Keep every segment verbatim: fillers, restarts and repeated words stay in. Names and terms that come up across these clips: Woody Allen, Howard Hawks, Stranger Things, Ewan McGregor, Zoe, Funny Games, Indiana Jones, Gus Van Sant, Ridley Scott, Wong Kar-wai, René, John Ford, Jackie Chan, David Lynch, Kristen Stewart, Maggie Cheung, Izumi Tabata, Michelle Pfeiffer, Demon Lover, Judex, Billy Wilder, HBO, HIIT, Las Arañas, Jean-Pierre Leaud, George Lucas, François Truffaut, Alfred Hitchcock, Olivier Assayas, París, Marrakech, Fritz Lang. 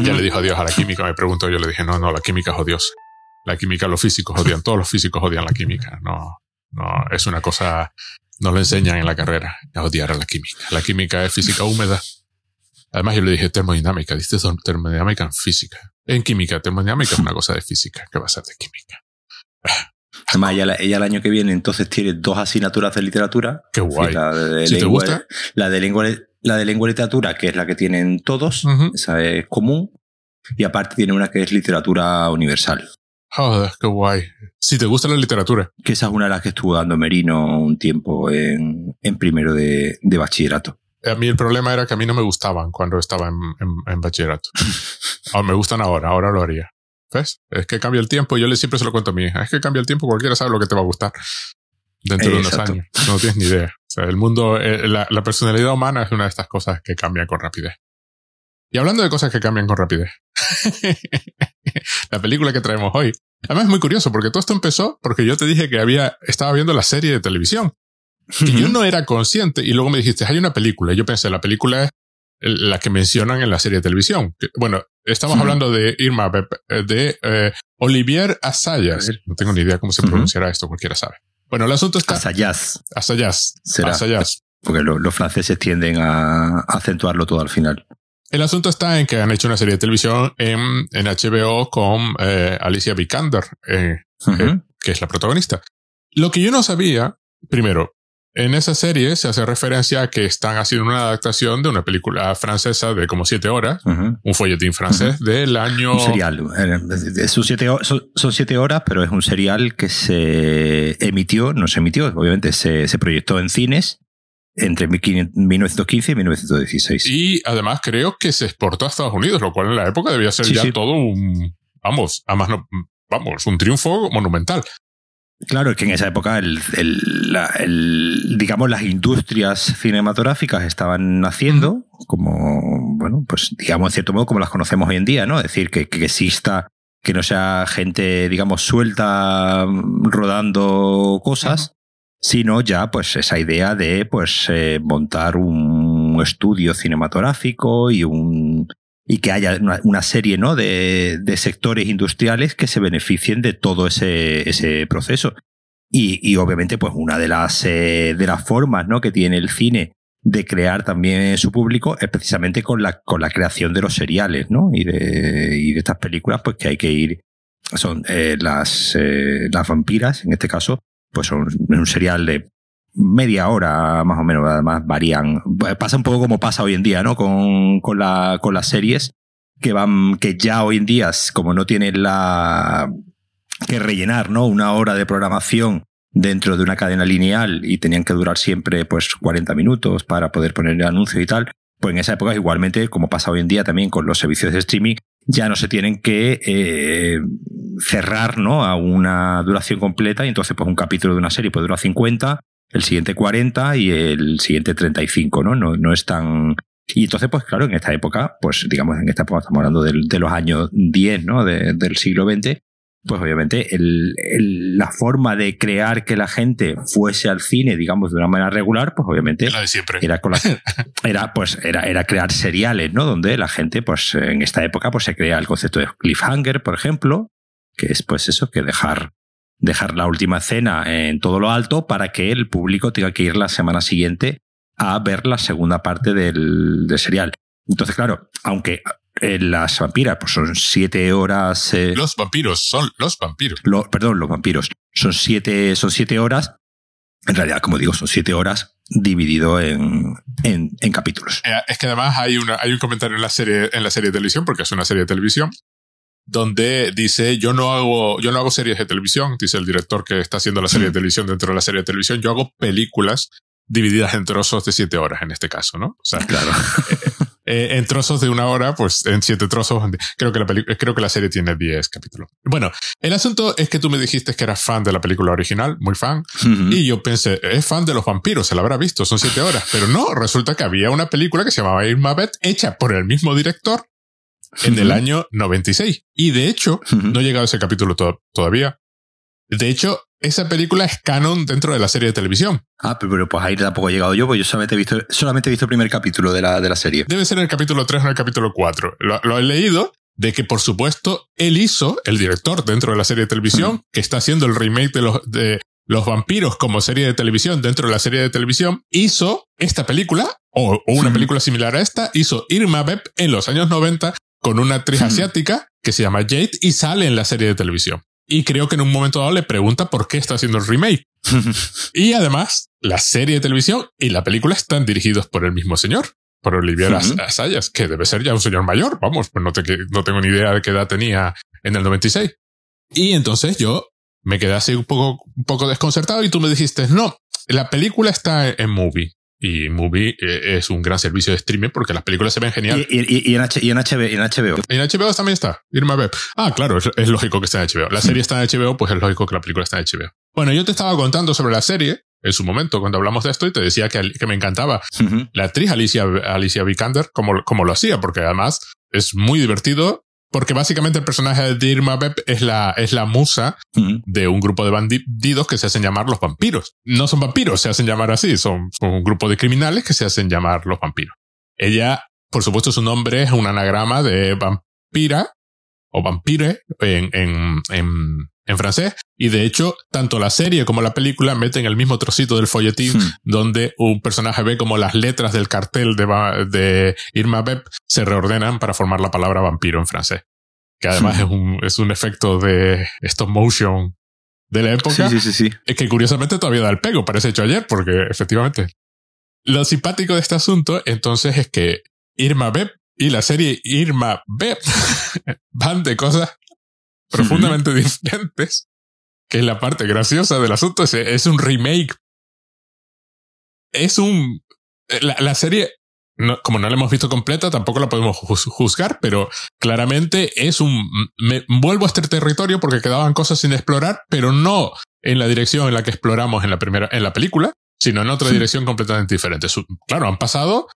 Y ya le dijo adiós a la química. Me preguntó, yo le dije, no, no, la química es odiosa. La química, los físicos odian, todos los físicos odian la química. No, no, es una cosa, no lo enseñan en la carrera, a odiar a la química. La química es física húmeda. Además yo le dije termodinámica, diste termodinámica en física. En química, termodinámica es una cosa de física, ¿qué va a ser de química? Además, ella, ella el año que viene entonces tiene dos asignaturas de literatura. ¡Qué guay! La de, ¿sí lengua, te gusta? La de lengua, la de lengua y literatura, que es la que tienen todos, uh-huh. Esa es común, y aparte tiene una que es literatura universal. Joder, qué guay. Si te gusta la literatura. Que esa es una de las que estuvo dando Merino un tiempo en, en primero de, de bachillerato. A mí el problema era que a mí no me gustaban cuando estaba en, en, en bachillerato. Ahora me gustan ahora, ahora lo haría. ¿Ves? Es que cambia el tiempo. Yo le siempre se lo cuento a mi hija. Es que cambia el tiempo, cualquiera sabe lo que te va a gustar dentro eh, de unos exacto. años. No tienes ni idea. O sea, el mundo, eh, la, la personalidad humana es una de estas cosas que cambia con rapidez. Y hablando de cosas que cambian con rapidez, la película que traemos hoy. Además es muy curioso porque todo esto empezó porque yo te dije que había estaba viendo la serie de televisión. Que uh-huh. Yo no era consciente y luego me dijiste, hay una película. Y yo pensé, la película es la que mencionan en la serie de televisión. Que, bueno, estamos uh-huh. hablando de Irma Vep, de eh, Olivier Assayas. No tengo ni idea cómo se uh-huh. pronunciará esto, cualquiera sabe. Bueno, el asunto está... Assayas. Assayas. Será. Assayas. Porque lo, los franceses tienden a acentuarlo todo al final. El asunto está en que han hecho una serie de televisión en, en H B O con eh, Alicia Vikander, eh, uh-huh. eh, que es la protagonista. Lo que yo no sabía, primero, en esa serie se hace referencia a que están haciendo una adaptación de una película francesa de como siete horas, uh-huh. un folletín francés uh-huh. del año... Un serial. Son siete, son, son siete horas, pero es un serial que se emitió, no se emitió, obviamente se, se proyectó en cines, entre mil novecientos quince y mil novecientos dieciséis. Y además creo que se exportó a Estados Unidos, lo cual en la época debía ser sí, ya sí. todo un... Vamos, además no, vamos, un triunfo monumental. Claro, es que en esa época, el, el, la, el, digamos, las industrias cinematográficas estaban naciendo como, bueno, pues digamos en cierto modo como las conocemos hoy en día, ¿no? Es decir, que, que exista, que no sea gente, digamos, suelta rodando cosas, uh-huh. sino ya pues esa idea de pues eh, montar un estudio cinematográfico y un y que haya una, una serie, ¿no? de, de sectores industriales que se beneficien de todo ese, ese proceso. Y, y obviamente, pues una de las eh, de las formas, ¿no? que tiene el cine de crear también su público es precisamente con la, con la creación de los seriales, ¿no? y de, y de estas películas, pues que hay que ir. Son eh, las, eh, las vampiras, en este caso. Pues es un, un serial de media hora más o menos, además varían, pasa un poco como pasa hoy en día, ¿no? Con, con, la, con las series que van, que ya hoy en día, como no tienen la que rellenar, ¿no? Una hora de programación dentro de una cadena lineal y tenían que durar siempre pues cuarenta minutos para poder poner anuncios y tal, pues en esa época igualmente, como pasa hoy en día también con los servicios de streaming, ya no se tienen que eh, cerrar, ¿no? a una duración completa y entonces pues un capítulo de una serie puede durar cincuenta, el siguiente cuarenta y el siguiente treinta y cinco, ¿no? No, no es tan... Y entonces pues claro, en esta época, pues digamos en esta época estamos hablando de, de los años diez, ¿no? de, del siglo veinte, pues obviamente el, el, la forma de crear que la gente fuese al cine, digamos, de una manera regular, pues obviamente la de siempre. Era, con la, era, pues, era, era crear seriales, ¿no? Donde la gente, pues en esta época, pues se crea el concepto de cliffhanger, por ejemplo, que es pues eso, que dejar, dejar la última escena en todo lo alto para que el público tenga que ir la semana siguiente a ver la segunda parte del, del serial. Entonces, claro, aunque... Las vampiras, pues son siete horas. Eh, los vampiros, son los vampiros. Lo, perdón, los vampiros. Son siete, son siete horas. En realidad, como digo, son siete horas dividido en, en, en capítulos. Eh, es que además hay una, hay un comentario en la serie, en la serie de televisión, porque es una serie de televisión, donde dice yo no hago, yo no hago series de televisión, dice el director que está haciendo la serie de televisión dentro de la serie de televisión, yo hago películas divididas en trozos de siete horas en este caso, ¿no? O sea, claro. Eh, en trozos de una hora, pues en siete trozos. Creo que la peli- creo que la serie tiene diez capítulos. Bueno, el asunto es que tú me dijiste que eras fan de la película original, muy fan, uh-huh. y yo pensé, es fan de los vampiros, se la habrá visto, son siete horas. Pero no, resulta que había una película que se llamaba Irma Vep, hecha por el mismo director en uh-huh. el año noventa y seis. Y de hecho, uh-huh. no he llegado a ese capítulo to- todavía. De hecho, esa película es canon dentro de la serie de televisión. Ah, pero, pero pues ahí tampoco he llegado yo, porque yo solamente he visto, solamente he visto el primer capítulo de la, de la serie. Debe ser en el capítulo tres o en el capítulo cuatro. Lo, lo he leído de que, por supuesto, él hizo, el director dentro de la serie de televisión, mm. que está haciendo el remake de los, de Los Vampiros como serie de televisión dentro de la serie de televisión, hizo esta película, o, o una mm. película similar a esta, hizo Irma Vep en los años noventa con una actriz mm. asiática que se llama Jade y sale en la serie de televisión. Y creo que en un momento dado le pregunta por qué está haciendo el remake. Y además, la serie de televisión y la película están dirigidos por el mismo señor, por Olivier Assayas, que debe ser ya un señor mayor. Vamos, pues no, te, no tengo ni idea de qué edad tenía en el noventa y seis. Y entonces yo me quedé así un poco, un poco desconcertado y tú me dijiste, no, la película está en Movie. Y Movie es un gran servicio de streaming porque las películas se ven genial. Y, y, y, en, H, y en, H B O, en H B O. En H B O también está, Irma Vep. Ah, claro, es, es lógico que está en H B O. La serie está en H B O, pues es lógico que la película está en H B O. Bueno, yo te estaba contando sobre la serie en su momento cuando hablamos de esto y te decía que, que me encantaba uh-huh. la actriz Alicia, Alicia Vikander, como, como lo hacía, porque además es muy divertido. Porque básicamente el personaje de Irma Vep es la, es la musa uh-huh. de un grupo de bandidos que se hacen llamar los vampiros. No son vampiros, se hacen llamar así. Son, son un grupo de criminales que se hacen llamar los vampiros. Ella, por supuesto, su nombre es un anagrama de vampira o vampire en, en, en, en francés. Y de hecho, tanto la serie como la película meten el mismo trocito del folletín uh-huh. donde un personaje ve como las letras del cartel de, de Irma Vep se reordenan para formar la palabra vampiro en francés. Que además sí. es, un, es un efecto de stop motion de la época. Sí, sí, sí, sí. Es que curiosamente todavía da el pego, parece hecho ayer, porque efectivamente. Lo simpático de este asunto, entonces, es que Irma Vep y la serie Irma Vep van de cosas profundamente uh-huh. diferentes, que es la parte graciosa del asunto. Es, es un remake. Es un... La, la serie... No, como no la hemos visto completa, tampoco la podemos juzgar, pero claramente es un... Me vuelvo a este territorio porque quedaban cosas sin explorar, pero no en la dirección en la que exploramos en la primera, en la película, sino en otra sí. dirección completamente diferente. Claro, han pasado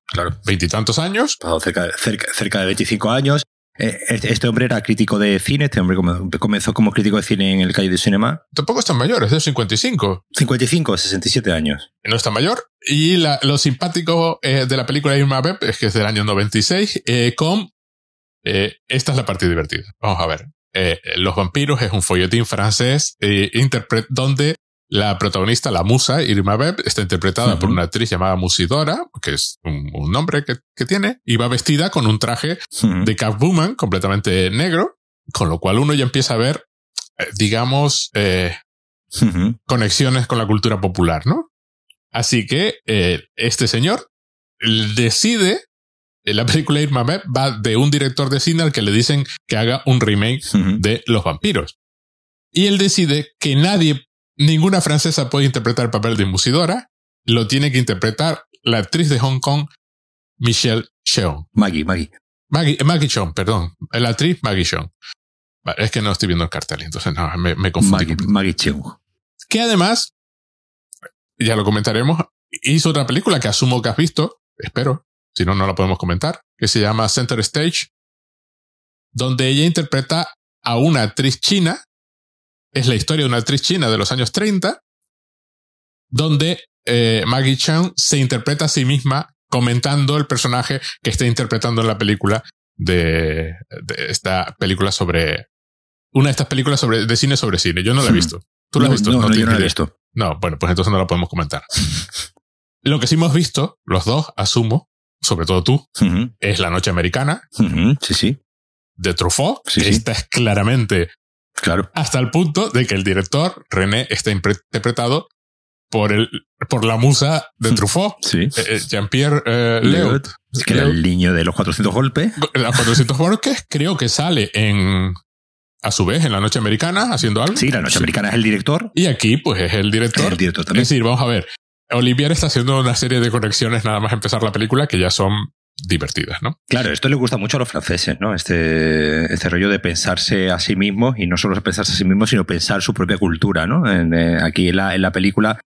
veintitantos claro. años. Cerca, cerca, cerca de veinticinco años. Este hombre era crítico de cine, este hombre comenzó como crítico de cine en el Cahiers du Cinéma. Tampoco es tan mayor, es de cincuenta y cinco. cincuenta y cinco, sesenta y siete años. No es tan mayor. Y la, lo simpático eh, de la película Irma Vep es que es del año noventa y seis, eh, con... Eh, esta es la parte divertida. Vamos a ver. Eh, Los Vampiros es un folletín francés eh, interpre- donde la protagonista, la musa, Irma Vep, está interpretada uh-huh. por una actriz llamada Musidora, que es un, un nombre que, que tiene, y va vestida con un traje uh-huh. de Catwoman completamente negro, con lo cual uno ya empieza a ver, digamos, eh, uh-huh. conexiones con la cultura popular, ¿no? Así que eh, este señor decide, la película Irma Vep va de un director de cine al que le dicen que haga un remake uh-huh. de Los Vampiros. Y él decide que nadie... Ninguna francesa puede interpretar el papel de Musidora. Lo tiene que interpretar la actriz de Hong Kong, Michelle Cheung. Maggie, Maggie. Maggie, Maggie Cheung, perdón. La actriz Maggie Cheung. Es que no estoy viendo el cartel, entonces no, me, me confundí. Maggie, Maggie Cheung. Que además, ya lo comentaremos, hizo otra película que asumo que has visto, espero, si no, no la podemos comentar, que se llama Center Stage, donde ella interpreta a una actriz china. Es la historia de una actriz china de los años treinta, donde eh, Maggie Cheung se interpreta a sí misma comentando el personaje que está interpretando en la película de, de esta película sobre... Una de estas películas sobre, de cine sobre cine. Yo no la he visto. ¿Tú la has visto? No, no, no, yo no la he visto. No, bueno, pues entonces no la podemos comentar. Lo que sí hemos visto, los dos, asumo, sobre todo tú, uh-huh. es La Noche Americana. Uh-huh. Sí, sí. De Truffaut. Sí, que sí. Esta es claramente... Claro. Hasta el punto de que el director, René, está interpretado por el por la musa de Truffaut, sí. eh, Jean-Pierre eh, Leaud. Es que era el niño de los cuatrocientos golpes. Los cuatrocientos golpes creo que sale en a su vez en La Noche Americana haciendo algo. Sí, La Noche sí. Americana es el director. Y aquí pues es el director. El director también. Es decir, vamos a ver, Olivier está haciendo una serie de conexiones nada más empezar la película que ya son... divertidas, ¿no? Claro, esto le gusta mucho a los franceses, ¿no? Este, este rollo de pensarse a sí mismos y no solo pensarse a sí mismos, sino pensar su propia cultura, ¿no? En, eh, aquí en la, en la película,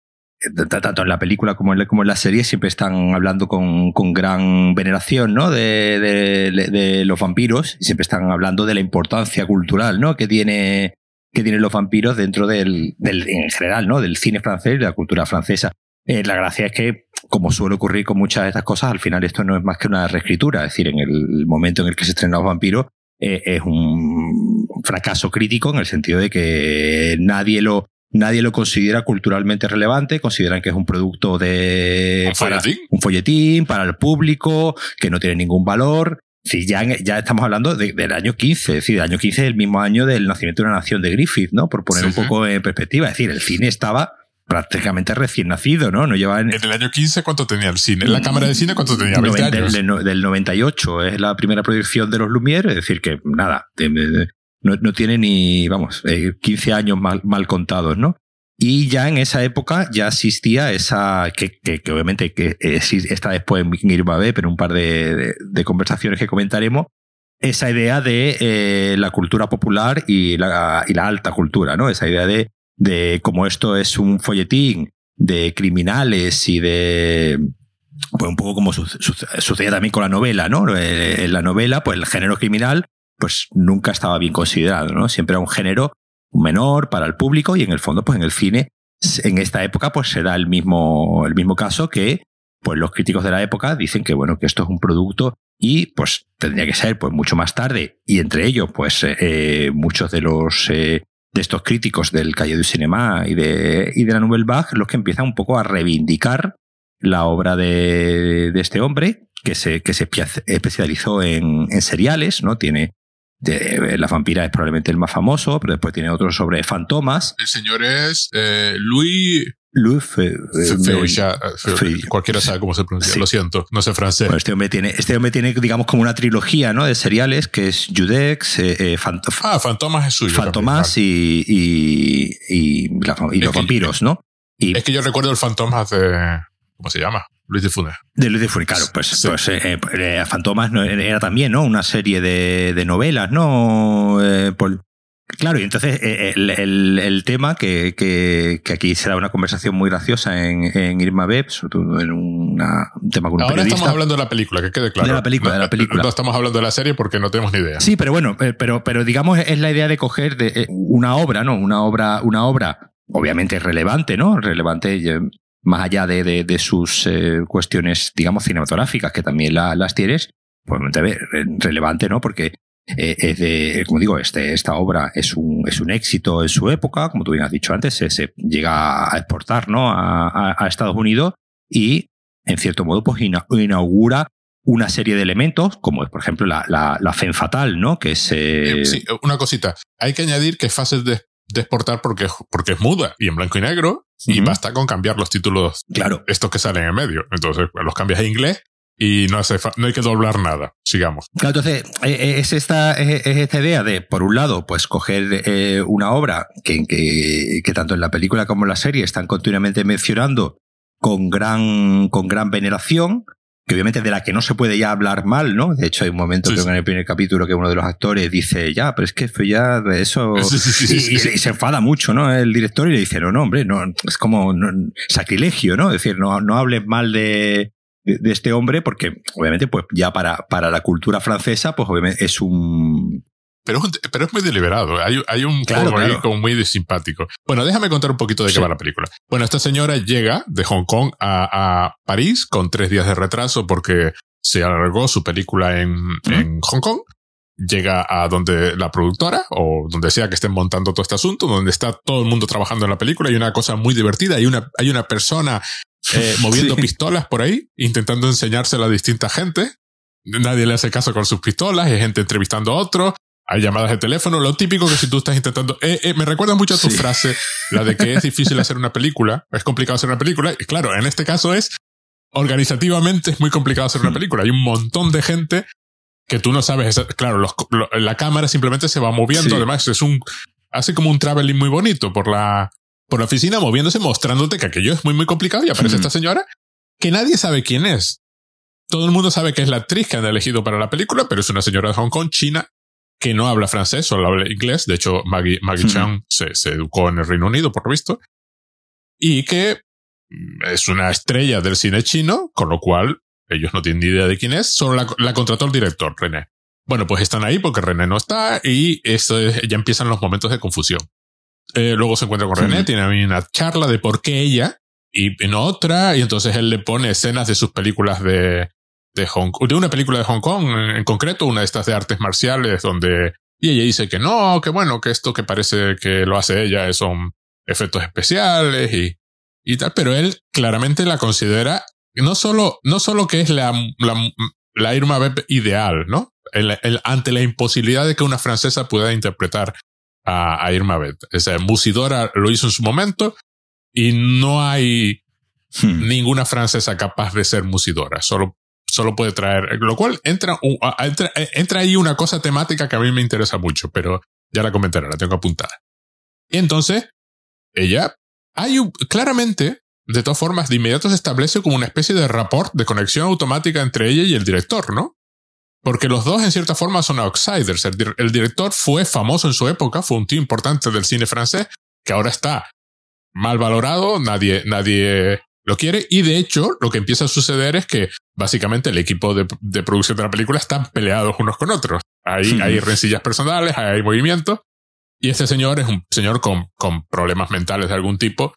tanto en la película como en la, como en la serie, siempre están hablando con, con gran veneración, ¿no? De, de, de, de los vampiros, y siempre están hablando de la importancia cultural, ¿no? Que tiene que tienen los vampiros dentro del, del en general, ¿no? Del cine francés y de la cultura francesa. Eh, la gracia es que, como suele ocurrir con muchas de estas cosas, al final esto no es más que una reescritura. Es decir, en el momento en el que se estrenó Los Vampiros, eh, es un fracaso crítico en el sentido de que nadie lo, nadie lo considera culturalmente relevante, consideran que es un producto de... ¿Un folletín? Para, un folletín para el público, que no tiene ningún valor. Sí, ya, ya estamos hablando de, del año quince, es decir, el año quince es el mismo año del nacimiento de una nación de Griffith, ¿no? Por poner sí, un poco sí. en perspectiva, es decir, el cine estaba prácticamente recién nacido, ¿no? No lleva en... ¿En el año quince cuánto tenía el cine? ¿En la cámara de cine cuánto tenía? veinte años. Del, del, del noventa y ocho es la primera proyección de los Lumière, es decir, que nada, no, no tiene ni, vamos, quince años mal, mal contados, ¿no? Y ya en esa época ya existía esa, que, que, que obviamente que está después en Irma Vep, pero un par de, de, de conversaciones que comentaremos, esa idea de eh, la cultura popular y la, y la alta cultura, ¿no? Esa idea de, de como esto es un folletín de criminales y de... Pues un poco como su, su, sucedía también con la novela, ¿no? En la novela, pues el género criminal pues nunca estaba bien considerado, ¿no? Siempre era un género menor para el público y en el fondo pues en el cine en esta época pues se da el mismo el mismo caso que pues los críticos de la época dicen que bueno que esto es un producto y pues tendría que ser pues mucho más tarde y entre ellos pues eh, muchos de los eh, de estos críticos del Cahiers du Cinéma y de y de la Nouvelle Vague los que empiezan un poco a reivindicar la obra de, de este hombre que se que se especializó en, en seriales, ¿no? Tiene De, la vampira es probablemente el más famoso, pero después tiene otro sobre Fantomas. El señor es eh, Louis... Louis Fe, Fe, Fe, Fe, Fe, cualquiera sabe cómo se pronuncia, sí. Lo siento, no sé francés. Bueno, este hombre tiene, este hombre tiene, digamos, como una trilogía, ¿no? De seriales, que es Judex, eh, eh, Fant- ah, Fantomas es suyo. Fantomas y, y, y, la, y los que, vampiros, ¿no? Y, es que yo recuerdo el Fantomas de... ¿Cómo se llama? Luis de Funes. De Luis de Funes, claro. Pues, sí. pues eh, eh, Fantomas no, era también, ¿no? Una serie de, de novelas, ¿no? Eh, por, claro, y entonces eh, el, el, el tema que, que, que aquí será una conversación muy graciosa en, en Irma Vep, sobre todo en una, un tema con un periodista. Ahora estamos hablando de la película, que quede claro. De la película, no, de la película. No estamos hablando de la serie porque no tenemos ni idea. Sí, pero bueno, pero, pero digamos es la idea de coger de, una obra, ¿no? Una obra, una obra obviamente relevante, ¿no? Relevante... más allá de, de, de sus eh, cuestiones, digamos, cinematográficas, que también la, las tienes, pues relevante, ¿no? Porque, eh, es de, como digo, este, esta obra es un, es un éxito en su época, como tú bien has dicho antes, se, se llega a exportar, ¿no? A, a, a Estados Unidos y, en cierto modo, pues inaugura una serie de elementos, como es, por ejemplo, la, la, la Femme Fatale, ¿no? Que es... Eh... Sí, una cosita. Hay que añadir que es fácil de, de exportar porque, porque es muda y en blanco y negro. Y uh-huh. basta con cambiar los títulos, claro, estos que salen en medio. Entonces, los cambias a inglés y no hace fa- no hay que doblar nada, sigamos. Claro, entonces, es esta, es esta idea de, por un lado, pues coger eh, una obra que, que, que tanto en la película como en la serie están continuamente mencionando con gran, con gran veneración, que obviamente de la que no se puede ya hablar mal, ¿no? De hecho, hay un momento, sí, creo sí. que en el primer capítulo, que uno de los actores dice, ya, pero es que fue ya de eso... Sí, sí, sí, y, sí, sí. y se enfada mucho, ¿no? El director y le dice, no, no, hombre, no, es como no, sacrilegio, ¿no? Es decir, no, no hables mal de, de, de este hombre porque, obviamente, pues ya para, para la cultura francesa, pues obviamente es un... Pero, pero es muy deliberado. Hay, hay un claro, juego claro. ahí como muy simpático. Bueno, déjame contar un poquito de sí. qué va la película. Bueno, esta señora llega de Hong Kong a, a París con tres días de retraso porque se alargó su película en, uh-huh. en Hong Kong. Llega a donde la productora o donde sea que estén montando todo este asunto, donde está todo el mundo trabajando en la película. Hay una cosa muy divertida. Hay una, hay una persona eh, moviendo sí. pistolas por ahí, intentando enseñársela a distinta gente. Nadie le hace caso con sus pistolas. Hay gente entrevistando a otros. Hay llamadas de teléfono, lo típico que si tú estás intentando... Eh, eh, me recuerda mucho a tu sí. frase, la de que es difícil hacer una película, es complicado hacer una película. Y claro, en este caso es, organizativamente es muy complicado hacer una película. Hay un montón de gente que tú no sabes... Esa, claro, los, lo, la cámara simplemente se va moviendo. Sí. Además, es un hace como un traveling muy bonito por la, por la oficina, moviéndose, mostrándote que aquello es muy, muy complicado. Y aparece mm. esta señora que nadie sabe quién es. Todo el mundo sabe que es la actriz que han elegido para la película, pero es una señora de Hong Kong, china, que no habla francés, solo habla inglés. De hecho, Maggie, Maggie Cheung se, se educó en el Reino Unido, por lo visto. Y que es una estrella del cine chino, con lo cual ellos no tienen ni idea de quién es. Solo la, la contrató el director, René. Bueno, pues están ahí porque René no está y eso, ya empiezan los momentos de confusión. Eh, luego se encuentra con René, sí. tiene una charla de por qué ella y en otra, y entonces él le pone escenas de sus películas de, de Hong Kong, de una película de Hong Kong en, en concreto, una de estas de artes marciales, donde y ella dice que no, que bueno, que esto que parece que lo hace ella son efectos especiales y, y tal, pero él claramente la considera no solo, no solo que es la, la, la Irma Vep ideal, ¿no? El, el, ante la imposibilidad de que una francesa pueda interpretar a, a Irma Vep. O sea, Musidora lo hizo en su momento y no hay hmm. ninguna francesa capaz de ser Musidora. Solo, solo puede traer, lo cual entra, uh, entra, entra ahí una cosa temática que a mí me interesa mucho, pero ya la comentaré, la tengo apuntada. Y entonces, ella, hay un, claramente, de todas formas, de inmediato se establece como una especie de rapport, de conexión automática entre ella y el director, ¿no? Porque los dos, en cierta forma, son outsiders. El, dir- el director fue famoso en su época, fue un tío importante del cine francés, que ahora está mal valorado, nadie, nadie lo quiere. Y de hecho, lo que empieza a suceder es que, básicamente, el equipo de, de producción de la película están peleados unos con otros. Hay, hmm. hay rencillas personales, hay, hay movimientos. Y este señor es un señor con, con problemas mentales de algún tipo,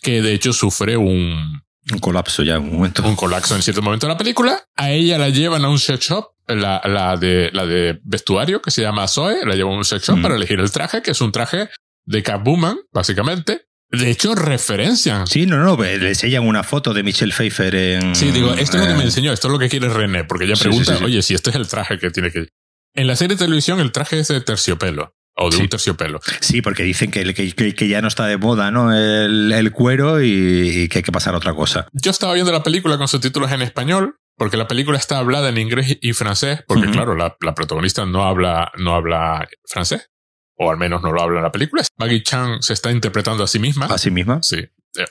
que de hecho sufre un... Un colapso ya en un momento. Un colapso en cierto momento de la película. A ella la llevan a un sex shop, la, la, de, la de vestuario, que se llama Zoe, la llevan a un sex shop mm. para elegir el traje, que es un traje de Catwoman, básicamente. De hecho, referencian. Sí, no, no, le enseñan una foto de Michelle Pfeiffer en... Sí, digo, esto es lo que me enseñó, esto es lo que quiere René, porque ella pregunta, sí, sí, sí, sí. oye, si este es el traje que tiene que... En la serie de televisión el traje es de terciopelo. O de sí. un terciopelo. Sí, porque dicen que, que, que ya no está de moda, ¿no? El, el cuero y, y que hay que pasar a otra cosa. Yo estaba viendo la película con subtítulos en español, porque la película está hablada en inglés y francés, porque uh-huh. claro, la, la protagonista no habla, no habla francés, o al menos no lo habla en la película. Maggie Cheung se está interpretando a sí misma. ¿A sí misma? Sí,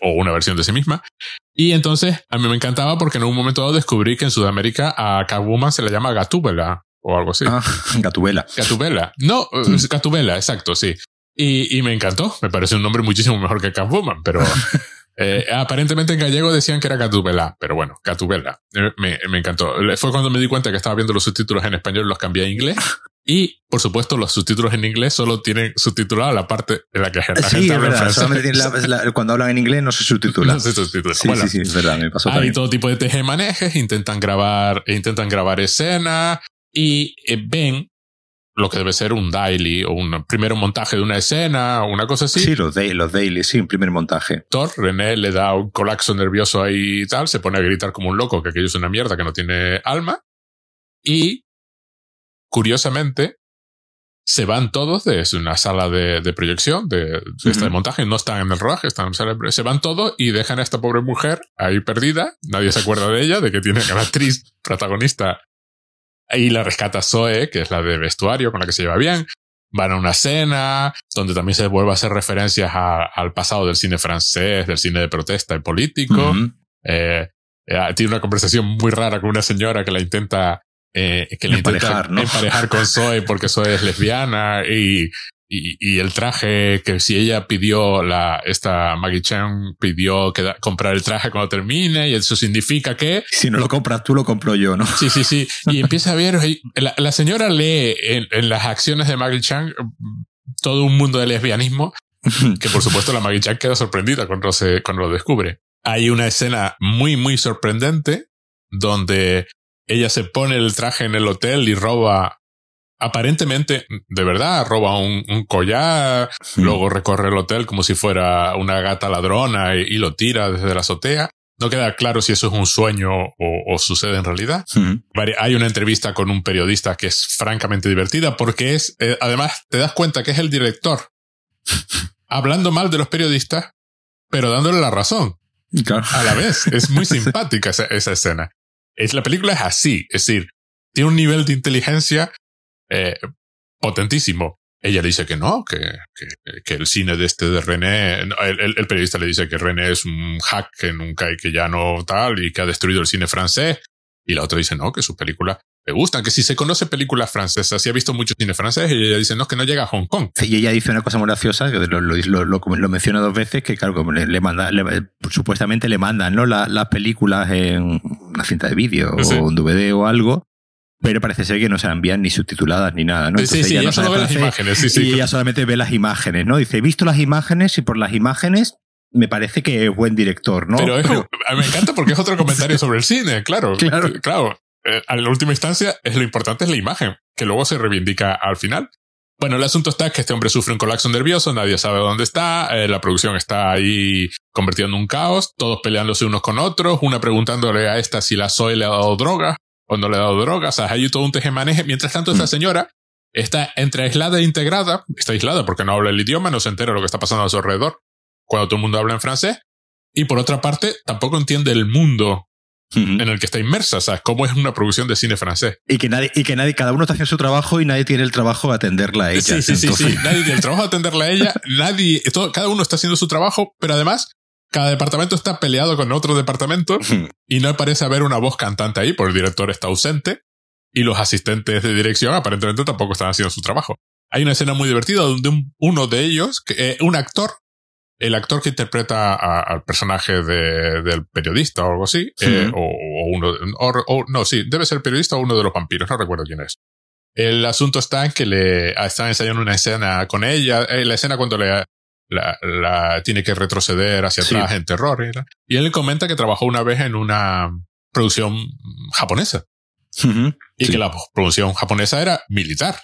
o una versión de sí misma. Y entonces a mí me encantaba porque en un momento dado descubrí que en Sudamérica a Catwoman se la llama Gatúbela. O algo así. Ah, Gatúbela. Gatúbela. No, mm. Gatúbela, exacto, sí. Y, y me encantó. Me parece un nombre muchísimo mejor que Catwoman, pero eh, aparentemente en gallego decían que era Gatúbela, pero bueno, Gatúbela. Eh, me, me encantó. Fue cuando me di cuenta que estaba viendo los subtítulos en español, los cambié a inglés. Y, por supuesto, los subtítulos en inglés solo tienen subtitulada la parte en la que la sí, gente habla verdad, en francés. La, la, cuando hablan en inglés no se subtitula. No se subtitula. Sí, bueno, sí, sí, es verdad, me pasó también. Hay todo tipo de tejemanejes, intentan grabar, intentan grabar escenas, y ven lo que debe ser un daily o un primer montaje de una escena o una cosa así. Sí, los, de- los daily, sí, un primer montaje. Thor, René le da un colapso nervioso ahí y tal, se pone a gritar como un loco, que aquello es una mierda, que no tiene alma. Y, curiosamente, se van todos de una sala de, de proyección, de, de, uh-huh. esta de montaje, no están en el rodaje, están en sala de, se van todos y dejan a esta pobre mujer ahí perdida, nadie se acuerda de ella, de que tiene una actriz protagonista. Y la rescata Zoe, que es la de vestuario, con la que se lleva bien. Van a una cena, donde también se vuelve a hacer referencias a, al pasado del cine francés, del cine de protesta y político. Uh-huh. Eh, eh, tiene una conversación muy rara con una señora que la intenta, eh, que le emparejar, intenta ¿no? emparejar con Zoe porque Zoe es lesbiana. Y, y, y el traje que si ella pidió, la esta Maggie Cheung pidió que da, comprar el traje cuando termine, y eso significa que... Si no lo compras tú, lo compro yo, ¿no? Sí, sí, sí. Y empieza a ver... La, la señora lee en, en las acciones de Maggie Cheung todo un mundo de lesbianismo, que por supuesto la Maggie Cheung queda sorprendida cuando, se, cuando lo descubre. Hay una escena muy, muy sorprendente donde ella se pone el traje en el hotel y roba... Aparentemente, de verdad, roba un, un collar, sí. luego recorre el hotel como si fuera una gata ladrona y, y lo tira desde la azotea. No queda claro si eso es un sueño o, o sucede en realidad. Sí. Hay una entrevista con un periodista que es francamente divertida porque es, eh, además, te das cuenta que es el director hablando mal de los periodistas, pero dándole la razón. Claro. A la vez, es muy simpática esa, esa escena. Es, la película es así, es decir, tiene un nivel de inteligencia Eh, potentísimo. Ella le dice que no, que, que, que el cine de este de René, el, el, el periodista le dice que René es un hack que nunca hay, que ya no tal, y que ha destruido el cine francés. Y la otra dice no, que sus películas le gustan, que si se conoce películas francesas, si ha visto mucho cine francés, y ella dice no, que no llega a Hong Kong. Y ella dice una cosa muy graciosa, que lo, lo, lo, lo, lo menciona dos veces, que claro, como le, le manda, le, supuestamente le mandan, ¿no? La, las películas en una cinta de vídeo sí. o un D V D o algo. Pero parece ser que no se la envían ni subtituladas ni nada, ¿no? Entonces sí, sí, ella, ella solo ve las imágenes. Sí, sí, y ella claro. solamente ve las imágenes, ¿no? Dice, he visto las imágenes y por las imágenes me parece que es buen director, ¿no? Pero, es, Pero... me encanta porque es otro comentario sobre el cine, claro. Claro. claro. Eh, a la última instancia, es lo importante es la imagen, que luego se reivindica al final. Bueno, el asunto está que este hombre sufre un colapso nervioso, nadie sabe dónde está, eh, la producción está ahí convertida en un caos, todos peleándose unos con otros, una preguntándole a esta si la Zoe le ha dado droga o no le ha dado droga, o sea, hay todo un tejemaneje. Mientras tanto, esta señora está entre aislada e integrada, está aislada porque no habla el idioma, no se entera de lo que está pasando a su alrededor, cuando todo el mundo habla en francés, y por otra parte, tampoco entiende el mundo en el que está inmersa, o sea, cómo es una producción de cine francés. Y que nadie, y que nadie, cada uno está haciendo su trabajo y nadie tiene el trabajo de atenderla a ella. Sí, sí, entonces. sí, sí. Nadie tiene el trabajo de atenderla a ella, nadie, todo, cada uno está haciendo su trabajo, pero además, cada departamento está peleado con otro departamento y no parece haber una voz cantante ahí, porque el director está ausente y los asistentes de dirección aparentemente tampoco están haciendo su trabajo. Hay una escena muy divertida donde un, uno de ellos, que, eh, un actor, el actor que interpreta a, al personaje de, del periodista o algo así, sí. eh, o, o uno, o, o, no, sí, debe ser periodista o uno de los vampiros, no recuerdo quién es. El asunto está en que le están ensayando una escena con ella, eh, la escena cuando le, la, la tiene que retroceder hacia atrás sí. en terror. ¿eh? Y él comenta que trabajó una vez en una producción japonesa uh-huh. y sí. que la producción japonesa era militar.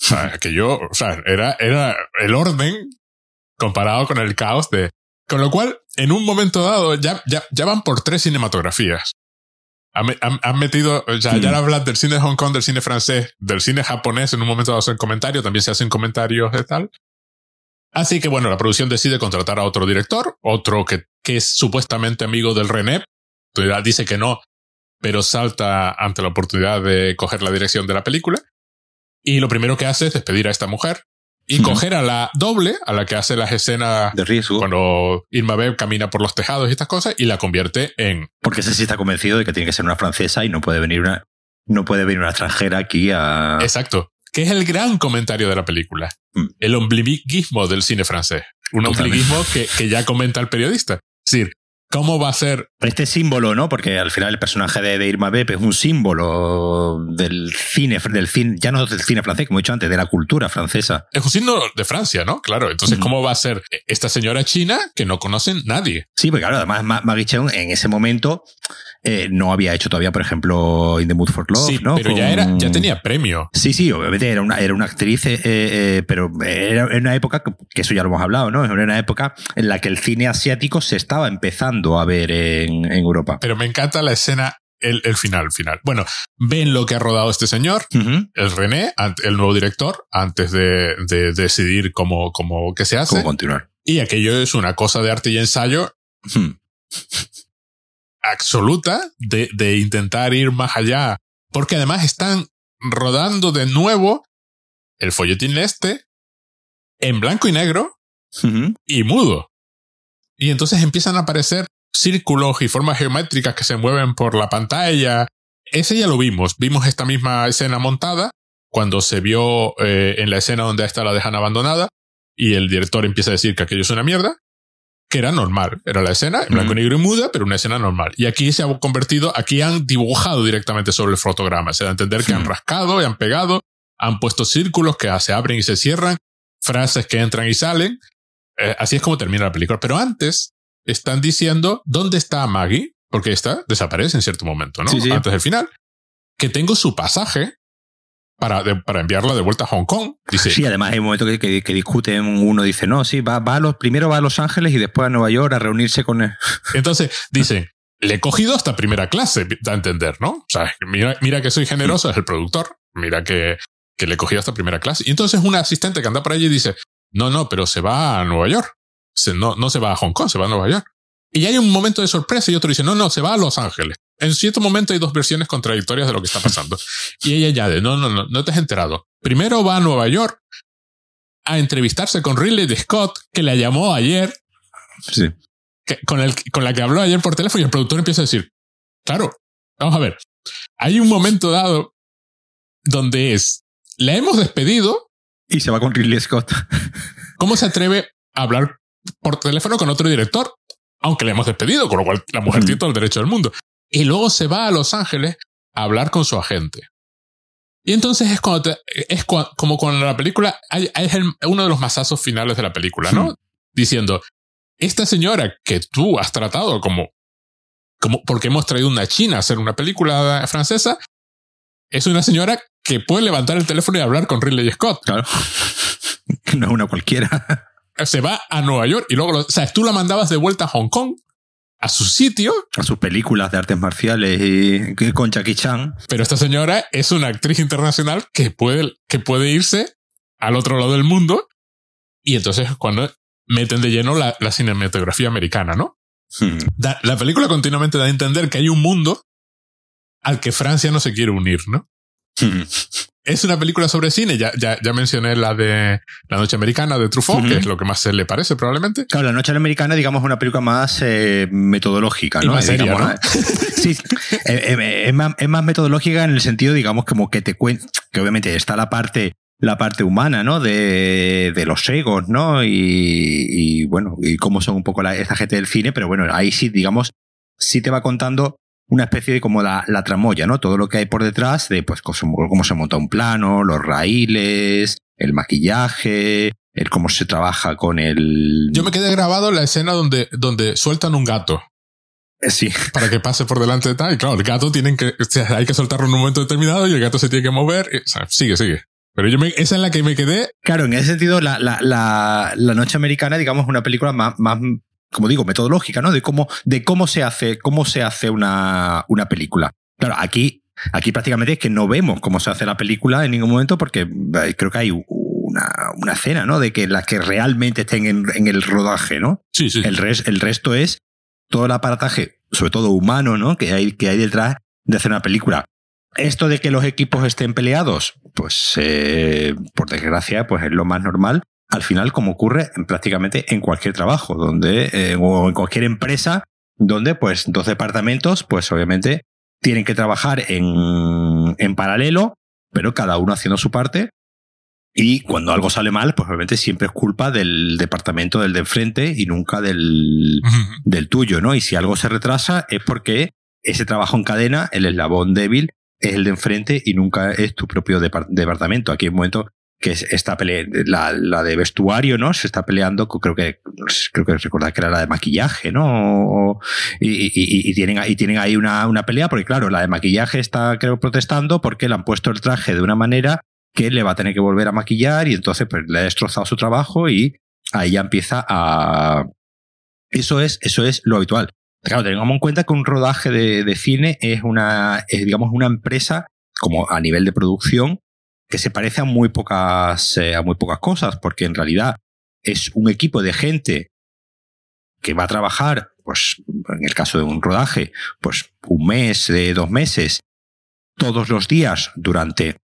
O sea, que yo, o sea, era, era el orden comparado con el caos de... Con lo cual, en un momento dado, ya, ya, ya van por tres cinematografías. Han, han, han metido... Ya, sí. ya hablan del cine de Hong Kong, del cine francés, del cine japonés, en un momento dado hacen comentarios, también se hacen comentarios de tal. Así que, bueno, la producción decide contratar a otro director, otro que, que es supuestamente amigo del René. Dice que no, pero salta ante la oportunidad de coger la dirección de la película. Y lo primero que hace es despedir a esta mujer. Y uh-huh. coger a la doble, a la que hace las escenas de riesgo cuando Irma Vep camina por los tejados y estas cosas, y la convierte en... Porque ese sí está convencido de que tiene que ser una francesa y no puede venir una, no puede venir una extranjera aquí a... Exacto. Que es el gran comentario de la película. Mm. El ombliguismo del cine francés. Un Totalmente. ombliguismo que, que ya comenta el periodista. Es decir, ¿cómo va a ser...? Este símbolo, ¿no? Porque al final el personaje de, de Irma Vep es un símbolo del cine, del cine, ya no del cine francés, como he dicho antes, de la cultura francesa. Es un símbolo de Francia, ¿no? Claro. Entonces, ¿cómo va a ser esta señora china que no conocen nadie? Sí, porque claro, además Maggie Cheung en ese momento eh, no había hecho todavía, por ejemplo, In the Mood for Love, sí, ¿no? pero Con... ya era, ya tenía premio. Sí, sí, obviamente era una, era una actriz, eh, eh, pero era una época, que eso ya lo hemos hablado, ¿no? Era una época en la que el cine asiático se estaba empezando a ver en, en Europa. Pero me encanta la escena, el, el final, final. Bueno, ven lo que ha rodado este señor, uh-huh. el René, el nuevo director, antes de, de decidir cómo, cómo que se hace. Cómo continuar. Y aquello es una cosa de arte y ensayo uh-huh. absoluta de, de intentar ir más allá. Porque además están rodando de nuevo el folletín este en blanco y negro uh-huh. y mudo. Y entonces empiezan a aparecer círculos y formas geométricas que se mueven por la pantalla. Ese ya lo vimos. Vimos esta misma escena montada cuando se vio eh, en la escena donde a esta la dejan abandonada y el director empieza a decir que aquello es una mierda, que era normal. Era la escena en blanco, mm. negro y muda, pero una escena normal. Y aquí se ha convertido, aquí han dibujado directamente sobre el fotograma. Se da a entender que mm. han rascado y han pegado, han puesto círculos que se abren y se cierran, frases que entran y salen. Así es como termina la película. Pero antes están diciendo dónde está Maggie, porque esta desaparece en cierto momento, ¿no? Sí, sí. Antes del final. Que tengo su pasaje para, de, para enviarla de vuelta a Hong Kong. Dice, sí, además hay un momento que, que, que discuten. Uno dice, no, sí, va, va a los, primero va a Los Ángeles y después a Nueva York a reunirse con él. Entonces dicen, le he cogido hasta primera clase, da a entender, ¿no? O sea, mira, mira que soy generoso, es el productor. Mira que, que le he cogido hasta primera clase. Y entonces un asistente que anda por allí y dice... No, no, pero se va a Nueva York. Se, no, no se va a Hong Kong, se va a Nueva York. Y hay un momento de sorpresa y otro dice, no, no, se va a Los Ángeles. En cierto momento hay dos versiones contradictorias de lo que está pasando. Y ella añade, no, no, no, no te has enterado. Primero va a Nueva York a entrevistarse con Ridley Scott, que la llamó ayer, sí. que, con, el, con la que habló ayer por teléfono, y el productor empieza a decir, claro, vamos a ver, hay un momento dado donde es, la hemos despedido, y se va con Ridley Scott. ¿Cómo se atreve a hablar por teléfono con otro director? Aunque le hemos despedido, con lo cual la mujer mm. tiene todo el derecho del mundo. Y luego se va a Los Ángeles a hablar con su agente. Y entonces es, cuando te, es cuando, como cuando la película, hay, hay el, uno de los mazazos finales de la película, ¿no? Hmm. Diciendo, esta señora que tú has tratado como, como, porque hemos traído una china a hacer una película francesa, es una señora que puede levantar el teléfono y hablar con Ridley Scott. Claro. No es una cualquiera. Se va a Nueva York y luego, o sea, tú la mandabas de vuelta a Hong Kong, a su sitio, a sus películas de artes marciales y con Jackie Chan. Pero esta señora es una actriz internacional que puede, que puede irse al otro lado del mundo. Y entonces cuando meten de lleno la, la cinematografía americana, ¿no? Hmm. Da, la película continuamente da a entender que hay un mundo al que Francia no se quiere unir, ¿no? Hmm. Es una película sobre cine. Ya, ya, ya mencioné la de La Noche Americana de Truffaut, uh-huh. que es lo que más se le parece probablemente. Claro, La Noche Americana, digamos, es una película más eh, metodológica, ¿no? Más seria, digamos, ¿no? Sí, eh, eh, es, más, es más metodológica en el sentido, digamos, como que te cuenta, que obviamente está la parte, la parte humana, ¿no? De, de los egos, ¿no? Y, y bueno, y cómo son un poco la, esa gente del cine, pero bueno, ahí sí, digamos, sí te va contando una especie de como la, la tramoya, ¿no? Todo lo que hay por detrás de, pues, cómo se monta un plano, los raíles, el maquillaje, el cómo se trabaja con el... Yo me quedé grabado la escena donde, donde sueltan un gato. Sí. Para que pase por delante de tal. Y claro, el gato tienen que, o sea, hay que soltarlo en un momento determinado y el gato se tiene que mover. Y, o sea, sigue, sigue. Pero yo me, esa es la que me quedé. Claro, en ese sentido, la, la, la, la Noche Americana, digamos, es una película más, más, como digo, metodológica, ¿no? De cómo, de cómo se hace, cómo se hace una, una película. Claro, aquí, aquí prácticamente es que no vemos cómo se hace la película en ningún momento, porque creo que hay una, una escena, ¿no? De que las que realmente estén en, en el rodaje, ¿no? Sí, sí. El, res, el resto es todo el aparataje, sobre todo humano, ¿no? Que hay, que hay detrás de hacer una película. Esto de que los equipos estén peleados, pues, eh, por desgracia, pues es lo más normal. Al final, como ocurre en, prácticamente en cualquier trabajo, donde eh, o en cualquier empresa, donde pues dos departamentos, pues obviamente tienen que trabajar en, en paralelo, pero cada uno haciendo su parte. Y cuando algo sale mal, pues obviamente siempre es culpa del departamento del de enfrente y nunca del, uh-huh. del tuyo, ¿no? Y si algo se retrasa es porque ese trabajo en cadena, el eslabón débil, es el de enfrente y nunca es tu propio depart- departamento. Aquí hay un momento que es esta pelea, la, la de vestuario, ¿no? Se está peleando, creo que creo que recordar que era la de maquillaje, ¿no? Y, y, y tienen y tienen ahí una, una pelea, porque claro, la de maquillaje está, creo, protestando porque le han puesto el traje de una manera que le va a tener que volver a maquillar y entonces pues le ha destrozado su trabajo y ahí ya empieza a... Eso es, eso es lo habitual. Claro, tengamos en cuenta que un rodaje de, de cine es una, es, digamos, una empresa como a nivel de producción que se parece a muy pocas eh, a muy pocas cosas, porque en realidad es un equipo de gente que va a trabajar, pues en el caso de un rodaje, pues un mes, eh, dos meses, todos los días durante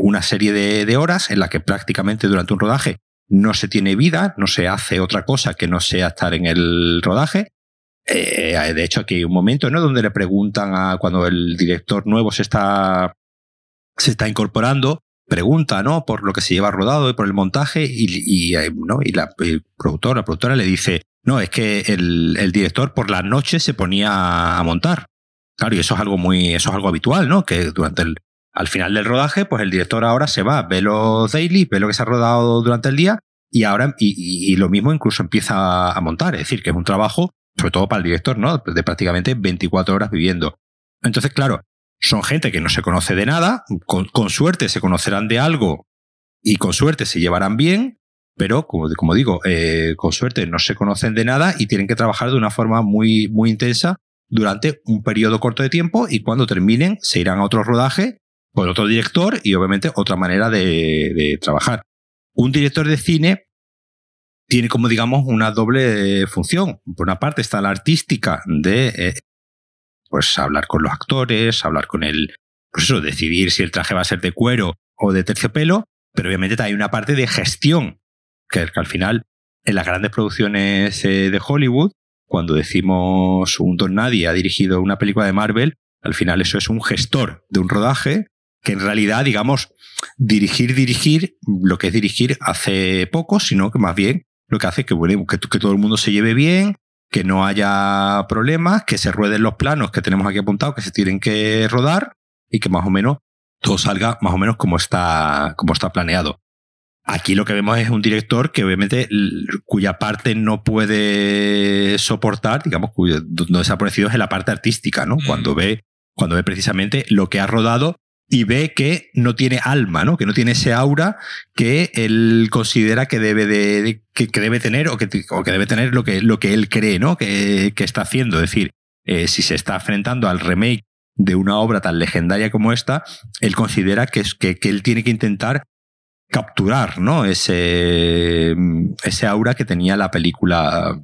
una serie de, de horas en la que prácticamente durante un rodaje no se tiene vida, no se hace otra cosa que no sea estar en el rodaje. Eh, de hecho, aquí hay un momento, ¿no?, donde le preguntan a cuando el director nuevo se está... se está incorporando, pregunta, ¿no?, por lo que se lleva rodado y por el montaje y, y, ¿no? y la el productor, la productora le dice, no, es que el, el director por las noches se ponía a montar. Claro, y eso es algo muy, eso es algo habitual, ¿no? Que durante el, al final del rodaje, pues el director ahora se va, ve los daily, ve lo que se ha rodado durante el día y ahora, y, y, y lo mismo incluso empieza a montar. Es decir, que es un trabajo, sobre todo para el director, ¿no?, de prácticamente veinticuatro horas viviendo. Entonces, claro, son gente que no se conoce de nada, con, con suerte se conocerán de algo y con suerte se llevarán bien, pero como, como digo, eh, con suerte no se conocen de nada y tienen que trabajar de una forma muy, muy intensa durante un periodo corto de tiempo y cuando terminen se irán a otro rodaje con otro director y obviamente otra manera de, de trabajar. Un director de cine tiene como, digamos, una doble función. Por una parte está la artística de... Eh, pues hablar con los actores, hablar con el... Pues eso, decidir si el traje va a ser de cuero o de terciopelo, pero obviamente también hay una parte de gestión, que, que al final, en las grandes producciones eh, de Hollywood, cuando decimos un don nadie ha dirigido una película de Marvel, al final eso es un gestor de un rodaje, que en realidad, digamos, dirigir, dirigir, lo que es dirigir hace poco, sino que más bien lo que hace es que, bueno, que, que todo el mundo se lleve bien, que no haya problemas, que se rueden los planos que tenemos aquí apuntados, que se tienen que rodar y que más o menos todo salga más o menos como está, como está planeado. Aquí lo que vemos es un director que obviamente cuya parte no puede soportar, digamos, cuyo, donde se ha aparecido es en la parte artística, ¿no? Mm. Cuando ve, cuando ve precisamente lo que ha rodado y ve que no tiene alma, ¿no? Que no tiene ese aura que él considera que debe de, que, que debe tener o que, o que debe tener lo que, lo que él cree, ¿no? Que, que está haciendo. Es decir, eh, si se está enfrentando al remake de una obra tan legendaria como esta, él considera que, que, que él tiene que intentar capturar, ¿no? Ese, ese aura que tenía la película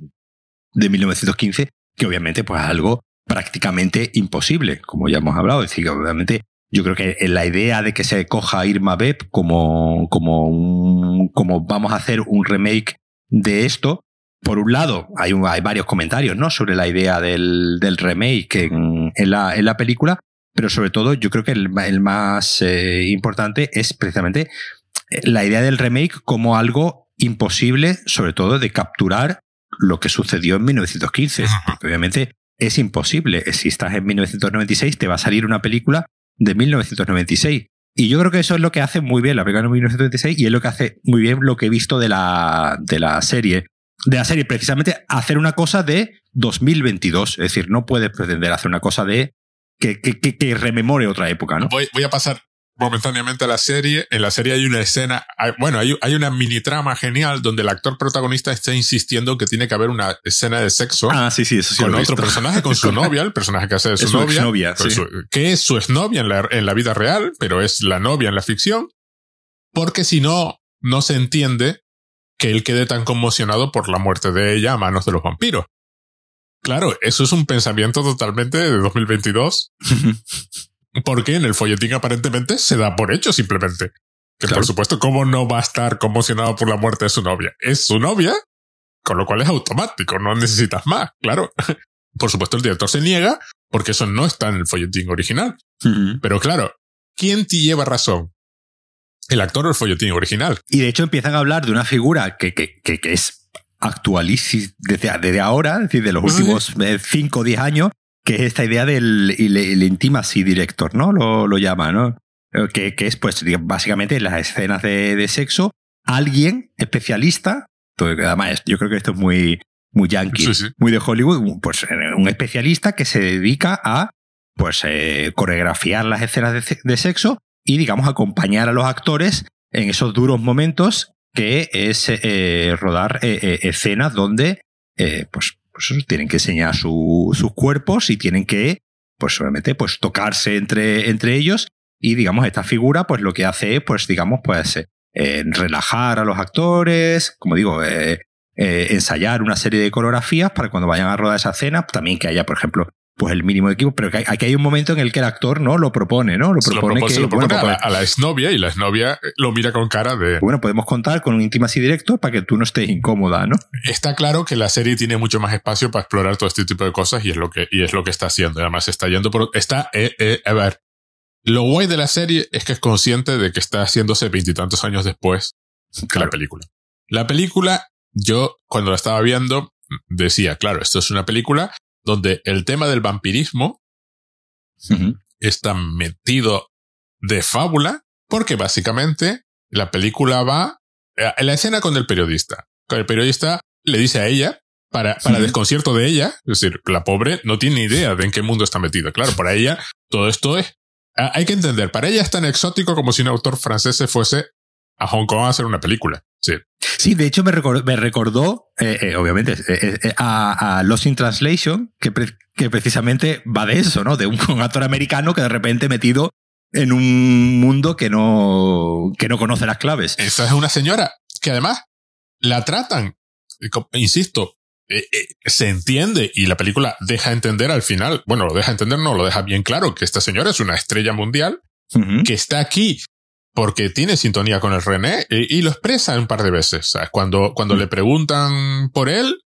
de mil novecientos quince, que obviamente pues es algo prácticamente imposible, como ya hemos hablado. Es decir, que obviamente yo creo que la idea de que se coja Irma Vep como, como, un, como vamos a hacer un remake de esto, por un lado, hay, un, hay varios comentarios, ¿no? Sobre la idea del, del remake en, en, la, en la película, pero sobre todo yo creo que el, el más eh, importante es precisamente la idea del remake como algo imposible, sobre todo de capturar lo que sucedió en mil novecientos quince, porque obviamente es imposible. Si estás en mil novecientos noventa y seis, te va a salir una película de mil novecientos noventa y seis. Y yo creo que eso es lo que hace muy bien la película de mil novecientos noventa y seis y es lo que hace muy bien lo que he visto de la, de la serie. De la serie, precisamente, hacer una cosa de dos mil veintidós. Es decir, no puedes pretender hacer una cosa de que, que, que, que rememore otra época, ¿no? Voy, voy a pasar momentáneamente a la serie. En la serie hay una escena, hay, bueno, hay, hay una mini trama genial donde el actor protagonista está insistiendo que tiene que haber una escena de sexo ah, sí, sí, eso sí con otro personaje, con su novia, el personaje que hace de su es novia, exnovia, sí. su, que es su exnovia en la, en la vida real, pero es la novia en la ficción, porque si no, no se entiende que él quede tan conmocionado por la muerte de ella a manos de los vampiros. Claro, eso es un pensamiento totalmente de dos mil veintidós. Porque en el folletín aparentemente se da por hecho simplemente. Que claro. Por supuesto, ¿cómo no va a estar conmocionado por la muerte de su novia? Es su novia, con lo cual es automático, no necesitas más, claro. Por supuesto, el director se niega porque eso no está en el folletín original. Uh-huh. Pero claro, ¿quién te lleva razón? El actor o el folletín original. Y de hecho empiezan a hablar de una figura que, que, que, que es actualísima desde, desde ahora, es decir, de los últimos cinco o diez años, que es esta idea del el, el intimacy director, ¿no? Lo, lo llama, ¿no? Que, que es, pues, básicamente en las escenas de, de sexo, alguien especialista, además yo creo que esto es muy, muy yankee, sí, sí. muy de Hollywood, pues un especialista que se dedica a pues eh, coreografiar las escenas de, de sexo y, digamos, acompañar a los actores en esos duros momentos que es eh, rodar eh, eh, escenas donde eh, pues, pues tienen que enseñar su, sus cuerpos y tienen que, pues obviamente, pues tocarse entre, entre ellos. Y, digamos, esta figura, pues lo que hace es, pues, digamos, pues eh, relajar a los actores, como digo, eh, eh, ensayar una serie de coreografías para cuando vayan a rodar esa escena, también que haya, por ejemplo, pues el mínimo de equipo, pero que hay, aquí hay un momento en el que el actor no lo propone, ¿no? Lo propone, lo propone, que, lo propone bueno, a, la, a la exnovia y la exnovia lo mira con cara de... Bueno, podemos contar con un intimacy directo para que tú no estés incómoda, ¿no? Está claro que la serie tiene mucho más espacio para explorar todo este tipo de cosas y es lo que, y es lo que está haciendo. Además está yendo por... Está... Eh, eh, a ver, lo guay de la serie es que es consciente de que está haciéndose veintitantos años después que claro. la película. La película, yo cuando la estaba viendo decía, claro, esto es una película donde el tema del vampirismo uh-huh. está metido de fábula, porque básicamente la película va en la escena con el periodista. El periodista le dice a ella, para, para uh-huh. desconcierto de ella, es decir, la pobre no tiene idea de en qué mundo está metida. Claro, para ella todo esto es... Hay que entender, para ella es tan exótico como si un autor francés se fuese a Hong Kong a hacer una película. Sí, sí, de hecho me recordó, me recordó eh, eh, obviamente, eh, eh, a, a Lost in Translation, que, pre, que precisamente va de eso, ¿no? De un, un actor americano que de repente metido en un mundo que no, que no conoce las claves. Esta es una señora que además la tratan, insisto, eh, eh, se entiende y la película deja entender al final, bueno, lo deja entender, no, lo deja bien claro, que esta señora es una estrella mundial uh-huh. que está aquí porque tiene sintonía con el René y, y lo expresa un par de veces. ¿Sabes? Cuando, cuando mm. le preguntan por él,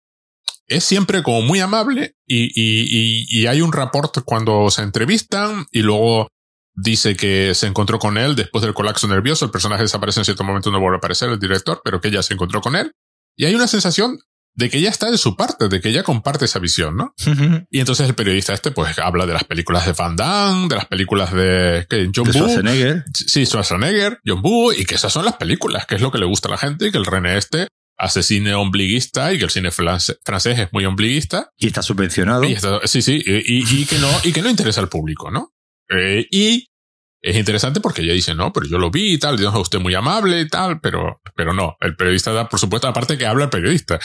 es siempre como muy amable y, y, y, y hay un rapport cuando se entrevistan y luego dice que se encontró con él después del colapso nervioso. El personaje desaparece en cierto momento, no vuelve a aparecer el director, pero que ella se encontró con él. Y hay una sensación de que ella está de su parte, de que ella comparte esa visión, ¿no? Uh-huh. Y entonces el periodista este pues habla de las películas de Van Damme, de las películas de ¿qué? John Woo. Schwarzenegger. Sí, Schwarzenegger, John Woo, y que esas son las películas, que es lo que le gusta a la gente, y que el René este hace cine ombliguista y que el cine francés es muy ombliguista. Y está subvencionado. Y está, sí, sí, y, y, y, que no, y que no interesa al público, ¿no? Eh, y es interesante porque ella dice, no, pero yo lo vi y tal, Dios, usted muy amable y tal, pero, pero no. El periodista da, por supuesto, aparte que habla el periodista.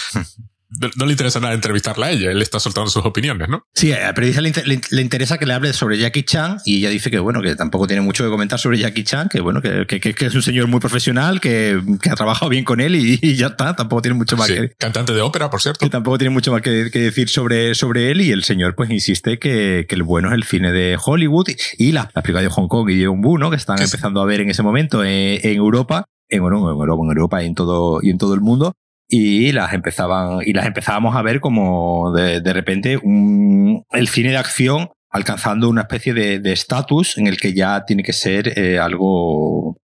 No le interesa nada entrevistarla a ella, él está soltando sus opiniones, ¿no? Sí, al periodista le, inter- le interesa que le hable sobre Jackie Chan y ella dice que, bueno, que tampoco tiene mucho que comentar sobre Jackie Chan, que bueno, que, que, que es un señor muy profesional, que, que ha trabajado bien con él y, y ya está, tampoco tiene mucho más sí, que... Cantante de ópera, por cierto. Que tampoco tiene mucho más que, que decir sobre, sobre él, y el señor pues insiste que, que el bueno es el cine de Hollywood y, y las la películas de Hong Kong y de John Woo, ¿no? Que están sí. empezando a ver en ese momento en, en Europa, en, bueno, en Europa, en Europa y en todo, y en todo el mundo. Y las empezaban, y las empezábamos a ver como de, de repente un, el cine de acción alcanzando una especie de estatus en el que ya tiene que ser eh, algo,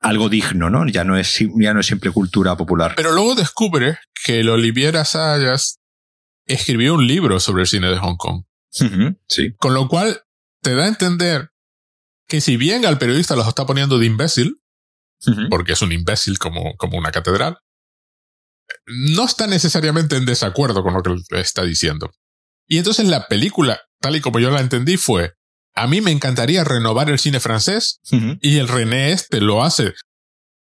algo digno, ¿no? Ya no es, ya no es simple cultura popular. Pero luego descubre que el Olivier Assayas escribió un libro sobre el cine de Hong Kong. Uh-huh, sí. Con lo cual te da a entender que si bien al periodista los está poniendo de imbécil, uh-huh. porque es un imbécil como, como una catedral, no está necesariamente en desacuerdo con lo que está diciendo. Y entonces la película, tal y como yo la entendí, fue: a mí me encantaría renovar el cine francés, uh-huh. y el René este lo hace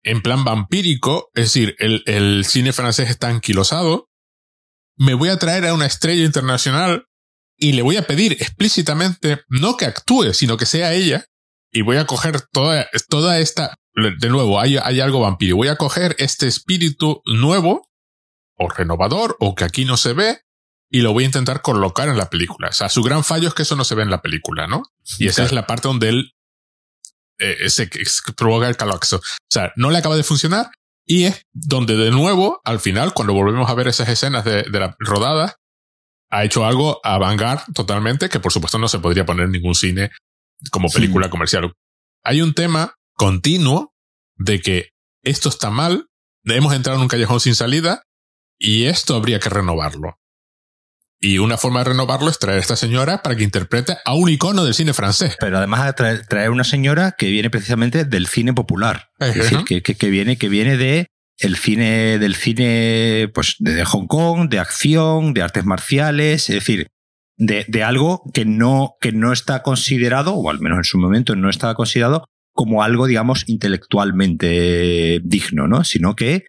en plan vampírico, es decir, el, el cine francés está anquilosado, me voy a traer a una estrella internacional y le voy a pedir explícitamente no que actúe, sino que sea ella, y voy a coger toda, toda esta... De nuevo, hay, hay algo vampírico. Voy a coger este espíritu nuevo o renovador, o que aquí no se ve, y lo voy a intentar colocar en la película. O sea, su gran fallo es que eso no se ve en la película, ¿no? Y esa claro. es la parte donde él eh, se provoca el colapso. O sea, no le acaba de funcionar, y es donde de nuevo, al final, cuando volvemos a ver esas escenas de, de la rodada, ha hecho algo avant-garde totalmente, que por supuesto no se podría poner en ningún cine como película sí. comercial. Hay un tema continuo de que esto está mal, hemos entrado en un callejón sin salida, y esto habría que renovarlo. Y una forma de renovarlo es traer a esta señora para que interprete a un icono del cine francés. Pero además traer, traer una señora que viene precisamente del cine popular. Es decir, que, que, que viene, que viene de el cine, del cine, pues, de Hong Kong, de acción, de artes marciales, es decir, de, de algo que no, que no está considerado, o al menos en su momento no está considerado, como algo, digamos, intelectualmente digno, ¿no? Sino que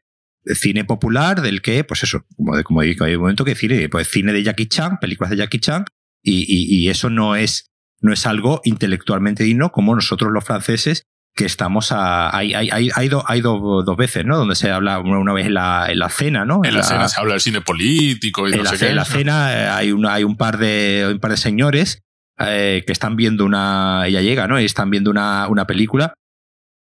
cine popular del que, pues eso, como, de, como digo, hay un momento que cine, pues cine de Jackie Chan, películas de Jackie Chan, y, y, y eso no es, no es algo intelectualmente digno como nosotros los franceses, que estamos a... Hay, hay, hay, hay, do, hay do, dos veces, ¿no? Donde se habla una, una vez en la, en la cena, ¿no? En, en la, la cena se habla del cine político y no sé qué. En la cena hay, una, hay un par de, un par de señores eh, que están viendo una... Ella llega, ¿no? Y están viendo una, una película.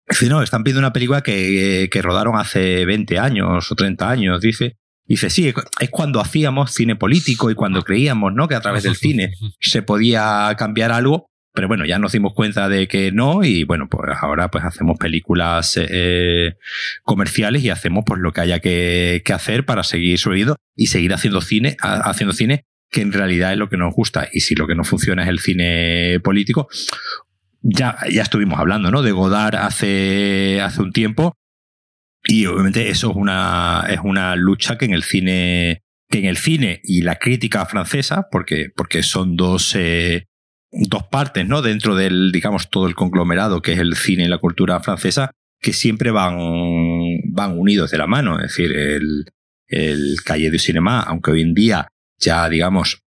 Dice, no, están viendo una película que, que rodaron hace veinte años o treinta años, dice. Dice, sí, es cuando hacíamos cine político y cuando creíamos, ¿no?, que a través del cine se podía cambiar algo, pero bueno, ya nos dimos cuenta de que no, y bueno, pues ahora pues hacemos películas eh, comerciales y hacemos pues lo que haya que, que hacer para seguir sobreviviendo y seguir haciendo cine, a, haciendo cine que en realidad es lo que nos gusta. Y si lo que no funciona es el cine político... Ya, ya estuvimos hablando, ¿no?, de Godard hace, hace un tiempo, y obviamente eso es una, es una lucha que en el cine, que en el cine y la crítica francesa, porque, porque son dos, eh, dos partes, ¿no?, dentro del, digamos, todo el conglomerado que es el cine y la cultura francesa, que siempre van, van unidos de la mano. Es decir, el, el Cahiers du Cinéma, aunque hoy en día ya, digamos,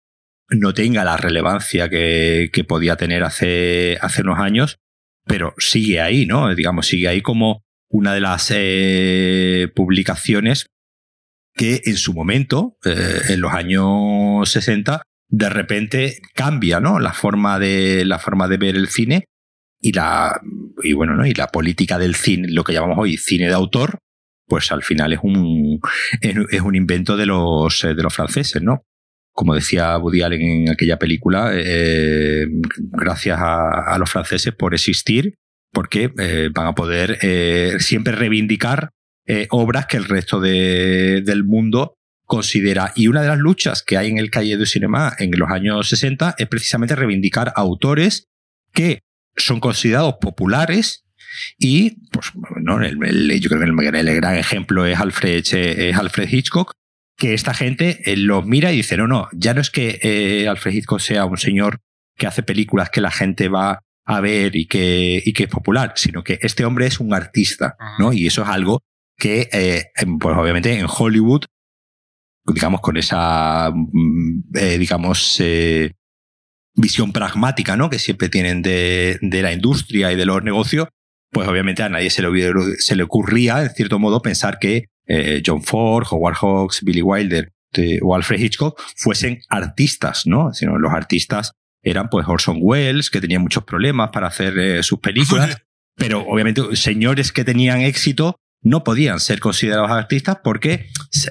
no tenga la relevancia que, que podía tener hace, hace unos años, pero sigue ahí, ¿no? Digamos, sigue ahí como una de las eh, publicaciones que en su momento, eh, en los años sesenta, de repente cambia, ¿no?, la forma de, la forma de ver el cine y la, y bueno, ¿no?, y la política del cine, lo que llamamos hoy cine de autor, pues al final es un, es un invento de los, de los franceses, ¿no? Como decía Woody Allen en aquella película, eh, gracias a, a los franceses por existir, porque eh, van a poder eh, siempre reivindicar eh, obras que el resto de, del mundo considera, y una de las luchas que hay en el Cahiers du Cinéma en los años sesenta es precisamente reivindicar autores que son considerados populares y, pues, bueno, el, el, yo creo que el, el gran ejemplo es Alfred, es Alfred Hitchcock, que esta gente los mira y dice, no, no, ya no es que eh, Alfred Hitchcock sea un señor que hace películas que la gente va a ver y que, y que es popular, sino que este hombre es un artista, ¿no? Y eso es algo que, eh, pues obviamente en Hollywood, digamos, con esa, eh, digamos, eh, visión pragmática, ¿no?, que siempre tienen de, de la industria y de los negocios, pues obviamente a nadie se le, se le ocurría, en cierto modo, pensar que eh, John Ford, Howard Hawks, Billy Wilder eh, o Alfred Hitchcock fuesen artistas, ¿no? Sino los artistas eran, pues, Orson Welles, que tenía muchos problemas para hacer eh, sus películas, pero obviamente señores que tenían éxito no podían ser considerados artistas porque,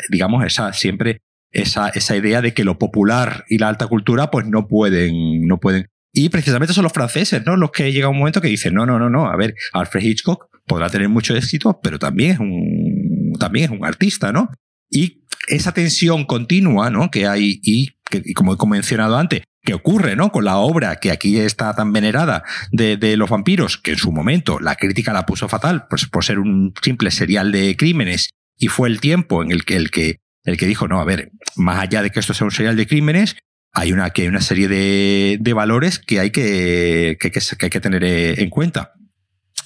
digamos, esa siempre esa, esa idea de que lo popular y la alta cultura pues no pueden, no pueden. Y precisamente son los franceses, ¿no?, los que llega un momento que dicen, no, no, no, no, a ver, Alfred Hitchcock podrá tener mucho éxito, pero también es un, también es un artista, ¿no? Y esa tensión continua, ¿no?, que hay y, que, y como he mencionado antes, que ocurre, ¿no?, con la obra que aquí está tan venerada de, de Los Vampiros, que en su momento la crítica la puso fatal por, por ser un simple serial de crímenes, y fue el tiempo en el que, el que el que dijo, no, a ver, más allá de que esto sea un serial de crímenes, hay una, que hay una serie de, de valores que hay que, que, que, que hay que tener en cuenta.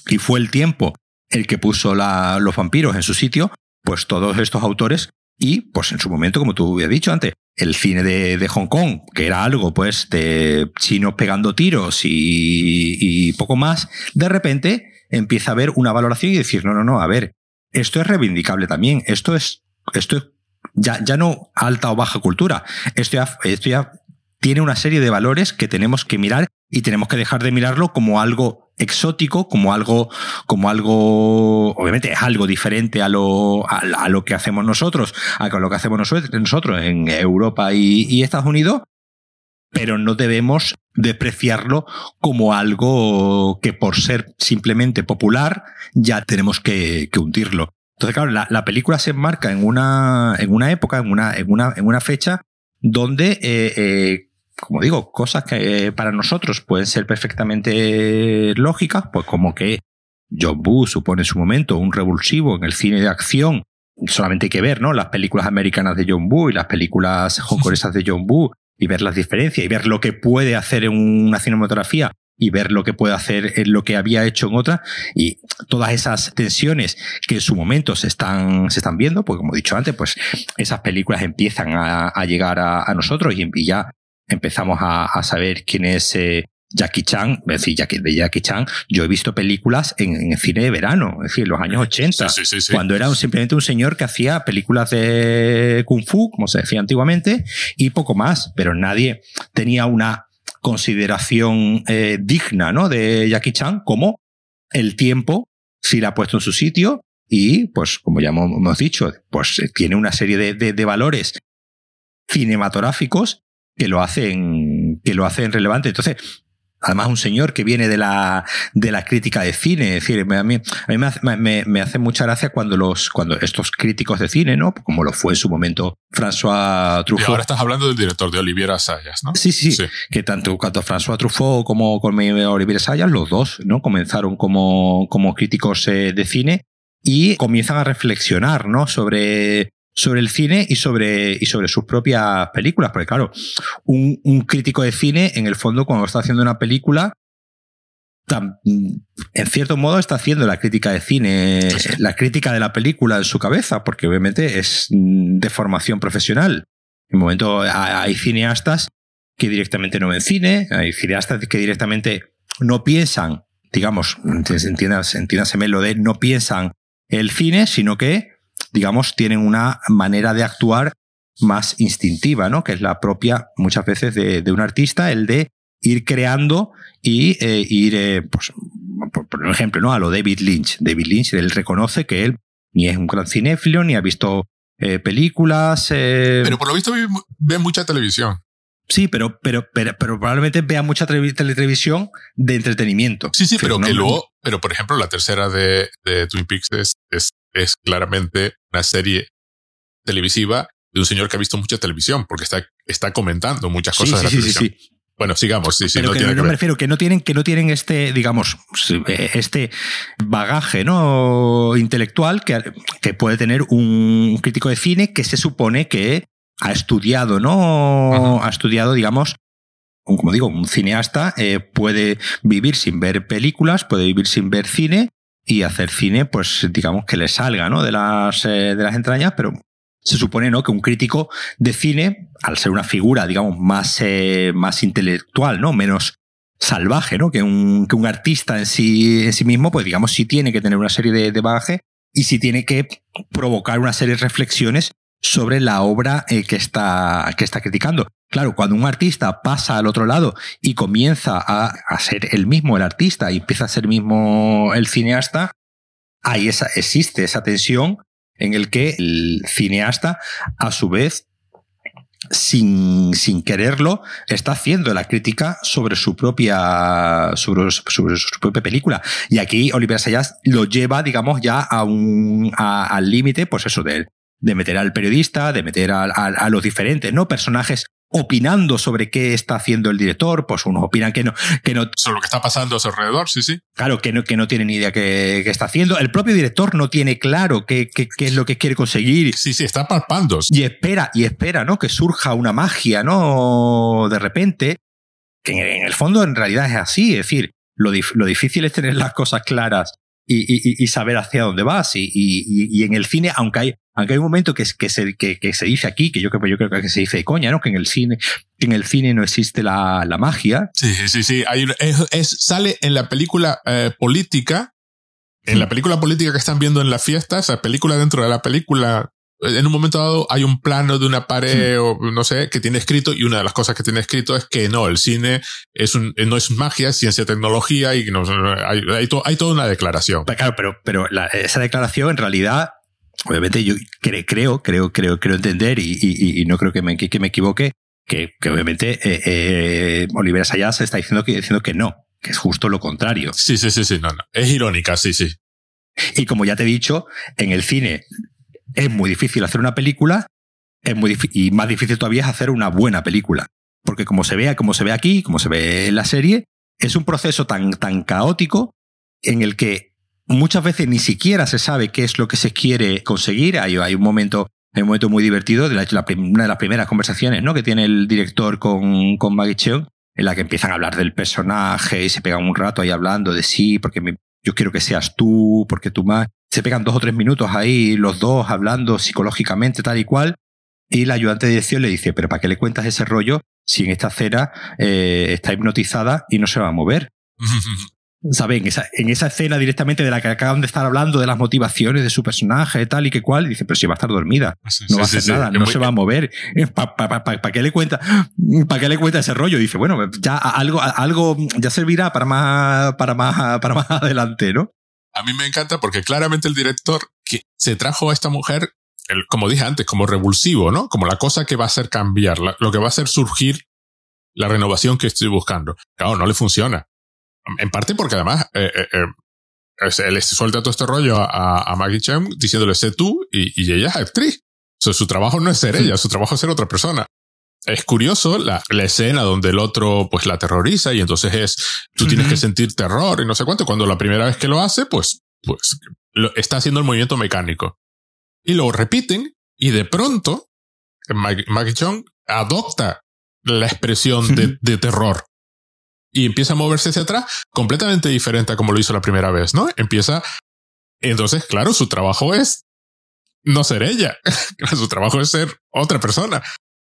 Y fue el tiempo el que puso la, Los Vampiros en su sitio, pues todos estos autores. Y, pues, en su momento, como tú habías dicho antes, el cine de, de Hong Kong, que era algo, pues, de chinos pegando tiros y, y poco más, de repente empieza a haber una valoración y decir, no, no, no, a ver, esto es reivindicable también, esto es, esto es ya, ya no alta o baja cultura, esto ya, esto ya tiene una serie de valores que tenemos que mirar y tenemos que dejar de mirarlo como algo exótico, como algo, como algo, obviamente es algo diferente a lo, a, a lo que hacemos nosotros, a lo que hacemos nosotros en Europa y, y Estados Unidos, pero no debemos despreciarlo como algo que por ser simplemente popular ya tenemos que, que hundirlo. Entonces, claro, la, la película se enmarca en una, en una época, en una, en una, en una fecha donde, eh, eh, como digo, cosas que eh, para nosotros pueden ser perfectamente lógicas, pues como que John Woo supone en su momento un revulsivo en el cine de acción. Solamente hay que ver, ¿no?, las películas americanas de John Woo y las películas hongkonesas de John Woo y ver las diferencias y ver lo que puede hacer en una cinematografía y ver lo que puede hacer en lo que había hecho en otra. Y todas esas tensiones que en su momento se están, se están viendo, pues como he dicho antes, pues esas películas empiezan a, a llegar a, a nosotros y, y ya empezamos a, a saber quién es eh, Jackie Chan. Es decir, Jackie, de Jackie Chan yo he visto películas en, en cine de verano, es decir, en los años ochenta, sí, sí, sí, cuando sí. Era un, simplemente un señor que hacía películas de Kung Fu, como se decía antiguamente, y poco más, pero nadie tenía una consideración eh, digna, ¿no?, de Jackie Chan, como el tiempo sí la ha puesto en su sitio y, pues, como ya hemos dicho, pues tiene una serie de, de, de valores cinematográficos que lo hacen, que lo hacen relevante. Entonces, además, un señor que viene de la, de la crítica de cine, es decir, a mí, a mí me, hace, me, me hace mucha gracia cuando los, cuando estos críticos de cine, ¿no?, como lo fue en su momento François Truffaut. Y ahora estás hablando del director, de Olivier Assayas, ¿no? Sí, sí, sí. Que tanto, tanto François Truffaut como, como Olivier Assayas, los dos, ¿no?, comenzaron como, como críticos de cine y comienzan a reflexionar, ¿no?, sobre, sobre el cine y sobre, y sobre sus propias películas, porque claro, un, un crítico de cine, en el fondo, cuando está haciendo una película, tan, en cierto modo está haciendo la crítica de cine, sí, sí. La crítica de la película en su cabeza, porque obviamente es de formación profesional. En un momento hay cineastas que directamente no ven cine, hay cineastas que directamente no piensan, digamos, entiéndase, entiéndaseme lo de no piensan el cine, sino que, digamos, tienen una manera de actuar más instintiva, ¿no?, que es la propia, muchas veces, de, de un artista, el de ir creando y eh, ir, eh, pues, por, por ejemplo, ¿no?, a lo David Lynch. David Lynch, él reconoce que él ni es un gran cinéfilo, ni ha visto eh, películas. Eh... Pero por lo visto ve, ve mucha televisión. Sí, pero, pero, pero, pero probablemente vea mucha televisión de entretenimiento. Sí, sí, pero, pero que no, luego, pero por ejemplo, la tercera de, de Twin Peaks es, es, es claramente una serie televisiva de un señor que ha visto mucha televisión, porque está, está comentando muchas cosas sí, de sí, la sí, televisión. Sí, sí. Bueno, sigamos. Sí, sí, pero no que tiene no que me refiero que no tienen, que no tienen este, digamos, este bagaje, ¿no?, intelectual que, que puede tener un crítico de cine que se supone que ha estudiado, ¿no? Uh-huh. Ha estudiado, digamos, un, como digo, un cineasta eh, puede vivir sin ver películas, puede vivir sin ver cine y hacer cine, pues, digamos, que le salga, ¿no?, de las, eh, de las entrañas, pero... Se supone, ¿no?, que un crítico de cine, al ser una figura, digamos, más, eh, más intelectual, ¿no?, menos salvaje, ¿no?, que un, que un artista en sí, en sí mismo, pues digamos, sí tiene que tener una serie de, de bagaje y sí tiene que provocar una serie de reflexiones sobre la obra eh, que está, que está criticando. Claro, cuando un artista pasa al otro lado y comienza a, a ser él mismo el artista y empieza a ser mismo el cineasta, ahí esa, existe esa tensión en el que el cineasta, a su vez, sin, sin quererlo, está haciendo la crítica sobre su propia sobre, sobre su propia película. Y aquí Olivier Assayas lo lleva, digamos, ya a un a, al límite, pues eso, de, de meter al periodista, de meter a, a, a los diferentes, ¿no?, personajes opinando sobre qué está haciendo el director. Pues unos opinan que no, que no sobre lo que está pasando a su alrededor, sí, sí. Claro, que no, que no tienen ni idea qué está haciendo. El propio director no tiene claro qué, qué, qué es lo que quiere conseguir. Sí, sí, está palpando. Y espera, y espera, ¿no?, que surja una magia, ¿no?, de repente. Que en el fondo, en realidad, es así. Es decir, lo, dif- lo difícil es tener las cosas claras y, y, y saber hacia dónde vas. Y, y, y en el cine, aunque hay Aunque hay un momento que, que, se, que, que se dice aquí, que yo, yo creo que se dice de coña, ¿no?, que en el cine, que en el cine no existe la, la magia. Sí, sí, sí. Hay, es, es, sale en la película eh, política, en sí. la película política que están viendo en la fiesta, o sea, película dentro de la película. En un momento dado hay un plano de una pared sí. o no sé, que tiene escrito, y una de las cosas que tiene escrito es que no, el cine es un, no es magia, es ciencia, tecnología, y no, hay, hay, to, hay toda una declaración. Pero, claro, pero, pero la, esa declaración en realidad... Obviamente yo cre- creo, creo, creo, creo entender y, y, y no creo que me, que me equivoque, que, que obviamente eh, eh, Olivier Assayas está diciendo que, diciendo que no, que es justo lo contrario. Sí, sí, sí, sí, no, no. Es irónica, sí, sí. Y como ya te he dicho, en el cine es muy difícil hacer una película, es muy dif- y más difícil todavía es hacer una buena película. Porque como se vea, como se ve aquí, como se ve en la serie, es un proceso tan, tan caótico en el que muchas veces ni siquiera se sabe qué es lo que se quiere conseguir. Hay, hay, un, momento, hay un momento muy divertido, de la, la, una de las primeras conversaciones, ¿no?, que tiene el director con, con Maggie Cheung, en la que empiezan a hablar del personaje y se pegan un rato ahí hablando de sí, porque me, yo quiero que seas tú, porque tú más... Se pegan dos o tres minutos ahí, los dos hablando psicológicamente tal y cual, y la ayudante de dirección le dice, pero ¿para qué le cuentas ese rollo si en esta acera eh, está hipnotizada y no se va a mover? ¿Saben? En esa, en esa escena directamente de la que acaban de estar hablando, de las motivaciones de su personaje, tal y que cual, dice, pero si va a estar dormida, sí, no sí, va a hacer sí, nada, sí. no muy... se va a mover. ¿Para pa, pa, pa, pa qué le cuenta? ¿Para qué le cuenta ese rollo? Dice, bueno, ya algo, algo ya servirá para más, para más, para más adelante, ¿no? A mí me encanta porque claramente el director que se trajo a esta mujer, el, como dije antes, como revulsivo, ¿no? Como la cosa que va a hacer cambiar, la, lo que va a hacer surgir la renovación que estoy buscando. Claro, no le funciona. En parte porque además eh, eh, eh, le suelta todo este rollo a, a Maggie Cheung diciéndole sé tú y, y ella es actriz. O sea, su trabajo no es ser ella, su trabajo es ser otra persona. Es curioso la, la escena donde el otro pues la aterroriza y entonces es tú tienes uh-huh. que sentir terror y no sé cuánto. Cuando la primera vez que lo hace pues, pues lo, está haciendo el movimiento mecánico. Y lo repiten y de pronto Maggie, Maggie Cheung adopta la expresión uh-huh. de, de terror. Y empieza a moverse hacia atrás completamente diferente a como lo hizo la primera vez, ¿no? Empieza... Entonces, claro, su trabajo es no ser ella. Su trabajo es ser otra persona.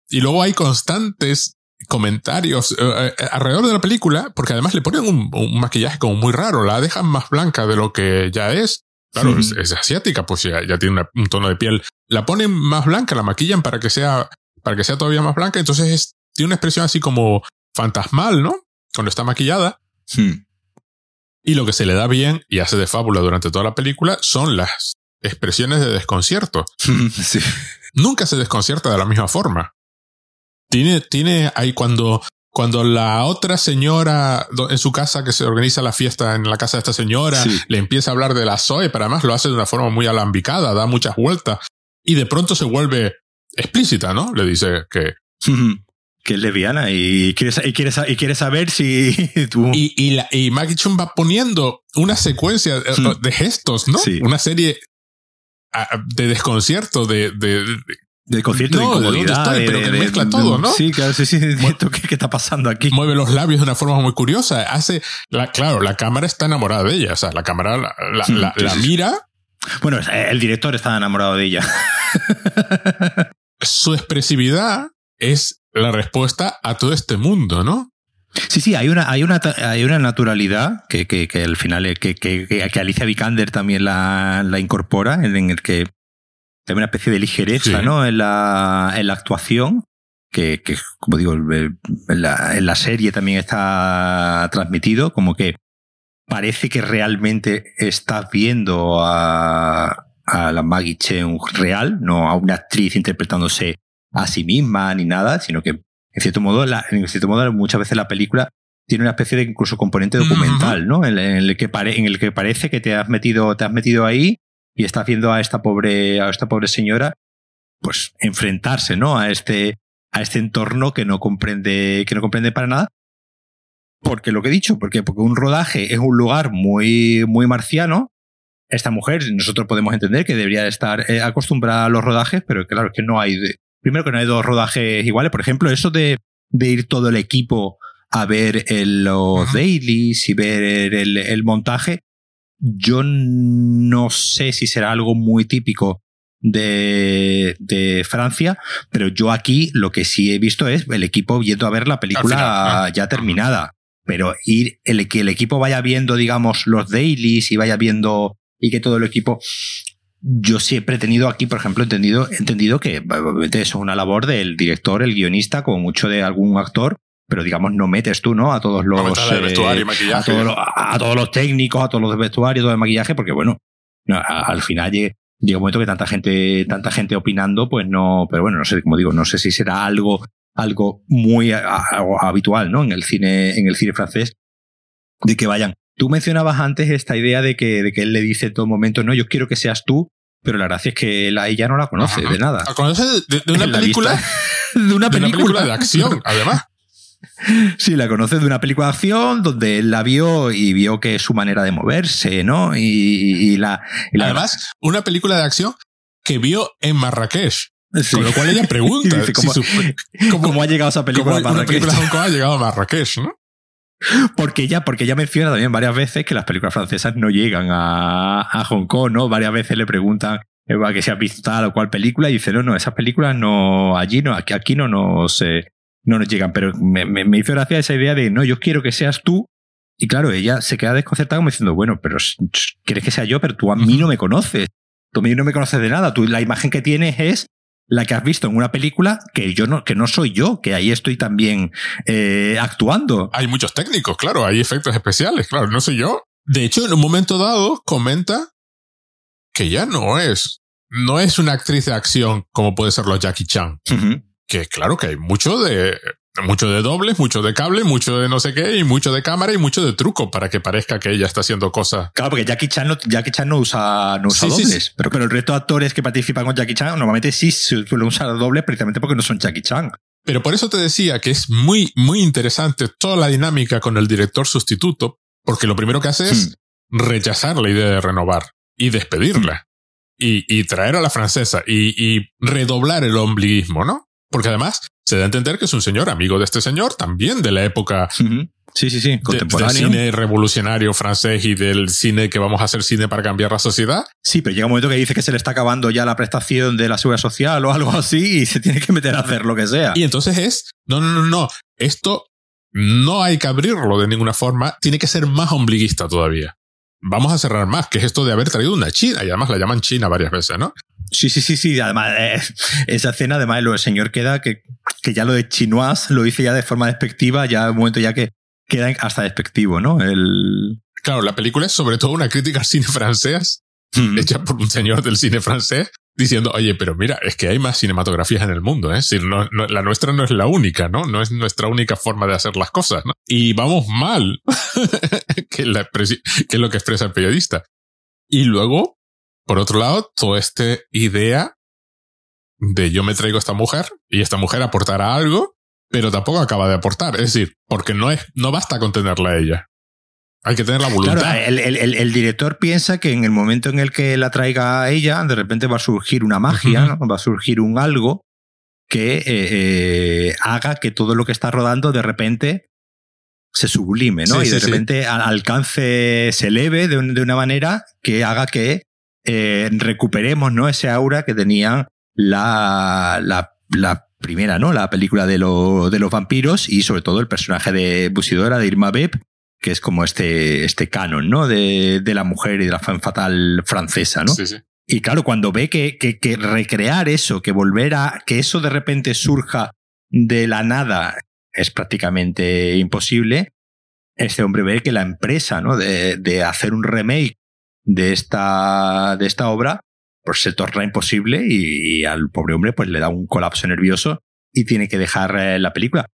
Y luego hay constantes comentarios eh, alrededor de la película, porque además le ponen un, un maquillaje como muy raro. La dejan más blanca de lo que ya es. Claro, sí. es, es asiática, pues ya, ya tiene una, un tono de piel. La ponen más blanca, la maquillan para que sea, para que sea todavía más blanca. Entonces es, tiene una expresión así como fantasmal, ¿no?, cuando está maquillada. Hmm. Y lo que se le da bien y hace de fábula durante toda la película son las expresiones de desconcierto. Sí. Nunca se desconcierta de la misma forma. Tiene, tiene ahí cuando, cuando la otra señora en su casa, que se organiza la fiesta en la casa de esta señora, sí. le empieza a hablar de la Zoe, pero además lo hace de una forma muy alambicada, da muchas vueltas y de pronto se vuelve explícita, ¿no? Le dice que... que es lesbiana y quiere, y quiere, y quiere saber si tú... Y, y, la, y Maggie Cheung va poniendo una secuencia mm. de gestos, ¿no? Sí. Una serie de desconcierto, de... de, de de concierto, no, de incomodidad, de, de, pero que de, mezcla de, todo, ¿no? Sí, claro, sí, sí. Esto, ¿qué, ¿Qué está pasando aquí? Mueve los labios de una forma muy curiosa. Hace, la, claro, la cámara está enamorada de ella. O sea, la cámara la, la, sí, la, la mira. Bueno, el director está enamorado de ella. Su expresividad es la respuesta a todo este mundo, ¿no? Sí, sí, hay una, hay una, hay una naturalidad que, que, que al final, que, que, que Alicia Vikander también la, la incorpora, en el que hay una especie de ligereza, sí, ¿no? En la, en la actuación, que, que como digo, en la, en la serie también está transmitido, como que parece que realmente estás viendo a, a la Maggie Cheung real, no a una actriz interpretándose a sí misma ni nada, sino que en cierto modo, la, en cierto modo muchas veces la película tiene una especie de incluso componente documental, uh-huh, ¿no? En, en, el que pare, en el que parece que te has metido, te has metido ahí. Y está viendo a esta pobre, a esta pobre señora, pues, enfrentarse, ¿no? A este, a este entorno que no comprende, que no comprende para nada. Porque lo que he dicho, porque, porque un rodaje es un lugar muy, muy marciano. Esta mujer, nosotros podemos entender que debería estar acostumbrada a los rodajes, pero claro, es que no hay, primero que no hay dos rodajes iguales. Por ejemplo, eso de, de ir todo el equipo a ver el, los dailies y ver el, el montaje. Yo no sé si será algo muy típico de, de Francia, pero yo aquí lo que sí he visto es el equipo yendo a ver la película final, ¿no? Ya terminada. Pero ir, el que el equipo vaya viendo, digamos, los dailies y vaya viendo, y que todo el equipo. Yo siempre he tenido aquí, por ejemplo, entendido, entendido que obviamente es una labor del director, el guionista, como mucho de algún actor. Pero digamos, no metes tú, ¿no? A todos los, eh, a, todos los a, a todos los técnicos, a todos los de vestuario, a todos de maquillaje, porque bueno, a, al final llega, llega un momento que tanta gente, tanta gente opinando, pues no, pero bueno, no sé, como digo, no sé si será algo, algo muy a, a, habitual, ¿no? En el cine, en el cine francés, de que vayan. Tú mencionabas antes esta idea de que, de que él le dice en todo momento, no, yo quiero que seas tú, pero la gracia es que él a ella no la conoce, ajá, de nada. La conoce de, de, una película, de una película, de una película de acción, además. Sí, la conoces de una película de acción donde él la vio y vio que es su manera de moverse, ¿no? Y, y, la, y la. Además, una película de acción que vio en Marrakech. Sí. Con lo cual ella pregunta dice, ¿cómo, si su, ¿cómo, ¿cómo ha llegado esa película a Marrakech? Una película de Hong Kong ha llegado a Marrakech, ¿no? Porque ya, porque ya menciona también varias veces que las películas francesas no llegan a, a Hong Kong, ¿no? Varias veces le preguntan que si has visto tal o cual película y dice, no, no, esas películas no, allí no, aquí, aquí no nos. Eh, No nos llegan, pero me, me, me hizo gracia esa idea de no, yo quiero que seas tú. Y claro, ella se queda desconcertada como diciendo, bueno, pero quieres que sea yo, pero tú a mí no me conoces. Tú a mí no me conoces de nada. Tú, la imagen que tienes es la que has visto en una película que yo no, que no soy yo, que ahí estoy también eh, actuando. Hay muchos técnicos, claro, hay efectos especiales, claro, no soy yo. De hecho, en un momento dado comenta que ya no es, no es una actriz de acción como puede ser los Jackie Chan. Uh-huh. Que claro que hay mucho de mucho de dobles, mucho de cable, mucho de no sé qué, y mucho de cámara y mucho de truco para que parezca que ella está haciendo cosas. Claro, porque Jackie Chan no, Jackie Chan no usa, no usa sí, dobles, sí, sí. Pero, pero el resto de actores que participan con Jackie Chan normalmente sí suelen usar dobles precisamente porque no son Jackie Chan. Pero por eso te decía que es muy, muy interesante toda la dinámica con el director sustituto, porque lo primero que hace hmm. es rechazar la idea de renovar y despedirla hmm. y, y traer a la francesa y, y redoblar el ombliguismo, ¿no? Porque además se da a entender que es un señor amigo de este señor, también de la época uh-huh. sí, sí, sí. Contemporáneo. De, del cine revolucionario francés y del cine que vamos a hacer cine para cambiar la sociedad. Sí, pero llega un momento que dice que se le está acabando ya la prestación de la seguridad social o algo así y se tiene que meter a hacer lo que sea. Y entonces es, no, no, no, no, esto no hay que abrirlo de ninguna forma, tiene que ser más ombliguista todavía. Vamos a cerrar más, que es esto de haber traído una china, y además la llaman china varias veces, ¿no? Sí, sí, sí, sí. Además, eh, esa escena, además, el señor queda que, que ya lo de chinois lo hice ya de forma despectiva, ya en un momento ya que queda hasta despectivo, ¿no? El... Claro, la película es sobre todo una crítica al cine francés, mm-hmm. hecha por un señor del cine francés, diciendo, oye, pero mira, es que hay más cinematografías en el mundo, ¿eh? Es decir, no, no, la nuestra no es la única, ¿no? No es nuestra única forma de hacer las cosas, ¿no? Y vamos mal, que, la, que es lo que expresa el periodista. Y luego, por otro lado, toda esta idea de yo me traigo a esta mujer y esta mujer aportará algo, pero tampoco acaba de aportar. Es decir, porque no es, no basta con tenerla a ella. Hay que tener la voluntad. Claro, el, el, el, el director piensa que en el momento en el que la traiga a ella, de repente va a surgir una magia, uh-huh. ¿no? Va a surgir un algo que eh, eh, haga que todo lo que está rodando de repente se sublime, ¿no? Sí, y de sí, repente sí. alcance, se eleve de, un, de una manera que haga que eh, recuperemos, ¿no? Ese aura que tenía la, la, la primera, ¿no? La película de, lo, de los vampiros y sobre todo el personaje de Musidora, de Irma Vep, que es como este, este canon, ¿no? De, de la mujer y de la femme fatale francesa, ¿no? Sí, sí. Y claro, cuando ve que, que, que recrear eso, que volver a... que eso de repente surja de la nada es prácticamente imposible, este hombre ve que la empresa, ¿no? de, de hacer un remake de esta, de esta obra pues se torna imposible y, y al pobre hombre pues le da un colapso nervioso y tiene que dejar la película.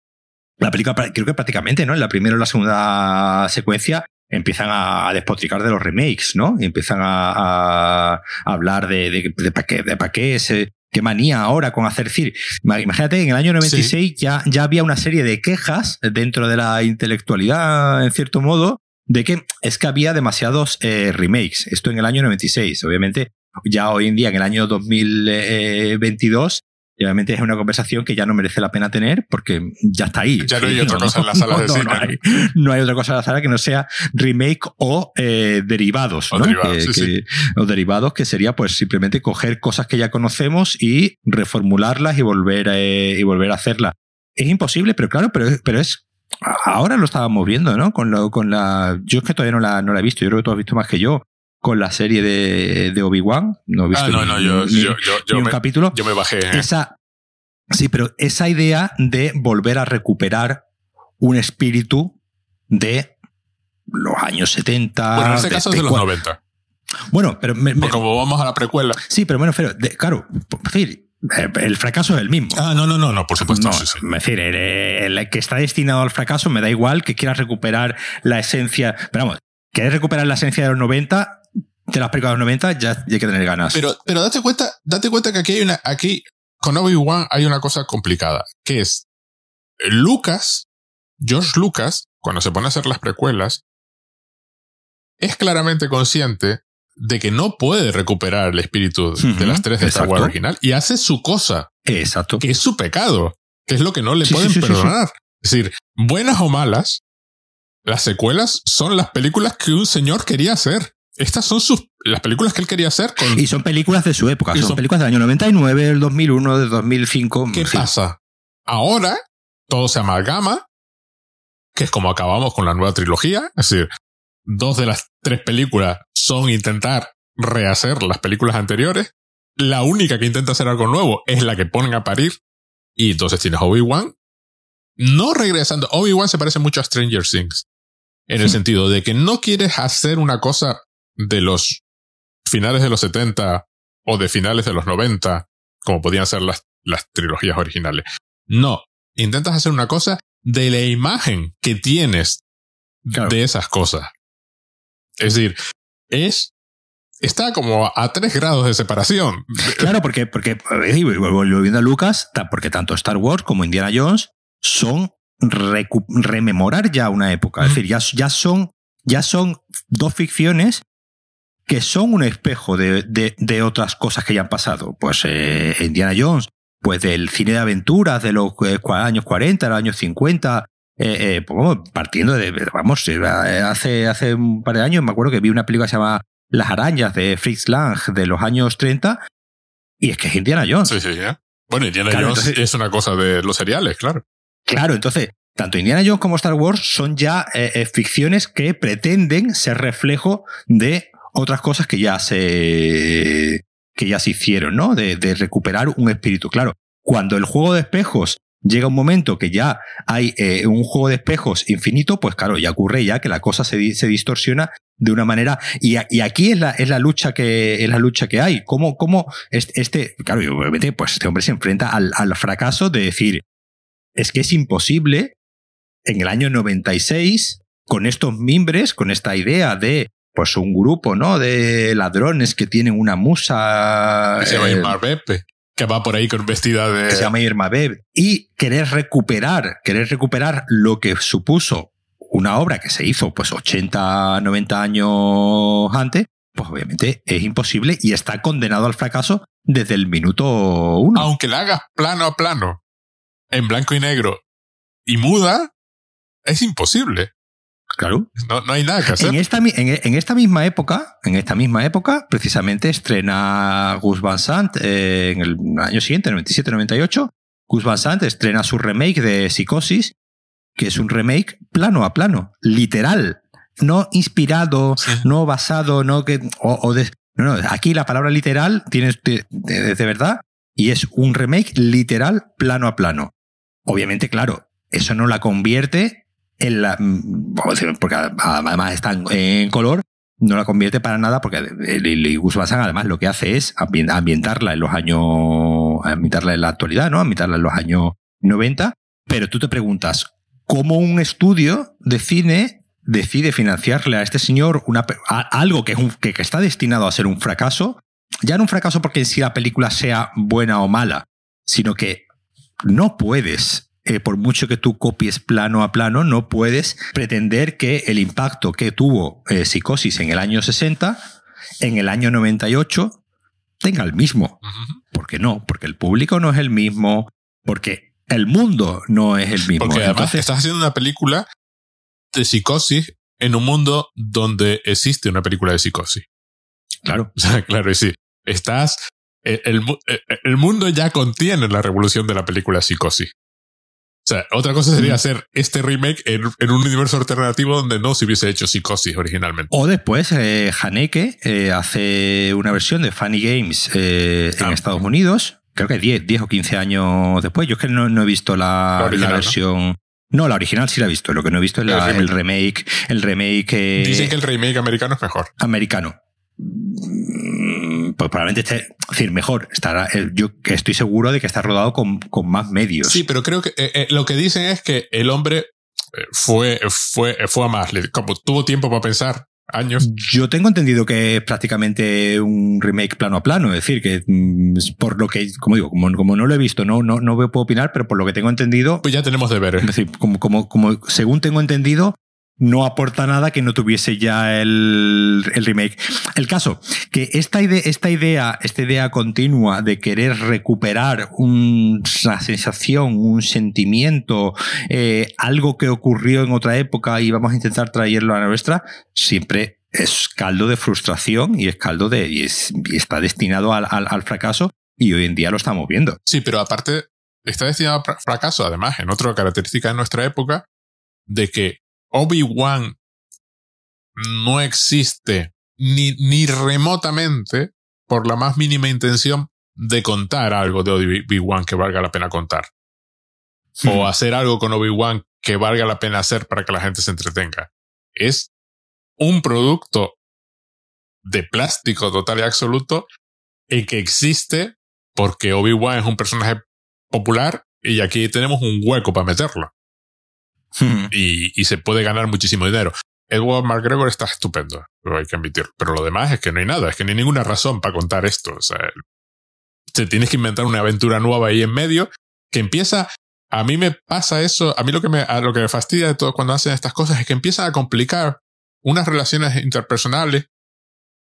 La película, creo que prácticamente, ¿no? En la primera o la segunda secuencia empiezan a despotricar de los remakes, ¿no? Y empiezan a, a, a hablar de, de, de pa' qué, de pa' qué, ese, qué manía ahora con hacer cine. Imagínate, en el año noventa y seis sí. ya, ya había una serie de quejas dentro de la intelectualidad, en cierto modo, de que es que había demasiados eh, remakes. Esto en el año noventa y seis, obviamente. Ya hoy en día, en el año dos mil veintidós, obviamente es una conversación que ya no merece la pena tener porque ya está ahí. Ya no hay otra no, cosa en la sala no, de cine. No, no, hay, no hay otra cosa en la sala que no sea remake o eh, derivados. O, ¿no? derivados que, sí, que, sí. o derivados, que sería pues simplemente coger cosas que ya conocemos y reformularlas y volver a, eh, y volver a hacerlas. Es imposible, pero claro, pero, pero es... Ahora lo estábamos viendo, ¿no? Con, lo, con la... Yo es que todavía no la, no la he visto. Yo creo que tú has visto más que yo. Con la serie de, de Obi-Wan. No he visto ah, no, no, yo, ni, yo, yo, yo ni un me, capítulo. Yo me bajé. ¿eh? Esa, sí, pero esa idea de volver a recuperar un espíritu de los años setenta. Bueno, en este de, caso es de, de los cual, noventa. Bueno, pero... Me, me, como vamos a la precuela. Sí, pero bueno, pero, de, claro, es decir, el fracaso es el mismo. Ah, no, no, no, no por supuesto. No, sí, sí. Es decir, el, el que está destinado al fracaso, me da igual que quieras recuperar la esencia... Pero vamos, quieres recuperar la esencia de los noventa... de las películas de los noventa ya, ya hay que tener ganas. Pero, pero date cuenta, date cuenta que aquí hay una, aquí con Obi-Wan hay una cosa complicada, que es Lucas, George Lucas, cuando se pone a hacer las precuelas, es claramente consciente de que no puede recuperar el espíritu uh-huh, de las tres de Star Wars original y hace su cosa. Exacto. Que es su pecado, que es lo que no le sí, pueden sí, sí, perdonar. Sí, sí. Es decir, buenas o malas, las secuelas son las películas que un señor quería hacer. Estas son sus, las películas que él quería hacer. Con... Y son películas de su época. Son, son películas del año noventa y nueve, del dos mil uno, del dos mil cinco. ¿Qué sí. pasa? Ahora todo se amalgama, que es como acabamos con la nueva trilogía. Es decir, dos de las tres películas son intentar rehacer las películas anteriores. La única que intenta hacer algo nuevo es la que ponen a parir. Y entonces tienes Obi-Wan. No regresando. Obi-Wan se parece mucho a Stranger Things. En sí. el sentido de que no quieres hacer una cosa... de los finales de los setenta o de finales de los noventa, como podían ser las, las trilogías originales. No, intentas hacer una cosa de la imagen que tienes claro. de esas cosas. Es decir, es está como a tres grados de separación. Claro, porque, porque volviendo a Lucas, porque tanto Star Wars como Indiana Jones son recu- rememorar ya una época. Es mm. decir, ya, ya, son, ya son dos ficciones que son un espejo de, de, de otras cosas que ya han pasado. Pues eh, Indiana Jones, pues del cine de aventuras de los eh, años cuarenta, los años cincuenta, eh, eh, pues vamos, partiendo de... Vamos, hace, hace un par de años me acuerdo que vi una película que se llama Las Arañas, de Fritz Lang, de los años treinta, y es que es Indiana Jones. Sí, sí, ¿eh? Bueno, Indiana claro, Jones entonces, es una cosa de los seriales, claro. Claro, entonces, tanto Indiana Jones como Star Wars son ya eh, ficciones que pretenden ser reflejo de... otras cosas que ya se que ya se hicieron, ¿no? De, de recuperar un espíritu. Claro, cuando el juego de espejos llega un momento que ya hay eh, un juego de espejos infinito, pues claro, ya ocurre ya que la cosa se, se distorsiona de una manera. Y, a, y aquí es la, es la lucha que es la lucha que hay. ¿Cómo, cómo este, este claro, obviamente, pues este hombre se enfrenta al, al fracaso de decir, es que es imposible en el año noventa y seis, con estos mimbres, con esta idea de pues un grupo, ¿no? De ladrones que tienen una musa. Se llama Irma Vep, que va por ahí con vestida de... Que se llama Irma Vep. Y querer recuperar, querer recuperar lo que supuso una obra que se hizo pues ochenta, noventa años antes, pues obviamente es imposible y está condenado al fracaso desde el minuto uno. Aunque la hagas plano a plano, en blanco y negro y muda, es imposible. Claro. No, no hay nada que hacer. En esta, en, en esta misma época, en esta misma época, precisamente estrena Gus Van Sant eh, en el año siguiente, noventa y siete noventa y ocho. Gus Van Sant estrena su remake de Psicosis, que es un remake plano a plano, literal. No inspirado, sí. no basado, no que. O, o de, no, no, aquí la palabra literal tiene de, de, de verdad, y es un remake literal plano a plano. Obviamente, claro, eso no la convierte en la. Vamos a decir, porque además está en color, no la convierte para nada, porque Gus Van Sant además lo que hace es ambientarla en los años. ambientarla en la actualidad, ¿no? Ambientarla en los años noventa. Pero tú te preguntas, ¿cómo un estudio de cine decide financiarle a este señor una, a, algo que, es un, que, que está destinado a ser un fracaso? Ya no un fracaso porque en sí la película sea buena o mala, sino que no puedes, eh, por mucho que tú copies plano a plano, no puedes pretender que el impacto que tuvo eh, Psicosis en el año sesenta, en el año noventa y ocho, tenga el mismo. Uh-huh. ¿Por qué no? Porque el público no es el mismo, porque el mundo no es el mismo. Porque además Entonces, estás haciendo una película de Psicosis en un mundo donde existe una película de Psicosis. Claro. O sea, claro, y sí. Estás... El, el mundo ya contiene la revolución de la película Psicosis. O sea, otra cosa sería hacer este remake en, en un universo alternativo donde no se hubiese hecho Psicosis originalmente. O después, eh, Haneke eh, hace una versión de Funny Games eh, ah. en Estados Unidos. Creo que diez, diez o quince años después. Yo es que no, no he visto la, la, original, la versión... ¿no? No, la original sí la he visto. Lo que no he visto es la, el remake. El remake. Eh, Dicen que el remake americano es mejor. Americano. Pues probablemente esté. Es decir, mejor. Estará, yo estoy seguro de que está rodado con, con más medios. Sí, pero creo que eh, lo que dicen es que el hombre fue, fue, fue a más. Como tuvo tiempo para pensar, años. Yo tengo entendido que es prácticamente un remake plano a plano. Es decir, que por lo que, como digo, como, como no lo he visto, no, no, no puedo opinar, pero por lo que tengo entendido. Pues ya tenemos deberes. Es decir, como, como, como según tengo entendido, no aporta nada que no tuviese ya el, el remake. El caso, que esta idea, esta idea, esta idea continua de querer recuperar un, una sensación, un sentimiento, eh, algo que ocurrió en otra época y vamos a intentar traerlo a la nuestra, siempre es caldo de frustración y es caldo de. y, es, y está destinado al, al, al fracaso, y hoy en día lo estamos viendo. Sí, pero aparte, está destinado al fracaso, además, en otra característica de nuestra época, de que Obi-Wan no existe ni, ni remotamente por la más mínima intención de contar algo de Obi-Wan que valga la pena contar. Sí. O hacer algo con Obi-Wan que valga la pena hacer para que la gente se entretenga. Es un producto de plástico total y absoluto en que existe porque Obi-Wan es un personaje popular y aquí tenemos un hueco para meterlo. Hmm. Y, y se puede ganar muchísimo dinero. Edward McGregor está estupendo, lo hay que admitir, pero lo demás es que no hay nada, es que no hay ninguna razón para contar esto. O sea, te tienes que inventar una aventura nueva ahí en medio que empieza. A mí me pasa eso, a mí lo que me, a lo que me fastidia de todo cuando hacen estas cosas es que empiezan a complicar unas relaciones interpersonales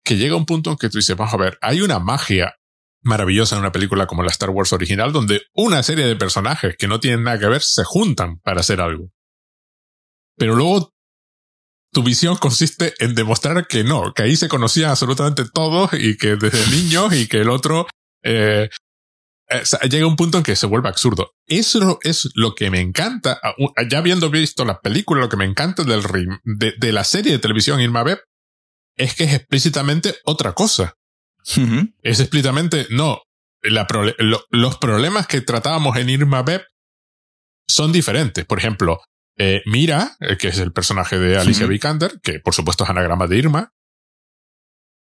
que llega un punto en que tú dices, vamos a ver, hay una magia maravillosa en una película como la Star Wars original donde una serie de personajes que no tienen nada que ver se juntan para hacer algo. Pero luego tu visión consiste en demostrar que no, que ahí se conocían absolutamente todos y que desde niños y que el otro... Eh, eh, llega un punto en que se vuelve absurdo. Eso es lo que me encanta, ya habiendo visto la película, lo que me encanta del de, de la serie de televisión Irma Vep es que es explícitamente otra cosa. Uh-huh. Es explícitamente, no, la pro, lo, los problemas que tratábamos en Irma Vep son diferentes. Por ejemplo... Eh, Mira, que es el personaje de Alicia Vikander, sí, que por supuesto es anagrama de Irma,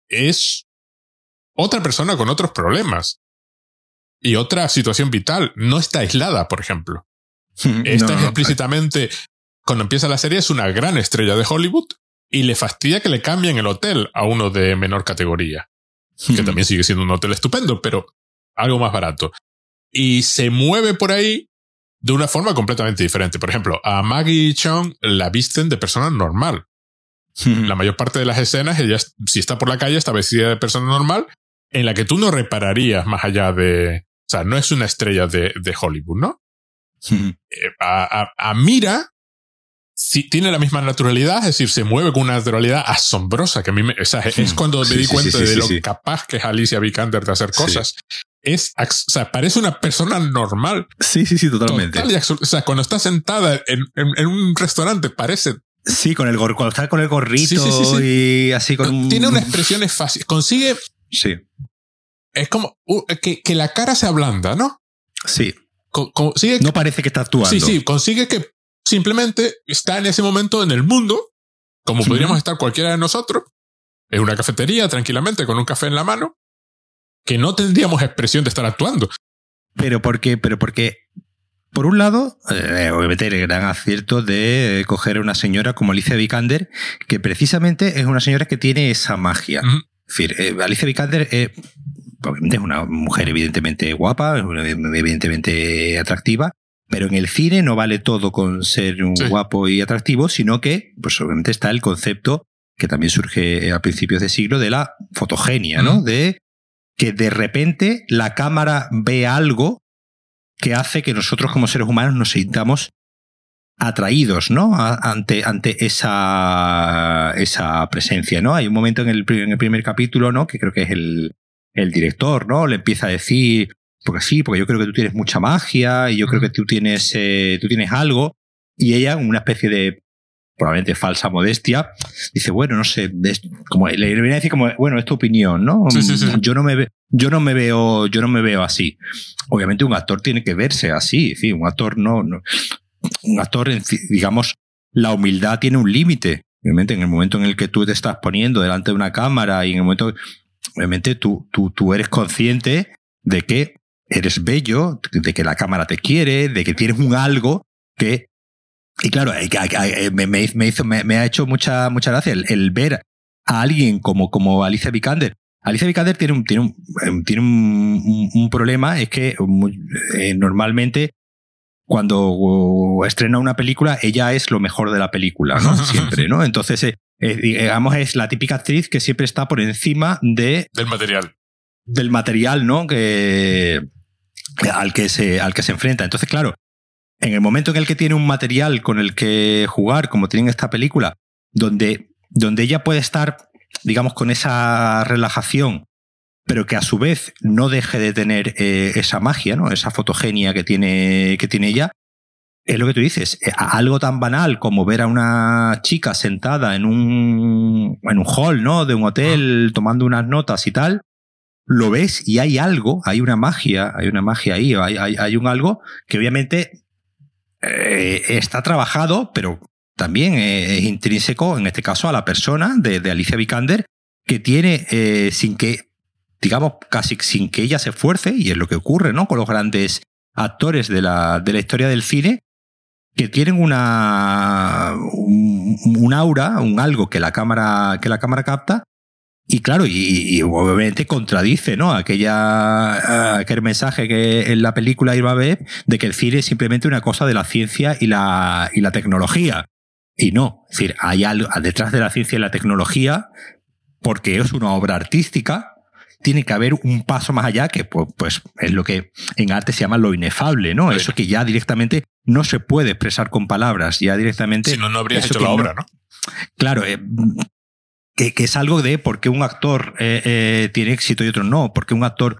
es otra persona con otros problemas y otra situación vital. No está aislada, por ejemplo. Sí, Esta no, es explícitamente, no. Cuando empieza la serie, es una gran estrella de Hollywood y le fastidia que le cambien el hotel a uno de menor categoría, sí, que también sigue siendo un hotel estupendo, pero algo más barato. Y se mueve por ahí de una forma completamente diferente. Por ejemplo, a Maggie Cheung la visten de persona normal. Hmm. La mayor parte de las escenas, ella, si está por la calle, está vestida de persona normal, en la que tú no repararías más allá de... O sea, no es una estrella de, de Hollywood, ¿no? Hmm. A, a, a Mira sí, tiene la misma naturalidad, es decir, se mueve con una naturalidad asombrosa que a mí me... O sea, hmm. es cuando me sí, di sí, cuenta sí, sí, de sí, lo sí. capaz que es Alicia Vikander de hacer cosas. Sí. Es, o sea, parece una persona normal. Sí, sí, sí, totalmente. Total y, o sea, cuando está sentada en, en, en un restaurante parece... Sí, con el gor- cuando está con el gorrito sí, sí, sí, sí. y así con... Tiene una expresión es fácil. Consigue... Sí. Es como uh, que, que la cara se ablanda, ¿no? Sí. Con, consigue no que, parece que está actuando. Sí, sí. Consigue que simplemente está en ese momento en el mundo, como sí. podríamos estar cualquiera de nosotros, en una cafetería tranquilamente, con un café en la mano, que no tendríamos expresión de estar actuando. Pero porque... Pero porque... Por un lado, eh, obviamente el gran acierto de eh, coger a una señora como Alicia Vikander, que precisamente es una señora que tiene esa magia. Uh-huh. Es decir, eh, Alicia Vikander eh, obviamente es una mujer evidentemente guapa, evidentemente atractiva, pero en el cine no vale todo con ser un sí. guapo y atractivo, sino que pues obviamente está el concepto que también surge a principios de siglo de la fotogenia, uh-huh. ¿no? De que de repente la cámara ve algo que hace que nosotros como seres humanos nos sintamos atraídos, ¿no? Ante, ante esa, esa presencia, ¿no? Hay un momento en el, en el primer capítulo, ¿no? Que creo que es el, el director, ¿no? Le empieza a decir, porque sí, porque yo creo que tú tienes mucha magia y yo creo que tú tienes, eh, tú tienes algo. Y ella, una especie de probablemente falsa modestia, dice, bueno, no sé, es, como le viene a decir como, bueno, es tu opinión, ¿no? Sí, sí, sí. Yo no me, yo no me veo, yo no me veo así. Obviamente un actor tiene que verse así, sí, un actor no, no un actor, digamos, la humildad tiene un límite. Obviamente en el momento en el que tú te estás poniendo delante de una cámara y en el momento, obviamente tú, tú, tú eres consciente de que eres bello, de que la cámara te quiere, de que tienes un algo que... Y claro, me, me, hizo, me, me ha hecho mucha, mucha gracia el, el ver a alguien como, como Alicia Vikander. Alicia Vikander tiene un, tiene un, tiene un, un problema, es que eh, normalmente cuando estrena una película, ella es lo mejor de la película, ¿no? Siempre, ¿no? Entonces, eh, eh, digamos, es la típica actriz que siempre está por encima de... Del material. Del material, ¿no? Que, al, que se, al que se enfrenta. Entonces, claro, en el momento en el que tiene un material con el que jugar, como tiene en esta película, donde, donde ella puede estar, digamos, con esa relajación, pero que a su vez no deje de tener eh, esa magia, ¿no? Esa fotogenia que tiene, que tiene ella, es lo que tú dices, algo tan banal como ver a una chica sentada en un, en un hall, ¿no? De un hotel, tomando unas notas y tal, lo ves y hay algo, hay una magia, hay una magia ahí, hay, hay, hay un algo que obviamente... está trabajado, pero también es intrínseco, en este caso, a la persona de, de Alicia Vikander, que tiene, eh, sin que, digamos, casi sin que ella se esfuerce, y es lo que ocurre, ¿no? Con los grandes actores de la, de la historia del cine, que tienen una un, un aura, un algo que la cámara, que la cámara capta, y claro, y, y obviamente contradice, ¿no? Aquella, aquel mensaje que en la película Irma Vep de que el cine es simplemente una cosa de la ciencia y la, y la tecnología. Y no, es decir, hay algo detrás de la ciencia y la tecnología, porque es una obra artística, tiene que haber un paso más allá que pues, pues es lo que en arte se llama lo inefable, ¿no? Bueno. Eso que ya directamente no se puede expresar con palabras, ya directamente... Si no, no habrías hecho la obra, ¿no? ¿no? Claro, eh, Que, que es algo de por qué un actor eh, eh, tiene éxito y otro no, por qué un actor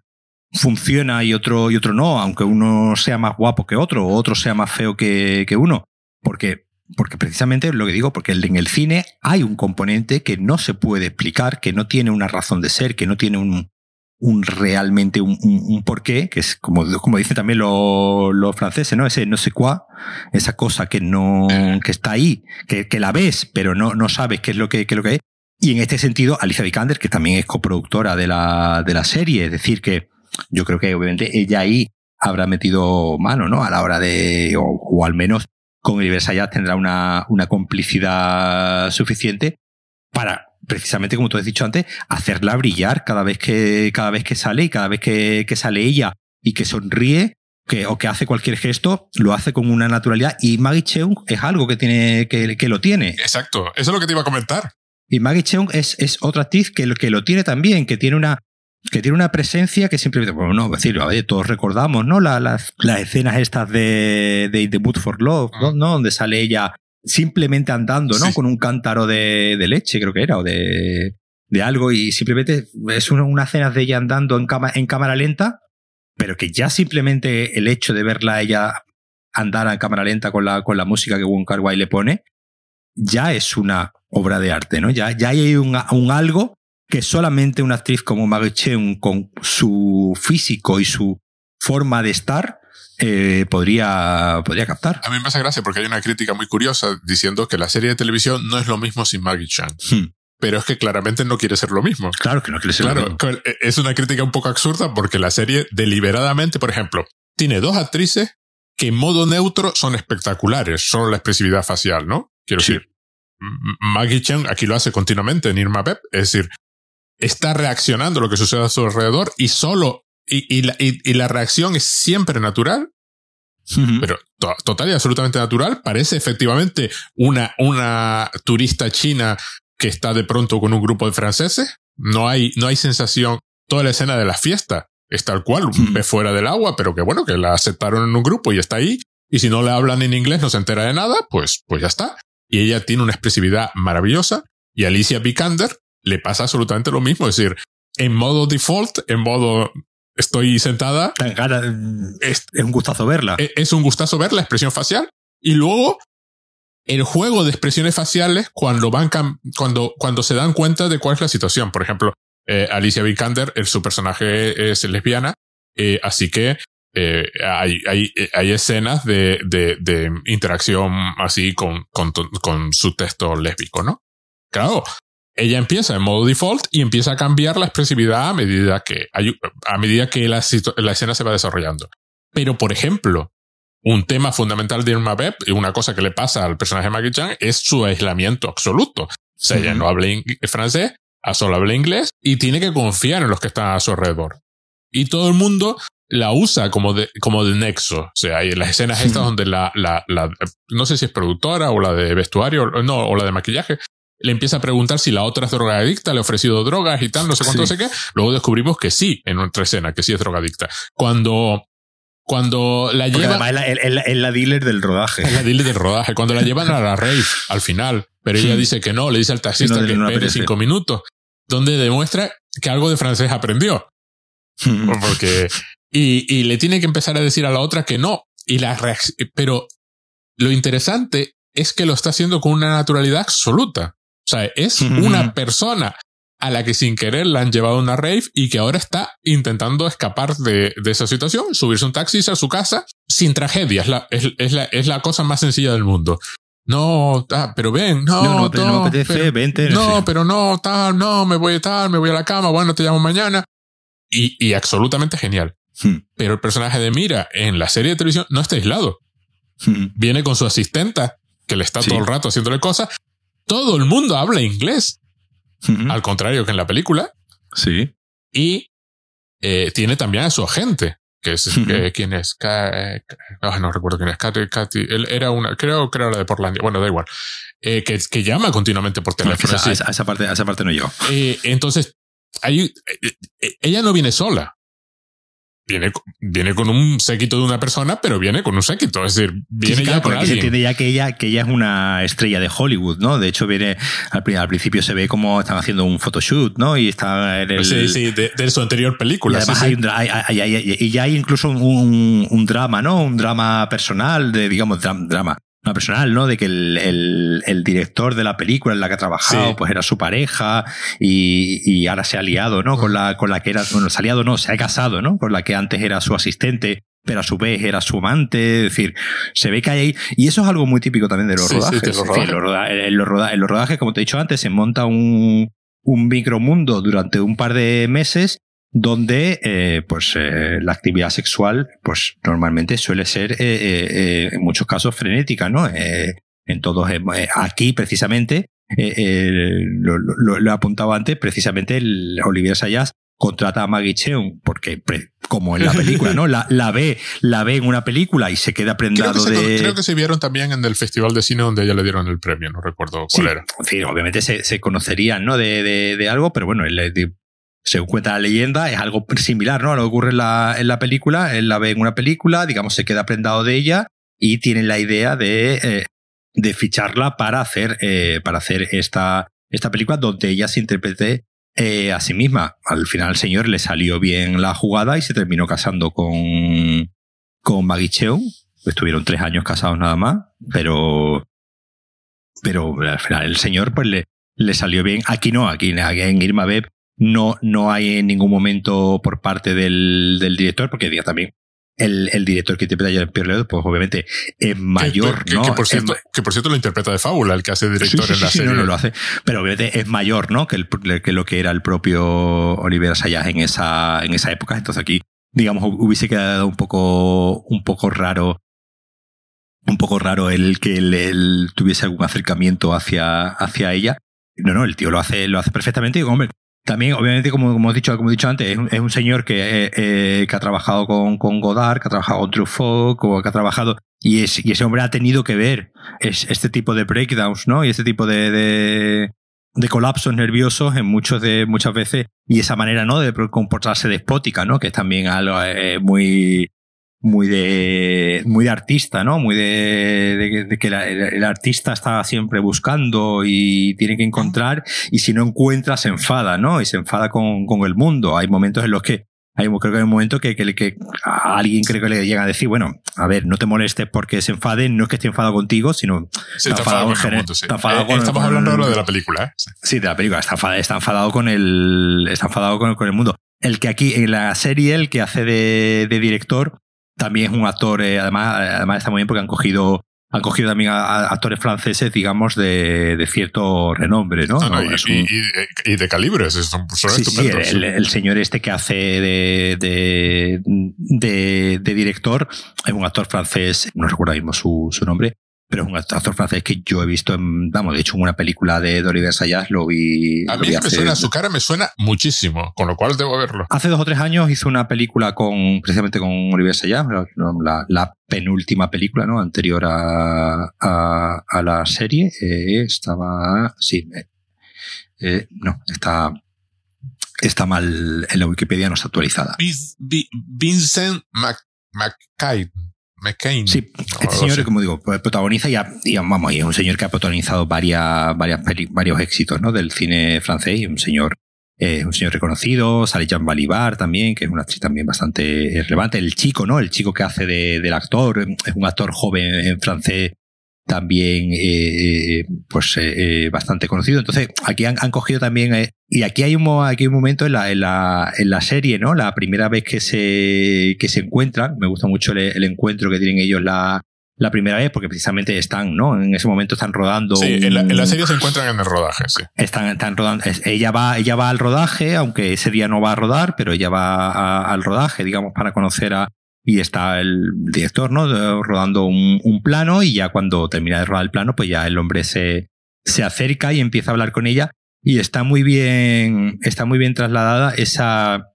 funciona y otro y otro no, aunque uno sea más guapo que otro o otro sea más feo que, que uno. Porque, porque precisamente es lo que digo, porque en el cine hay un componente que no se puede explicar, que no tiene una razón de ser, que no tiene un, un realmente un, un, un porqué, que es como, como dicen también los, los franceses, ¿no? Ese no sé cuá, esa cosa que no que está ahí, que, que la ves, pero no, no sabes qué es lo que, qué es lo que es. Y en este sentido, Alicia Vikander, que también es coproductora de la, de la serie, es decir, que yo creo que obviamente ella ahí habrá metido mano, ¿no? A la hora de, o, o al menos con Olivier Assayas tendrá una, una complicidad suficiente para precisamente como tú has dicho antes, hacerla brillar cada vez que, cada vez que sale y cada vez que, que sale ella y que sonríe, que, o que hace cualquier gesto, lo hace con una naturalidad. Y Maggie Cheung es algo que tiene, que, que lo tiene. Exacto, eso es lo que te iba a comentar. Y Maggie Cheung es, es otra actriz que, que lo tiene también, que tiene una, que tiene una presencia que simplemente, bueno, no, decir, a ver, todos recordamos, ¿no? La, las, las escenas estas de, de The Mood for Love, ¿no? ¿no? Donde sale ella simplemente andando, ¿no? Sí. Con un cántaro de, de leche, creo que era, o de, de algo, y simplemente es una, una escena de ella andando en, cama, en cámara lenta, pero que ya simplemente el hecho de verla ella andar en cámara lenta con la, con la música que Wong Kar-wai le pone, ya es una obra de arte, ¿no? Ya, ya hay un, un algo que solamente una actriz como Maggie Cheung, con su físico y su forma de estar, eh, podría, podría captar. A mí me hace gracia porque hay una crítica muy curiosa diciendo que la serie de televisión no es lo mismo sin Maggie Cheung. Hmm. Pero es que claramente no quiere ser lo mismo. Claro que no quiere ser claro, lo mismo. Es una crítica un poco absurda porque la serie deliberadamente, por ejemplo, tiene dos actrices que en modo neutro son espectaculares, solo la expresividad facial, ¿no? Quiero sí. decir, Maggie Cheung aquí lo hace continuamente en Irma Vep, es decir, está reaccionando a lo que sucede a su alrededor y solo y, y, la, y, y la reacción es siempre natural, uh-huh. pero to- total y absolutamente natural. Parece efectivamente una, una turista china que está de pronto con un grupo de franceses. No hay, no hay sensación. Toda la escena de la fiesta es tal cual, un pez fuera del agua, pero que bueno, que la aceptaron en un grupo y está ahí. Y si no le hablan en inglés, no se entera de nada, pues, pues ya está. Y ella tiene una expresividad maravillosa. Y Alicia Vikander le pasa absolutamente lo mismo. Es decir, en modo default, en modo estoy sentada. Tan cara, es, es un gustazo verla. Es, es un gustazo ver la expresión facial. Y luego, el juego de expresiones faciales cuando van cam- cuando, cuando se dan cuenta de cuál es la situación. Por ejemplo, eh, Alicia Vikander, el, su personaje es lesbiana, eh, así que eh, hay, hay, hay escenas de, de, de interacción así con, con, con su texto lésbico, ¿no? Claro, ella empieza en modo default y empieza a cambiar la expresividad a medida que, hay, a medida que la, situ- la escena se va desarrollando. Pero, por ejemplo, un tema fundamental de Irma Vep, y una cosa que le pasa al personaje de Maggie Cheung, es su aislamiento absoluto. O sea, ella no habla in- francés, solo habla inglés, y tiene que confiar en los que están a su alrededor. Y todo el mundo la usa como de, como de nexo. O sea, hay las escenas estas donde la, la, la, no sé si es productora o la de vestuario, no, o la de maquillaje, le empieza a preguntar si la otra es drogadicta, le ha ofrecido drogas y tal, no sé cuánto, sí. no sé qué. Luego descubrimos que sí, en otra escena, que sí es drogadicta. Cuando... Cuando la llevan. Además, es la, es, la, es la dealer del rodaje. Es la dealer del rodaje. Cuando la llevan a la rave al final, pero ella sí. dice que no, le dice al taxista no, que no espere cinco minutos, donde demuestra que algo de francés aprendió. Porque. Y, y le tiene que empezar a decir a la otra que no. Y la reacc- Pero lo interesante es que lo está haciendo con una naturalidad absoluta. O sea, es mm-hmm. una persona a la que sin querer la han llevado a una rave y que ahora está intentando escapar de, de esa situación, subirse un taxi, irse a su casa sin tragedia. Es la, es, es, la, es la cosa más sencilla del mundo. No, ta, pero ven, no, no, no, ta, no me apetece, pero, vente. No, no, pero no, tal, no, me voy a tal, me voy a la cama, bueno, te llamo mañana. Y, y absolutamente genial. Hmm. Pero el personaje de Mira en la serie de televisión no está aislado. Hmm. Viene con su asistenta, que le está sí. todo el rato haciéndole cosas. Todo el mundo habla inglés. Uh-huh. Al contrario que en la película. Sí. Y eh, tiene también a su agente, que es uh-huh. que, quien es. Ka, oh, no recuerdo quién es. Katy, Katy, él era una. Creo que era la de Portlandia. Bueno, da igual. Eh, que, que llama continuamente por teléfono. No, esa, a, esa parte, a esa parte no llego. Eh, entonces, hay, ella no viene sola. Viene, viene con un séquito de una persona, pero viene con un séquito. Es decir, viene sí, claro, ya con alguien. Se entiende ya que ella, que ella es una estrella de Hollywood, ¿no? De hecho, viene al, al principio se ve como están haciendo un photoshoot, ¿no? Y está en el... Sí, sí, de, de su anterior película. Y además sí, hay, sí. Un, hay, hay, hay, hay y ya hay incluso un, un drama, ¿no? Un drama personal, de digamos, dram, drama no personal, ¿no? De que el, el, el director de la película en la que ha trabajado, sí. pues era su pareja y, y ahora se ha liado, ¿no? Con la, con la que era, bueno, se ha liado no, se ha casado, ¿no? Con la que antes era su asistente, pero a su vez era su amante. Es decir, se ve que hay ahí, y eso es algo muy típico también de los sí, rodajes. Sí, los rodajes. En, los roda, en, los roda, en los rodajes, como te he dicho antes, se monta un, un micromundo durante un par de meses donde eh, pues eh, la actividad sexual pues normalmente suele ser eh, eh, eh, en muchos casos frenética, ¿no? Eh, en todos eh, aquí precisamente eh, eh, lo, lo, lo he apuntado antes, precisamente el Olivier Assayas contrata a Maggie Cheung porque, como en la película, ¿no? La, la ve, la ve en una película y se queda prendado creo que se, de. Creo que se vieron también en el festival de cine donde ella le dieron el premio, no recuerdo cuál sí, era. En fin, obviamente se, se conocerían, ¿no? De, de, de algo, pero bueno, el, según cuenta la leyenda, es algo similar, ¿no? A lo que ocurre en la, en la película. Él la ve en una película, digamos, se queda prendado de ella y tienen la idea de, eh, de ficharla para hacer, eh, para hacer esta, esta película donde ella se interprete. Eh, a sí misma. Al final al señor le salió bien la jugada y se terminó casando con, con Maggie Cheung. Estuvieron tres años casados nada más, pero pero al final el señor pues le, le salió bien. Aquí no, aquí en Irma Vep no, no hay en ningún momento por parte del, del director, porque diga también el, el director que interpreta a Jean-Pierre Leaud, pues obviamente es mayor, que, que, ¿no? Que por, cierto, es, que por cierto lo interpreta de fábula, el que hace director sí, sí, en la sí, serie. Sí, no, no lo hace, pero obviamente es mayor, ¿no? Que, el, que lo que era el propio Olivier Assayas en esa, en esa época. Entonces aquí, digamos, hubiese quedado un poco, un poco raro, un poco raro el que él, él tuviese algún acercamiento hacia, hacia ella. No, no, el tío lo hace, lo hace perfectamente. Y digo, hombre, también, obviamente, como, como, he dicho, como he dicho antes, es un, es un señor que, eh, eh, que ha trabajado con, con Godard, que ha trabajado con Truffaut, que ha trabajado. Y, es, y ese hombre ha tenido que ver es, este tipo de breakdowns, ¿no? Y este tipo de, de, de colapsos nerviosos en muchos de, muchas veces. Y esa manera, ¿no? De comportarse despótica, ¿no? Que es también algo eh, muy, muy de, muy de artista, ¿no? Muy de, de, de que la, el, el artista está siempre buscando y tiene que encontrar, y si no encuentra se enfada, ¿no? Y se enfada con, con el mundo. Hay momentos en los que, hay, creo que hay un momento que, que, que a alguien creo que le llega a decir, bueno, a ver, no te molestes porque se enfade, no es que esté enfadado contigo, sino sí, está enfadado con el mundo, sí. Está enfadado eh, con, estamos con, hablando con, de la película, ¿eh? Sí. Sí, de la película. Está enfadado, está enfadado con el, está enfadado con, con el mundo. El que aquí, en la serie, el que hace de, de director, también es un actor, eh, además, además está muy bien porque han cogido, han cogido también a, a actores franceses, digamos, de, de cierto renombre, ¿no? no, no, no y, un... y, y de calibres, son, son sí, estupendos. Sí, el, el señor este que hace de, de, de, de director es un actor francés, no recuerdo mismo su, su nombre, pero es un actor francés que yo he visto en, vamos, de hecho en una película de Olivier Assayas lo vi. A mí es que me suena, su cara me suena muchísimo, con lo cual debo verlo. Hace dos o tres años hizo una película con, precisamente con Olivier Assayas, la, la penúltima película, ¿no? Anterior a, a, a la serie. Eh, estaba, sí, eh, eh, no, está, está mal en la Wikipedia, no está actualizada. Vincent McKay. McCain. Sí, este señor, así. Como digo, protagoniza y, y vamos, y es un señor que ha protagonizado varias, varias peli, varios éxitos, ¿no? Del cine francés, y un señor, eh, un señor reconocido, sale Jean Balibar también, que es una actriz también bastante relevante. El chico, ¿no? El chico que hace de, del actor, es un actor joven en francés también, eh, pues eh, bastante conocido. Entonces, aquí han, han cogido también, eh, y aquí hay un aquí hay un momento en la, en la, en la serie, ¿no? La primera vez que se, que se encuentran, me gusta mucho el, el encuentro que tienen ellos la, la primera vez, porque precisamente están, ¿no? En ese momento están rodando. Sí, un, en, la, en la serie se encuentran en el rodaje, sí. Están, están rodando. Ella va, ella va al rodaje, aunque ese día no va a rodar, pero ella va a, al rodaje, digamos, para conocer a. Y está el director, ¿no? Rodando un, un plano, y ya cuando termina de rodar el plano, pues ya el hombre se, se acerca y empieza a hablar con ella. Y está muy bien, está muy bien trasladada esa,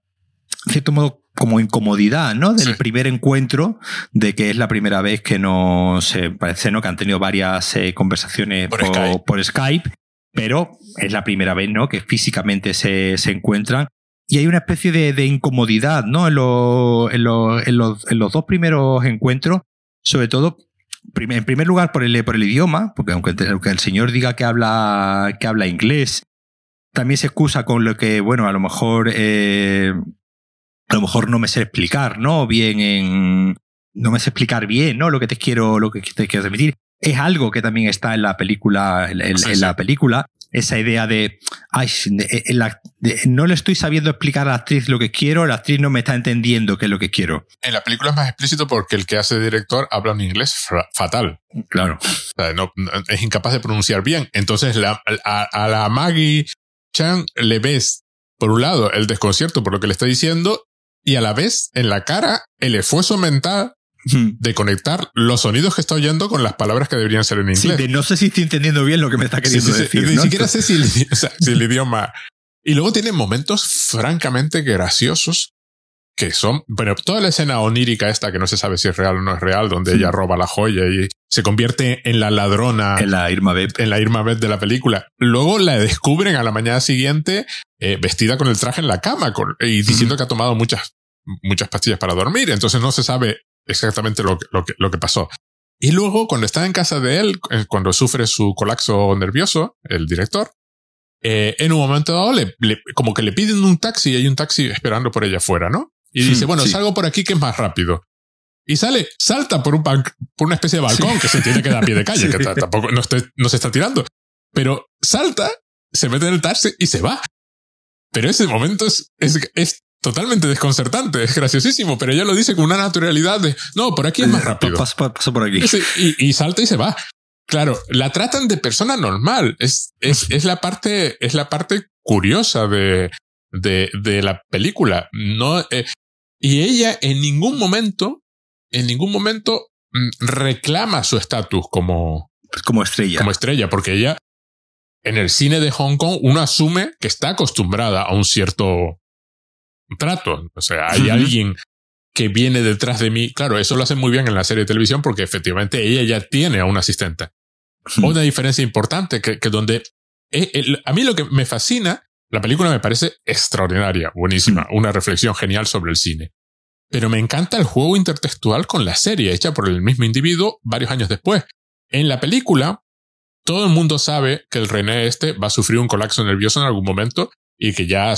en cierto modo, como incomodidad, ¿no? Del sí. Primer encuentro, de que es la primera vez que no se parece, ¿no? Que han tenido varias eh, conversaciones por, por, Skype. por Skype, pero es la primera vez, ¿no? Que físicamente se, se encuentran. Y hay una especie de, de incomodidad, ¿no? En, lo, en, lo, en, los, en los dos primeros encuentros, sobre todo, primer, en primer lugar por el, por el idioma, porque aunque, aunque el señor diga que habla, que habla inglés, también se excusa con lo que, bueno, a lo mejor, eh, a lo mejor no me sé explicar, ¿no? Bien, en, no me sé explicar bien, ¿no? Lo que te quiero, lo que te quiero transmitir. Es algo que también está en la película, en, en, sí, sí. en la película. Esa idea de, ay, la, de, no le estoy sabiendo explicar a la actriz lo que quiero, la actriz no me está entendiendo qué es lo que quiero. En la película es más explícito porque el que hace director habla un inglés fra- fatal. Claro. O sea, no, no, es incapaz de pronunciar bien. Entonces la, a, a la Maggie Chan le ves, por un lado, el desconcierto por lo que le está diciendo, y a la vez, en la cara, el esfuerzo mental de conectar los sonidos que está oyendo con las palabras que deberían ser en inglés. Sí, de no sé si estoy entendiendo bien lo que me está queriendo sí, sí, decir. Sí, ¿no? Ni siquiera sé si el, o sea, si el idioma... Y luego tiene momentos francamente graciosos que son... Bueno, toda la escena onírica esta que no se sabe si es real o no es real, donde sí. ella roba la joya y se convierte en la ladrona... En la Irma Vep. En la Irma Vep de la película. Luego la descubren a la mañana siguiente eh, vestida con el traje en la cama con, y diciendo mm. que ha tomado muchas, muchas pastillas para dormir. Entonces no se sabe exactamente lo que, lo que, lo que pasó. Y luego, cuando está en casa de él, cuando sufre su colapso nervioso, el director, eh, en un momento dado, le, le, como que le piden un taxi y hay un taxi esperando por ella afuera, ¿no? Y dice, mm, bueno, sí. salgo por aquí que es más rápido. Y sale, salta por un pan, por una especie de balcón sí. que se tiene que dar a pie de calle, sí. que tampoco no, esté, no se está tirando. Pero salta, se mete en el taxi y se va. Pero ese momento es... es, es totalmente desconcertante, es graciosísimo, pero ella lo dice con una naturalidad de no, por aquí es más rápido. Paso, paso, paso por aquí. Y, y salta y se va. Claro, la tratan de persona normal. Es, es, es la parte, es la parte curiosa de, de, de la película. No, eh, y ella en ningún momento, en ningún momento reclama su estatus como, como estrella. Como estrella, porque ella en el cine de Hong Kong uno asume que está acostumbrada a un cierto trato, o sea, hay uh-huh. alguien que viene detrás de mí. Claro, eso lo hacen muy bien en la serie de televisión porque efectivamente ella ya tiene a una asistente. Uh-huh. Una diferencia importante que, que donde eh, el, a mí lo que me fascina, la película me parece extraordinaria, buenísima, uh-huh. una reflexión genial sobre el cine. Pero me encanta el juego intertextual con la serie hecha por el mismo individuo varios años después. En la película, todo el mundo sabe que el René este va a sufrir un colapso nervioso en algún momento. Y que ya,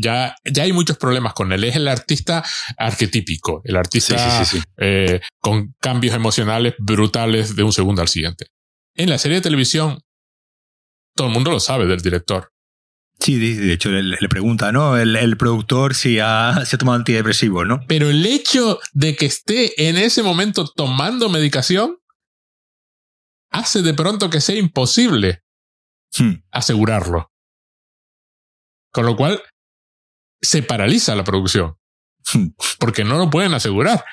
ya, ya hay muchos problemas con él. Es el artista arquetípico, el artista sí, sí, sí, sí. Eh, con cambios emocionales brutales de un segundo al siguiente. En la serie de televisión, todo el mundo lo sabe del director. Sí, de hecho le, le pregunta, ¿no? El, el productor si ha, si ha tomado antidepresivos, ¿no? Pero el hecho de que esté en ese momento tomando medicación hace de pronto que sea imposible hmm. asegurarlo. Con lo cual, se paraliza la producción. Porque no lo pueden asegurar.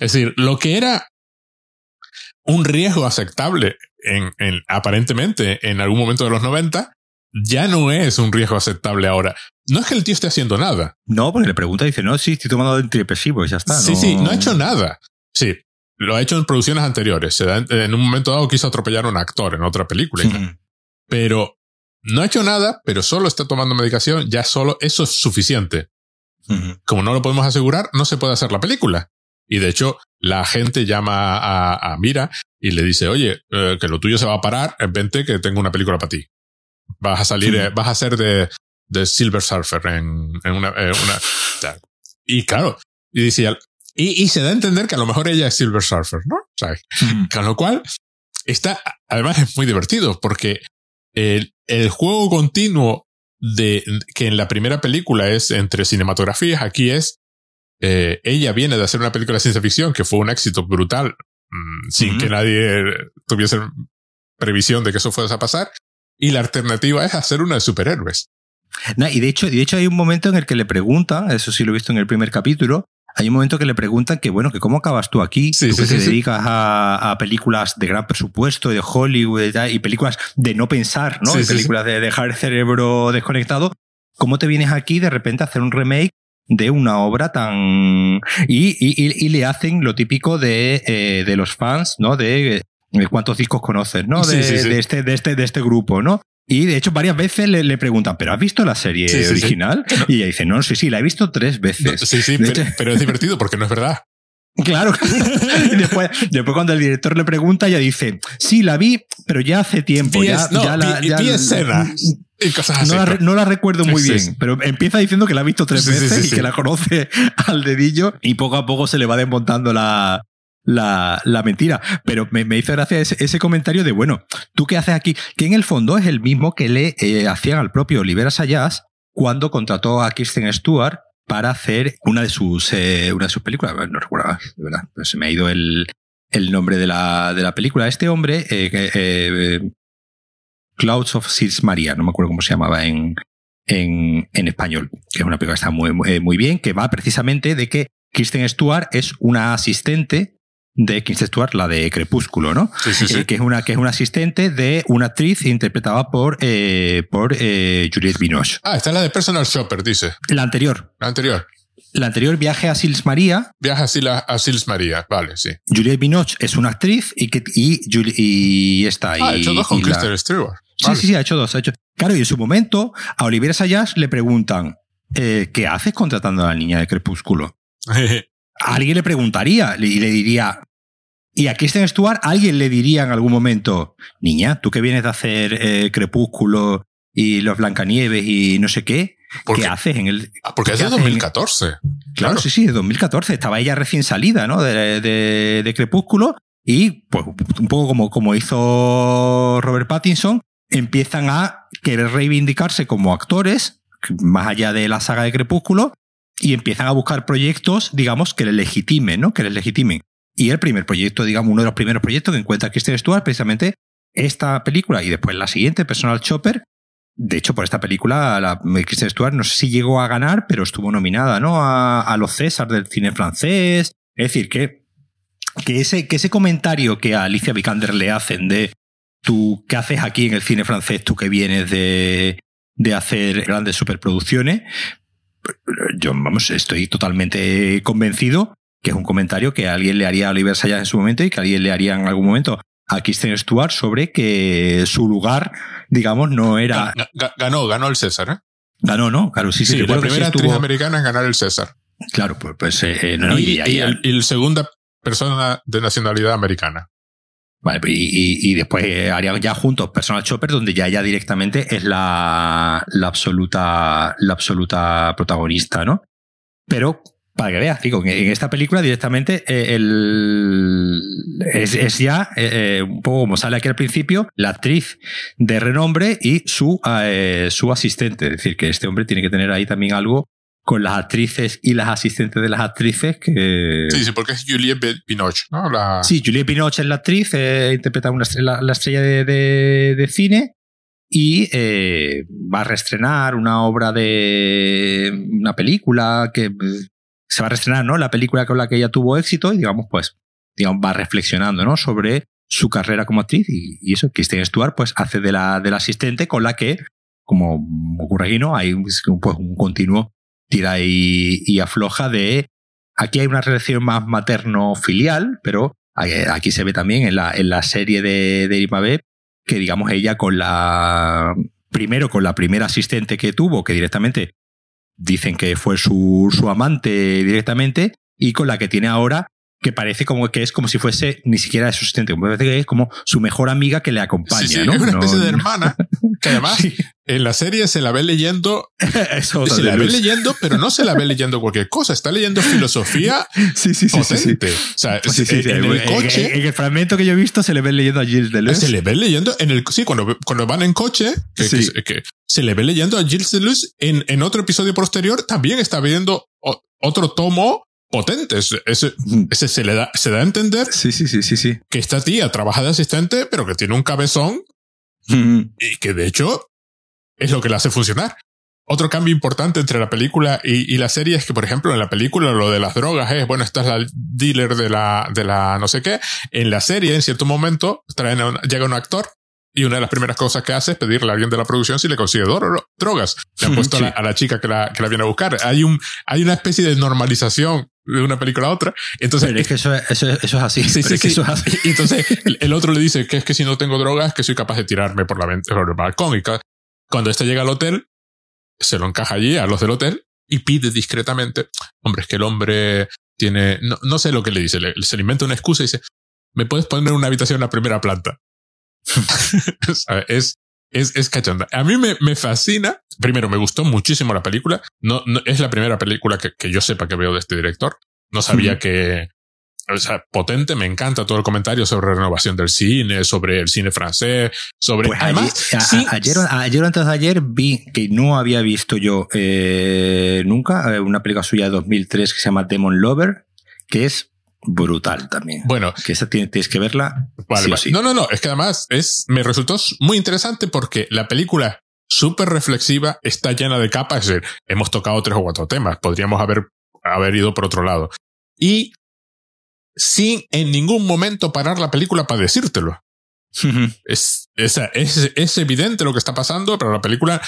Es decir, lo que era un riesgo aceptable, en, en, aparentemente, en algún momento de los noventa, ya no es un riesgo aceptable ahora. No es que el tío esté haciendo nada. No, porque le pregunta y dice, no, sí, estoy tomando antidepresivos y ya está. Sí, no... sí, no ha hecho nada. Sí, lo ha hecho en producciones anteriores. Se da en, en un momento dado quiso atropellar a un actor en otra película. Mm. Pero... no ha hecho nada, pero solo está tomando medicación. Ya solo eso es suficiente. Uh-huh. Como no lo podemos asegurar, no se puede hacer la película. Y de hecho, la gente llama a, a Mira y le dice, oye, eh, que lo tuyo se va a parar, vente que tengo una película para ti. Vas a salir, uh-huh. eh, vas a ser de, de Silver Surfer en, en una... Eh, una y claro, y dice y, y se da a entender que a lo mejor ella es Silver Surfer, ¿no? ¿Sabes? Uh-huh. Con lo cual, está, además es muy divertido porque... El, el juego continuo de que en la primera película es entre cinematografías, aquí es eh, ella viene de hacer una película de ciencia ficción que fue un éxito brutal mmm, sin uh-huh. que nadie tuviese previsión de que eso fuese a pasar y la alternativa es hacer una de superhéroes. Nah, y de hecho, de hecho hay un momento en el que le preguntan, eso sí lo he visto en el primer capítulo, hay un momento que le preguntan que bueno, que cómo acabas tú aquí, sí, tú sí, que sí, te sí. dedicas a, a películas de gran presupuesto, de Hollywood y, tal, y películas de no pensar, ¿no? Sí, y películas sí, sí. de dejar el cerebro desconectado. ¿Cómo te vienes aquí de repente a hacer un remake de una obra tan y y, y, y le hacen lo típico de eh, de los fans, ¿no? De, de cuántos discos conoces, ¿no? De, sí, sí, sí. de este de este de este grupo, ¿no? Y de hecho varias veces le, le preguntan, ¿pero has visto la serie sí, sí, original? Sí. Y ella dice, no, sí, sí, la he visto tres veces. No, sí, sí, pero, hecho... pero es divertido porque no es verdad. Claro. Y después, después cuando el director le pregunta, ella dice, sí, la vi, pero ya hace tiempo. Vi ya, no, ya la, vi, ya vi escenas y cosas así. No la, no la recuerdo muy sí, bien, sí. pero empieza diciendo que la ha visto tres sí, veces sí, sí, y sí. que la conoce al dedillo y poco a poco se le va desmontando la... La, la mentira, pero me, me hizo gracia ese, ese comentario de, bueno, ¿tú qué haces aquí? Que en el fondo es el mismo que le eh, hacían al propio Olivier Assayas cuando contrató a Kristen Stewart para hacer una de sus eh, una de sus películas, no recuerdo, de verdad, pero se me ha ido el, el nombre de la, de la película. Este hombre, eh, eh, eh, Clouds of Sils Maria, no me acuerdo cómo se llamaba en, en, en español, que es una película que está muy, muy, muy bien, que va precisamente de que Kristen Stewart es una asistente de Kristen Stewart, la de Crepúsculo, ¿no? Sí, sí, sí. Eh, que es una que es una asistente de una actriz interpretada por eh, por eh, Juliette Binoche. Ah, esta es la de Personal Shopper, dice. La anterior. La anterior. La anterior, Viaje a Sils María. Viaje a, a Sils María, vale, sí. Juliette Binoche es una actriz y, que, y, y, y está ahí. Ah, ha hecho dos con Kristen Stewart. Vale. Sí, sí, sí, ha hecho dos. Ha hecho... Claro, y en su momento a Olivier Assayas le preguntan eh, ¿qué haces contratando a la niña de Crepúsculo? A alguien le preguntaría y le diría... Y a Kristen Stewart alguien le diría en algún momento, niña, tú que vienes de hacer eh, Crepúsculo y los Blancanieves y no sé qué... Porque, ¿qué haces en el...? Ah, porque es de dos mil catorce. El... Claro, claro, sí, sí, de dos mil catorce. Estaba ella recién salida, ¿no? De, de, de Crepúsculo. Y, pues, un poco como, como hizo Robert Pattinson, empiezan a querer reivindicarse como actores, más allá de la saga de Crepúsculo, y empiezan a buscar proyectos, digamos, que les legitimen, ¿no? Que les legitimen. Y el primer proyecto, digamos, uno de los primeros proyectos que encuentra Kristen Stewart, precisamente esta película, y después la siguiente, Personal Shopper. De hecho, por esta película, la Kristen Stewart no sé si llegó a ganar, pero estuvo nominada, ¿no? A, a los César del cine francés. Es decir, que, que, ese, que ese comentario que a Alicia Vikander le hacen de tú, ¿qué haces aquí en el cine francés? Tú que vienes de, de hacer grandes superproducciones. Yo, vamos, estoy totalmente convencido que es un comentario que alguien le haría a Olivier Assayas en su momento y que alguien le haría en algún momento a Kristen Stewart sobre que su lugar, digamos, no era... Ganó, ganó el César, ¿eh? Ganó, ¿no? Claro, sí, sí. sí yo la creo primera que sí actriz estuvo... americana en ganar el César. Claro, pues... pues eh, no, no, y, y, y, el, y el segunda persona de nacionalidad americana. Vale, y, y, y después eh, harían ya juntos Personal Shopper, donde ya ella directamente es la, la, absoluta, la absoluta protagonista, ¿no? Pero... Para que veas, digo, en esta película directamente eh, el, es, es ya eh, un poco como sale aquí al principio, la actriz de renombre y su, eh, su asistente. Es decir, que este hombre tiene que tener ahí también algo con las actrices y las asistentes de las actrices que... Sí, sí, porque es Juliette Binoche, ¿no? La... Sí, Juliette Binoche es la actriz, eh, interpreta una estrella, la, la estrella de, de, de cine. Y eh, va a reestrenar una obra de... una película que... Se va a reestrenar, ¿no? La película con la que ella tuvo éxito y, digamos, pues, digamos, va reflexionando, ¿no? Sobre su carrera como actriz y, y eso. Kristen Stewart, pues, hace de la, de la asistente con la que, como ocurre aquí, ¿no? Hay pues, un continuo tira y, y afloja de. Aquí hay una relación más materno-filial, pero aquí se ve también en la, en la serie de, de Irma Vep que, digamos, ella con la. Primero con la primera asistente que tuvo, que directamente. Dicen que fue su, su amante directamente y con la que tiene ahora que parece como que es como si fuese ni siquiera su asistente, me parece que es como su mejor amiga que le acompaña, sí, sí, ¿no? Es una especie no, de hermana que además sí. En la serie se la ve leyendo Eso se la luz. ve leyendo, pero no se la ve leyendo cualquier cosa, está leyendo filosofía sí, sí, sí, potente. Sí, sí, sí. O sea, sí, sí, sí, en, en el coche en, en el fragmento que yo he visto se le ve leyendo a Gilles Deleuze. Se le ve leyendo en el sí, cuando, cuando van en coche, que, sí. que, que se le ve leyendo a Gilles Deleuze en, en otro episodio posterior, también está viendo otro tomo potente. Ese, ese se le da, se da a entender sí, sí, sí, sí, sí. que esta tía trabaja de asistente, pero que tiene un cabezón mm-hmm. y que de hecho es lo que la hace funcionar. Otro cambio importante entre la película y, y la serie es que, por ejemplo, en la película lo de las drogas es, bueno, esta es la dealer de la, de la no sé qué. En la serie, en cierto momento, traen a una, llega un actor y una de las primeras cosas que hace es pedirle a alguien de la producción si le consigue drogas. Le han puesto sí. a, la, a la chica que la, que la viene a buscar. Hay un, hay una especie de normalización de una película a otra. Entonces, pero es que eso, eso, eso es así. Sí, sí, es que sí. Eso es así. Y entonces el otro le dice que es que si no tengo drogas, que soy capaz de tirarme por la vent- por el balcón. Y cuando este llega al hotel, se lo encaja allí a los del hotel y pide discretamente. Hombre, es que el hombre tiene, no, no sé lo que le dice. Le, se le inventa una excusa y dice, ¿me puedes poner una habitación en la primera planta? es, es, es cachonda. A mí me, me fascina. Primero, me gustó muchísimo la película. No, no es la primera película que, que yo sepa que veo de este director. No sabía mm. que, o sea, potente. Me encanta todo el comentario sobre renovación del cine, sobre el cine francés, sobre. Pues además, ayer, sí, a, ayer, ayer antes de ayer vi que no había visto yo eh, nunca una película suya de dos mil tres que se llama Demon Lover, que es brutal también. Bueno, que esa tienes que verla. Vale, sí vale. Sí. No, no, no. Es que además es, me resultó muy interesante porque la película súper reflexiva está llena de capas. Es decir, hemos tocado tres o cuatro temas. Podríamos haber, haber ido por otro lado. Y sin en ningún momento parar la película para decírtelo. Uh-huh. Es, es, es, es evidente lo que está pasando, pero la película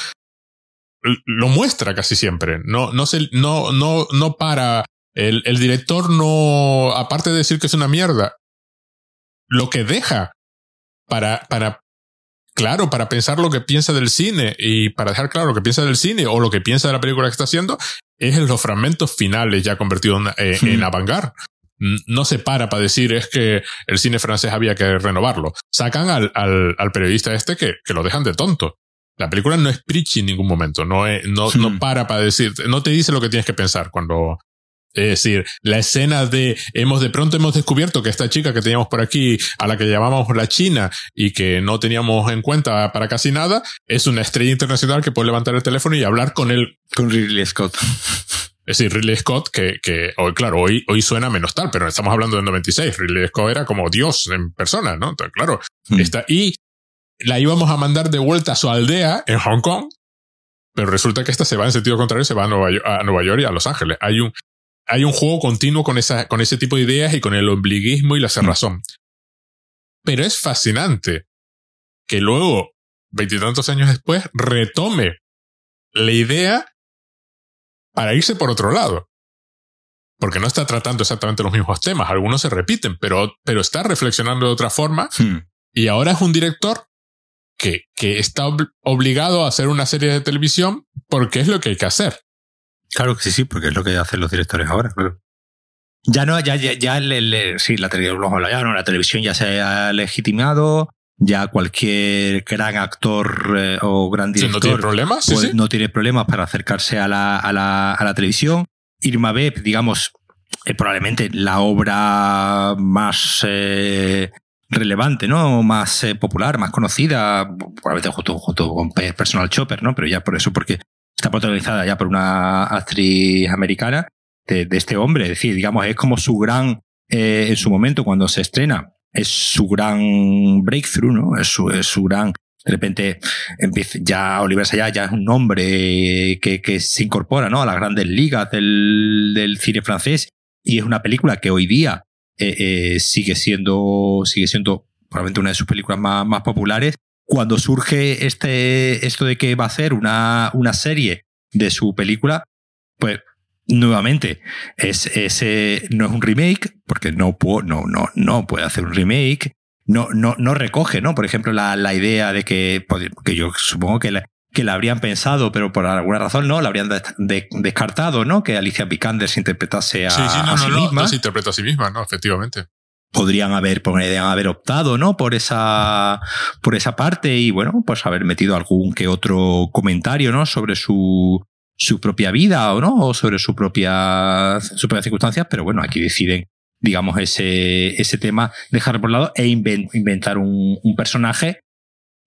lo muestra casi siempre. No, no se, no, no, no para. El, el director no, aparte de decir que es una mierda, lo que deja para, para, claro, para pensar lo que piensa del cine y para dejar claro lo que piensa del cine o lo que piensa de la película que está haciendo, es en los fragmentos finales ya convertidos en, hmm. en avant-garde. No se para para decir es que el cine francés había que renovarlo. Sacan al, al, al periodista este que, que lo dejan de tonto. La película no es preachy en ningún momento. No, es, no, hmm. no para para decir, no te dice lo que tienes que pensar cuando... Es decir, la escena de hemos de pronto hemos descubierto que esta chica que teníamos por aquí, a la que llamamos la China y que no teníamos en cuenta para casi nada, es una estrella internacional que puede levantar el teléfono y hablar con él. Con Ridley Scott. Es decir, Ridley Scott, que, que hoy, claro, hoy, hoy suena menos tal, pero estamos hablando del noventa y seis. Ridley Scott era como Dios en persona, ¿no? Entonces, claro, mm. está, y la íbamos a mandar de vuelta a su aldea en Hong Kong, pero resulta que esta se va en sentido contrario, se va a Nueva York, a Nueva York y a Los Ángeles. Hay un Hay un juego continuo con, esa, con ese tipo de ideas y con el ombliguismo y la cerrazón. Pero es fascinante que luego, veintitantos años después, retome la idea para irse por otro lado. Porque no está tratando exactamente los mismos temas. Algunos se repiten, pero, pero está reflexionando de otra forma. Hmm. Y ahora es un director que, que está ob- obligado a hacer una serie de televisión porque es lo que hay que hacer. Claro que sí, sí, porque es lo que hacen los directores ahora, claro. Ya no, ya, ya, ya le, le, sí, la, ya no, la televisión ya se ha legitimado, ya cualquier gran actor eh, o gran director sí, no tiene problemas, pues, sí, sí. no tiene problemas para acercarse a la, a la, a la televisión. Irma Vep, digamos, es eh, probablemente la obra más eh, relevante, ¿no? Más eh, popular, más conocida, probablemente junto, junto con Personal Shopper, ¿no? Pero ya por eso, porque está protagonizada ya por una actriz americana de, de este hombre. Es decir, digamos, es como su gran, eh, en su momento, cuando se estrena, es su gran breakthrough, ¿no? Es su, es su gran... De repente empieza ya Olivier Assayas, ya es un nombre que, que se incorpora, ¿no? A las grandes ligas del, del cine francés, y es una película que hoy día eh, eh, sigue siendo, sigue siendo probablemente una de sus películas más, más populares. Cuando surge este esto de que va a hacer una, una serie de su película, pues nuevamente es, es eh, no es un remake, porque no, puedo, no, no, no puede hacer un remake, no, no, no recoge, ¿no? Por ejemplo, la, la idea de que, que yo supongo que la, que la habrían pensado, pero por alguna razón no, la habrían de, de, descartado, ¿no? Que Alicia Vikander se interpretase a sí, sí, no, a sí no, misma. No, no se interpreta a sí misma, ¿no? Efectivamente. Podrían haber, podrían haber optado, ¿no? Por esa, por esa parte y, bueno, pues haber metido algún que otro comentario, ¿no? Sobre su, su propia vida o no, o sobre su propia, sus propias circunstancias, pero bueno, aquí deciden, digamos, ese, ese tema, dejarlo por lado e inventar un, un personaje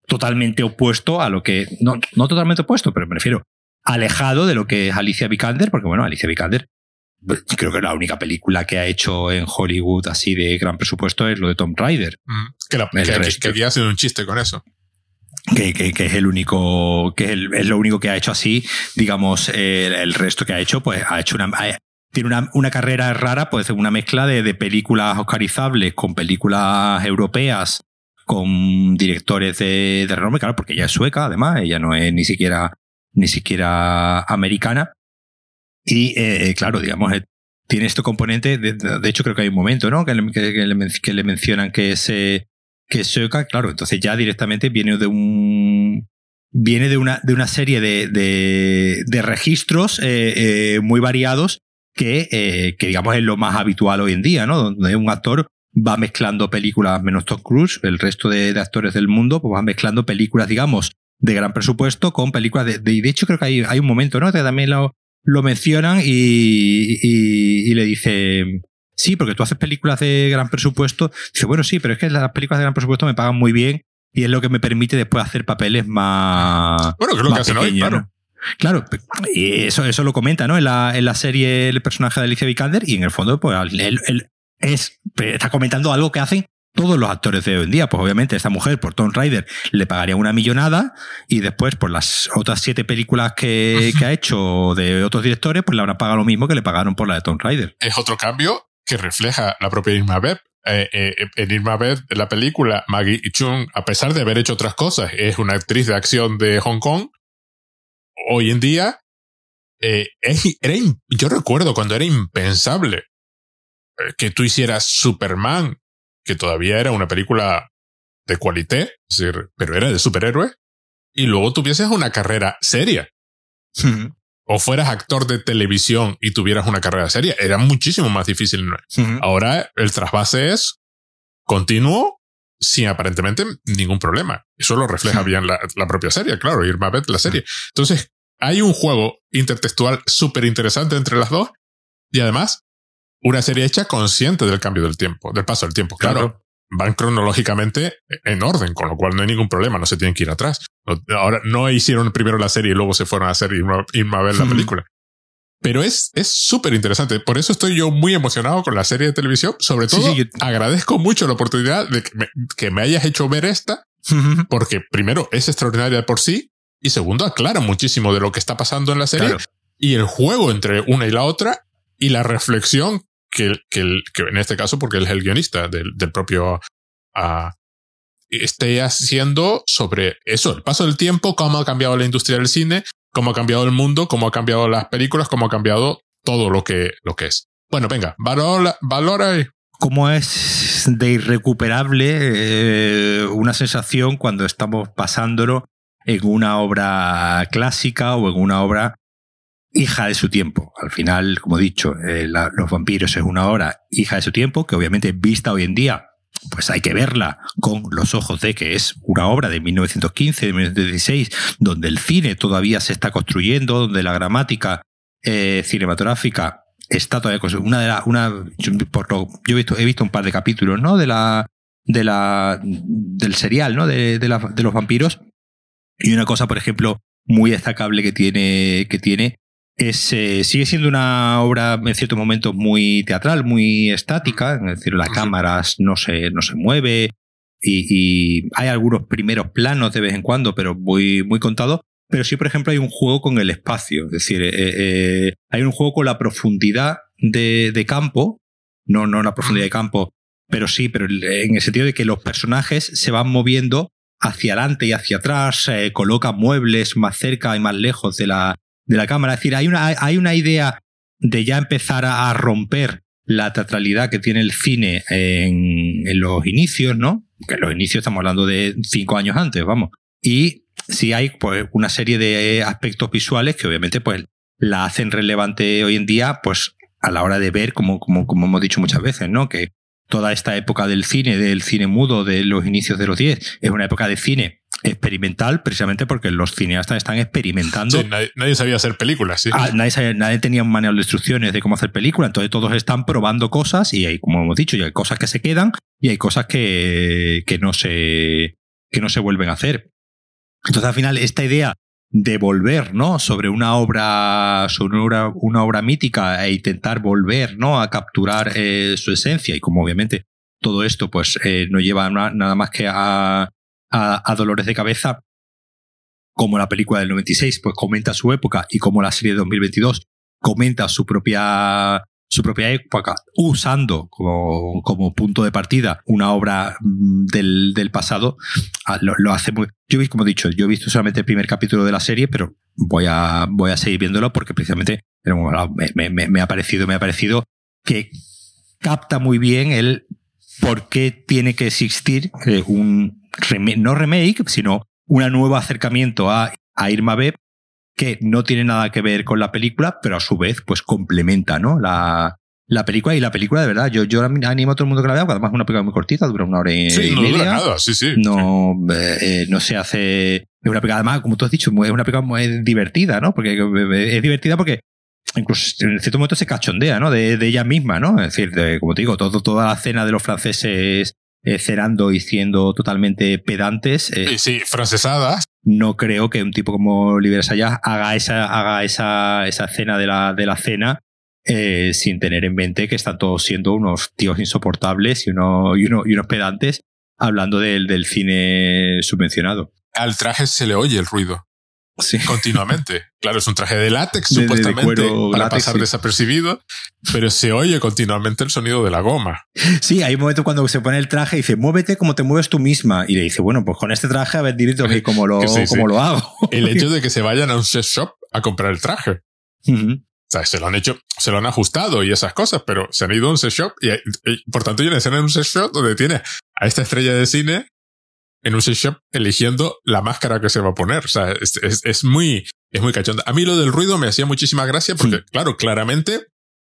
totalmente opuesto a lo que, no, no totalmente opuesto, pero me refiero, alejado de lo que es Alicia Vikander, porque bueno, Alicia Vikander, creo que la única película que ha hecho en Hollywood así de gran presupuesto es lo de Tomb Raider. Mm, que, la, que, que, que, que hacen un chiste con eso. Que, que, que es el único, que es, el, es lo único que ha hecho así, digamos, eh, el resto que ha hecho, pues ha hecho una, ha, tiene una, una carrera rara, pues una mezcla de, de películas oscarizables con películas europeas, con directores de, de renombre, claro, porque ella es sueca, además, ella no es ni siquiera, ni siquiera americana. Y, eh, claro, digamos, eh, tiene este componente, de, de hecho creo que hay un momento, ¿no? Que le, que, que le, que le mencionan que es, eh, que es sueca, claro, entonces ya directamente viene de un, viene de una, de una serie de, de, de registros, eh, eh, muy variados que, eh, que digamos es lo más habitual hoy en día, ¿no? Donde un actor va mezclando películas, menos Tom Cruise, el resto de, de actores del mundo, pues van mezclando películas, digamos, de gran presupuesto con películas de, de, de hecho creo que hay, hay un momento, ¿no? Que también la, lo mencionan y, y, y le dice, sí, porque tú haces películas de gran presupuesto. Dice, bueno, sí, pero es que las películas de gran presupuesto me pagan muy bien y es lo que me permite después hacer papeles más bueno, que es lo que hacen hoy, claro. Claro, y eso, eso lo comenta, ¿no? En la, en la serie el personaje de Alicia Vikander y en el fondo pues él, él es, está comentando algo que hacen todos los actores de hoy en día. Pues obviamente esta mujer por Tomb Raider le pagaría una millonada y después por las otras siete películas que, que ha hecho de otros directores pues le habrán pagado lo mismo que le pagaron por la de Tomb Raider. Es otro cambio que refleja la propia Irma Vep. Eh, eh, en Irma Vep, la película, Maggie Cheung, a pesar de haber hecho otras cosas, es una actriz de acción de Hong Kong. Hoy en día, eh, es, era, yo recuerdo cuando era impensable que tú hicieras Superman, que todavía era una película de cualité, es decir, pero era de superhéroes, y luego tuvieses una carrera seria. Sí. O fueras actor de televisión y tuvieras una carrera seria. Era muchísimo más difícil. Uh-huh. Ahora el trasvase es continuo, sin aparentemente ningún problema. Eso lo refleja uh-huh. bien la, la propia serie, claro, Irma Vep, la serie. Uh-huh. Entonces, hay un juego intertextual súper interesante entre las dos y además una serie hecha consciente del cambio del tiempo, del paso del tiempo. Claro, claro. Van cronológicamente en orden, con lo cual no hay ningún problema, no se tienen que ir atrás. No, ahora no hicieron primero la serie y luego se fueron a hacer Irma, Irma Vep la película. Pero es es súper interesante. Por eso estoy yo muy emocionado con la serie de televisión. Sobre todo, sí, sí, que... agradezco mucho la oportunidad de que me, que me hayas hecho ver esta, uh-huh. porque primero es extraordinaria por sí y segundo aclara muchísimo de lo que está pasando en la serie claro. y el juego entre una y la otra y la reflexión que, que, que en este caso, porque él es el guionista del, del propio... Uh, esté haciendo sobre eso, el paso del tiempo, cómo ha cambiado la industria del cine, cómo ha cambiado el mundo, cómo ha cambiado las películas, cómo ha cambiado todo lo que, lo que es. Bueno, venga, valora, valora. ¿Cómo es de irrecuperable eh, una sensación cuando estamos pasándolo en una obra clásica o en una obra hija de su tiempo? Al final, como he dicho, eh, la, Los Vampiros es una obra hija de su tiempo, que obviamente vista hoy en día pues hay que verla con los ojos de que es una obra de mil novecientos quince, de mil novecientos dieciséis, donde el cine todavía se está construyendo, donde la gramática eh, cinematográfica está todavía una de las una yo, por lo, yo he visto he visto un par de capítulos, ¿no? de la de la del serial, ¿no? de de, la, de los vampiros, y una cosa, por ejemplo, muy destacable que tiene que tiene Es, eh, sigue siendo una obra en ciertos momentos muy teatral, muy estática, es decir, las cámaras no se, no se mueve y, y hay algunos primeros planos de vez en cuando, pero muy, muy contados. Pero sí, por ejemplo, hay un juego con el espacio, es decir, eh, eh, hay un juego con la profundidad de, de campo, no, no la profundidad de campo, pero sí, pero en el sentido de que los personajes se van moviendo hacia adelante y hacia atrás, eh, colocan muebles más cerca y más lejos de la de la cámara, es decir, hay una, hay una idea de ya empezar a, a romper la teatralidad que tiene el cine en, en los inicios, ¿no? Que en los inicios estamos hablando de cinco años antes, vamos. Y sí hay pues una serie de aspectos visuales que obviamente pues la hacen relevante hoy en día, pues a la hora de ver, como, como, como hemos dicho muchas veces, ¿no? Que toda esta época del cine, del cine mudo, de los inicios de los diez, es una época de cine experimental, precisamente porque los cineastas están experimentando. Sí, nadie, nadie sabía hacer películas, sí. Ah, nadie, sabía, nadie tenía un manual de instrucciones de cómo hacer películas, entonces todos están probando cosas y hay, como hemos dicho, y hay cosas que se quedan y hay cosas que, que, no se, que no se vuelven a hacer. Entonces, al final, esta idea de volver, ¿no? sobre una obra, sobre una, una obra mítica e intentar volver, ¿no? a capturar eh, su esencia, y como obviamente todo esto pues eh, no lleva na- nada más que a A, a dolores de cabeza, como la película del noventa y seis pues comenta su época y como la serie de dos mil veintidós comenta su propia su propia época, usando como, como punto de partida una obra del, del pasado, lo, lo hace muy... Yo, como he dicho, yo he visto solamente el primer capítulo de la serie, pero voy a, voy a seguir viéndolo porque precisamente me, me, me ha parecido, me ha parecido que capta muy bien el por qué tiene que existir un... no remake, sino un nuevo acercamiento a, a Irma Vep, que no tiene nada que ver con la película, pero a su vez pues complementa, ¿no? la, la película. Y la película, de verdad, yo, yo animo a todo el mundo que la vea, porque además es una película muy cortita, dura una hora y, sí, y no media. Dura nada, sí, sí. No, eh, no se hace... Es una película, además, como tú has dicho, es una película muy divertida, ¿no? Porque es divertida porque incluso en cierto momento se cachondea, ¿no? De, de ella misma, ¿no? Es decir, de, como te digo, todo, toda la cena de los franceses... Eh, cerando y siendo totalmente pedantes. Eh, sí, francesadas. No creo que un tipo como Olivier Assayas haga esa, haga esa, esa escena de la, de la cena eh, sin tener en mente que están todos siendo unos tíos insoportables y, uno, y, uno, y unos pedantes hablando del, del cine subvencionado. Al traje se le oye el ruido. sí, continuamente. Claro, es un traje de látex, de, supuestamente, de cuero, para látex, pasar sí. desapercibido, pero se oye continuamente el sonido de la goma. Sí, hay un momento cuando se pone el traje y dice, muévete como te mueves tú misma. Y le dice, bueno, pues con este traje, a ver, directo, que como lo, sí, como sí. lo hago. El hecho de que se vayan a un sex shop a comprar el traje. Uh-huh. O sea, se lo han hecho, se lo han ajustado y esas cosas, pero se han ido a un sex shop y, y por tanto hay una escena en un sex shop donde tiene a esta estrella de cine en un sex shop eligiendo la máscara que se va a poner. O sea, es, es, es muy, es muy cachonda. A mí lo del ruido me hacía muchísima gracia porque, sí. claro, claramente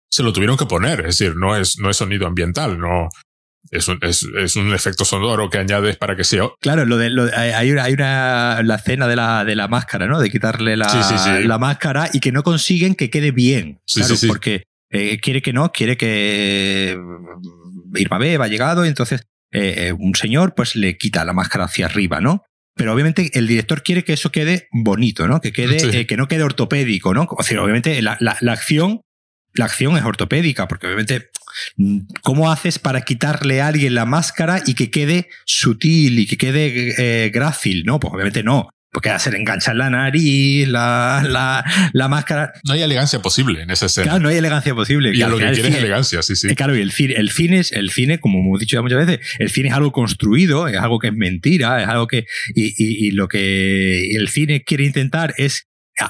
se lo tuvieron que poner. Es decir, no es, no es sonido ambiental, no. Es un, es, es un efecto sonoro que añades para que sea... Claro, lo de, lo de, hay una, hay una, la escena de la, de la máscara, ¿no? De quitarle la, sí, sí, sí. la máscara y que no consiguen que quede bien. Sí, claro, sí, sí. Porque eh, quiere que no, quiere que Irma Vep ha llegado y entonces eh, un señor pues le quita la máscara hacia arriba, ¿no? Pero obviamente el director quiere que eso quede bonito, ¿no? Que quede sí. eh, que no quede ortopédico, ¿no? O sea, obviamente la, la, la acción... La acción es ortopédica, porque obviamente, ¿cómo haces para quitarle a alguien la máscara y que quede sutil y que quede eh, grácil? No, pues obviamente no, porque se le engancha la nariz, la, la, la máscara. No hay elegancia posible en ese escena. Claro, no hay elegancia posible. Y claro, lo que quieres es elegancia, sí, sí. Claro, y el cine, el cine, es, el cine, como hemos dicho ya muchas veces, el cine es algo construido, es algo que es mentira, es algo que. Y, y, y lo que el cine quiere intentar es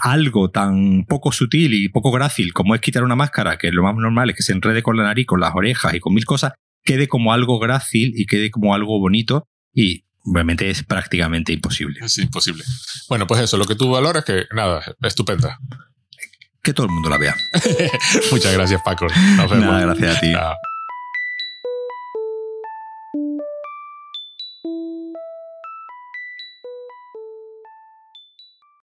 algo tan poco sutil y poco grácil como es quitar una máscara, que lo más normal es que se enrede con la nariz, con las orejas y con mil cosas, quede como algo grácil y quede como algo bonito, y obviamente es prácticamente imposible. Es imposible. Bueno, pues eso, lo que tú valoras, que nada, estupenda. Que todo el mundo la vea. Muchas gracias, Paco. Nos vemos. Nada, gracias a ti. Nada.